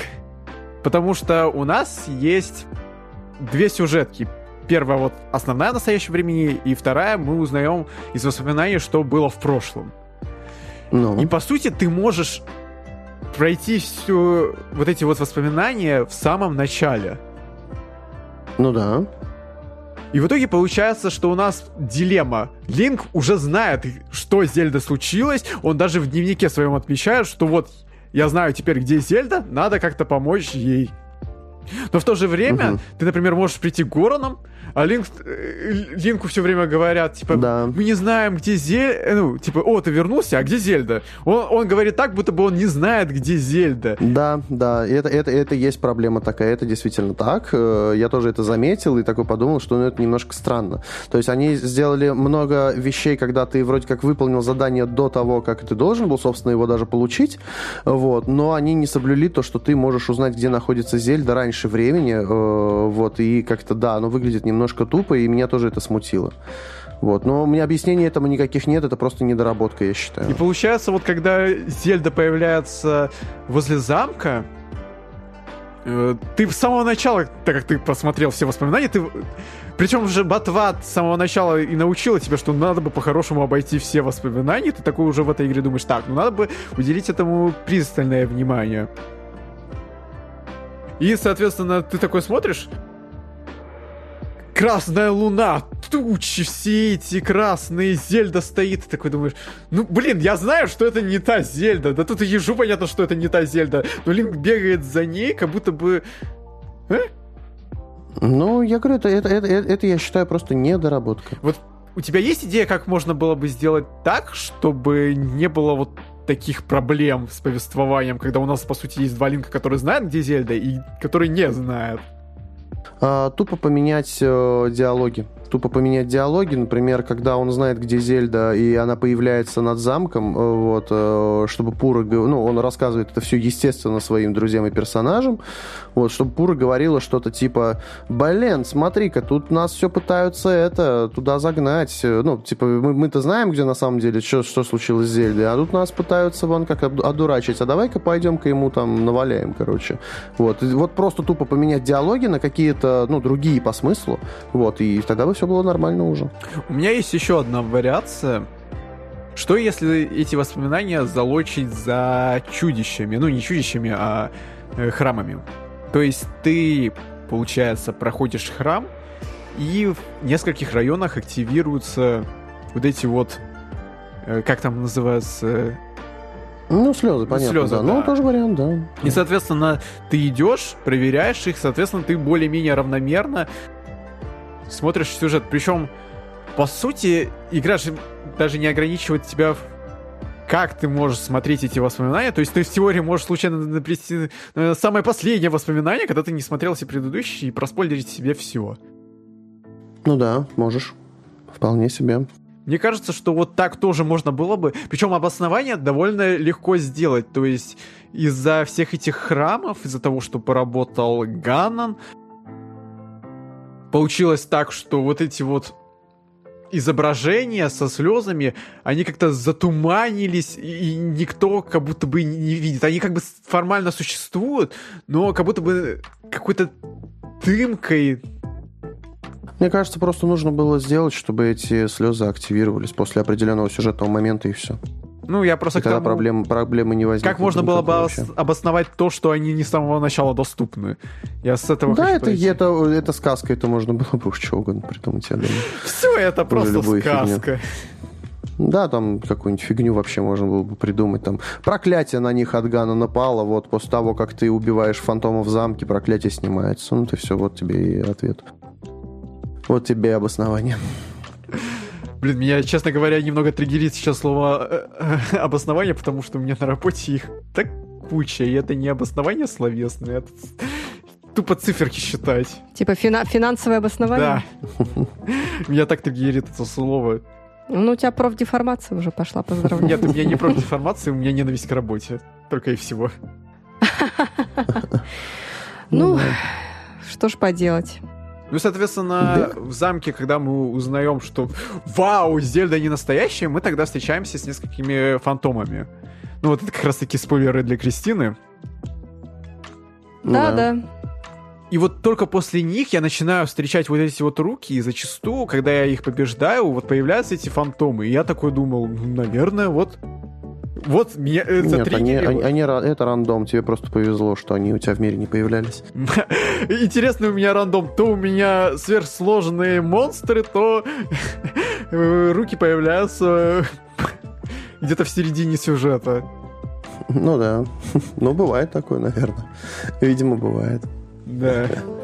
Потому что у нас есть две сюжетки. Первая вот основная в настоящем времени, и вторая мы узнаем из воспоминаний, что было в прошлом. Ну. И, по сути, ты можешь пройти всю вот эти вот воспоминания в самом начале. Ну да. И в итоге получается, что у нас дилемма. Линк уже знает, что с Зельдой случилось. Он даже в дневнике своем отмечает, что вот я знаю теперь, где Зельда, надо как-то помочь ей. Но в то же время ты, например, можешь прийти к Гороном, а Линку все время говорят, типа, да. мы не знаем, где Зельда. Ну, типа, о, ты вернулся, а где Зельда? Он говорит так, будто бы он не знает, где Зельда. Да, да, это есть проблема такая, это действительно так. Я тоже это заметил и такой подумал, что ну, это немножко странно. То есть они сделали много вещей, когда ты вроде как выполнил задание до того, как ты должен был, собственно, его даже получить. Вот, но они не соблюли то, что ты можешь узнать, где находится Зельда раньше времени. Вот, и как-то, да, оно выглядит немного тупо, и меня тоже это смутило. Вот. Но у меня объяснений этому никаких нет, это просто недоработка, я считаю. И получается, вот когда Зельда появляется возле замка, ты с самого начала, так как ты посмотрел все воспоминания, ты... причем уже ботва с самого начала и научила тебя, что надо бы по-хорошему обойти все воспоминания, ты такой уже в этой игре думаешь, так, ну надо бы уделить этому пристальное внимание. И, соответственно, ты такой смотришь, красная луна, тучи, все эти красные, Зельда стоит. Ты такой думаешь, ну, блин, я знаю, что это не та Зельда. Да тут и ежу понятно, что это не та Зельда. Но Линк бегает за ней, как будто бы... А? Ну, я говорю, это я считаю просто недоработка. Вот у тебя есть идея, как можно было бы сделать так, чтобы не было вот таких проблем с повествованием, когда у нас, по сути, есть два Линка, которые знают, где Зельда, и которые не знают? Тупо поменять диалоги. Тупо поменять диалоги, например, когда он знает, где Зельда, и она появляется над замком, вот, чтобы Пура... Ну, он рассказывает это все, естественно, своим друзьям и персонажам, вот, чтобы Пура говорила что-то типа, блин, смотри-ка, тут нас все пытаются это, туда загнать, ну, типа, мы-то знаем, где на самом деле, что случилось с Зельдой, а тут нас пытаются, вон, как одурачить, а давай-ка пойдем-ка ему там наваляем, короче. Вот, вот просто тупо поменять диалоги на какие-то, ну, другие по смыслу, вот, и тогда вы все было нормально уже. У меня есть еще одна вариация. Что если эти воспоминания залочить за чудищами? Ну, не чудищами, а храмами. То есть ты, получается, проходишь храм, и в нескольких районах активируются вот эти вот... Как там называется? Ну, слезы, понятно. Слезы, да. Ну, тоже вариант, да. И, соответственно, ты идешь, проверяешь их, соответственно, ты более-менее равномерно смотришь сюжет, причем по сути игра же даже не ограничивает тебя, как ты можешь смотреть эти воспоминания, то есть ты в теории можешь случайно напрести самое последнее воспоминание, когда ты не смотрел все предыдущие, и проспойлерить себе все. Ну да, можешь. Вполне себе. Мне кажется, что вот так тоже можно было бы, причем обоснование довольно легко сделать, то есть из-за всех этих храмов, из-за того, что поработал Ганон, получилось так, что вот эти вот изображения со слезами, они как-то затуманились, и никто как будто бы не видит. Они как бы формально существуют, но как будто бы какой-то дымкой. Мне кажется, просто нужно было сделать, чтобы эти слезы активировались после определенного сюжетного момента, и все. Ну, я просто и к тому... проблемы не возникнут. Как можно было бы обосновать то, что они не с самого начала доступны? Я с этого да, хочу пойти. Да, это сказка, это можно было бы уж чего угодно придумать. Я думаю. Все это просто сказка. Да, там какую-нибудь фигню вообще можно было бы придумать. Там проклятие на них от Гана напало, вот после того, как ты убиваешь фантомов в замке, проклятие снимается. Ну, ты все, вот тебе и ответ. Вот тебе и обоснование. Блин, меня, честно говоря, немного триггерит сейчас слово «обоснование», потому что у меня на работе их так куча, и это не обоснование словесное, это тупо циферки считать. Типа финансовое обоснование? Да. Меня так триггерит это слово. Ну, у тебя профдеформация уже пошла, поздравляю. Нет, у меня не профдеформация, у меня ненависть к работе. Только и всего. Ну, что ж поделать. Ну, соответственно, в замке, когда мы узнаем, что вау, Зельда не настоящая, мы тогда встречаемся с несколькими фантомами. Ну, вот это как раз-таки спойлеры для Кристины. Да, да. И вот только после них я начинаю встречать вот эти вот руки, и зачастую, когда я их побеждаю, вот появляются эти фантомы. И я такой думал, наверное, вот... Вот меня это нет, это рандом, тебе просто повезло, что они у тебя в мире не появлялись. Интересный у меня рандом. То у меня сверхсложные монстры, то руки появляются где-то в середине сюжета. Ну да. Ну бывает такое, наверное. Видимо, бывает. Да.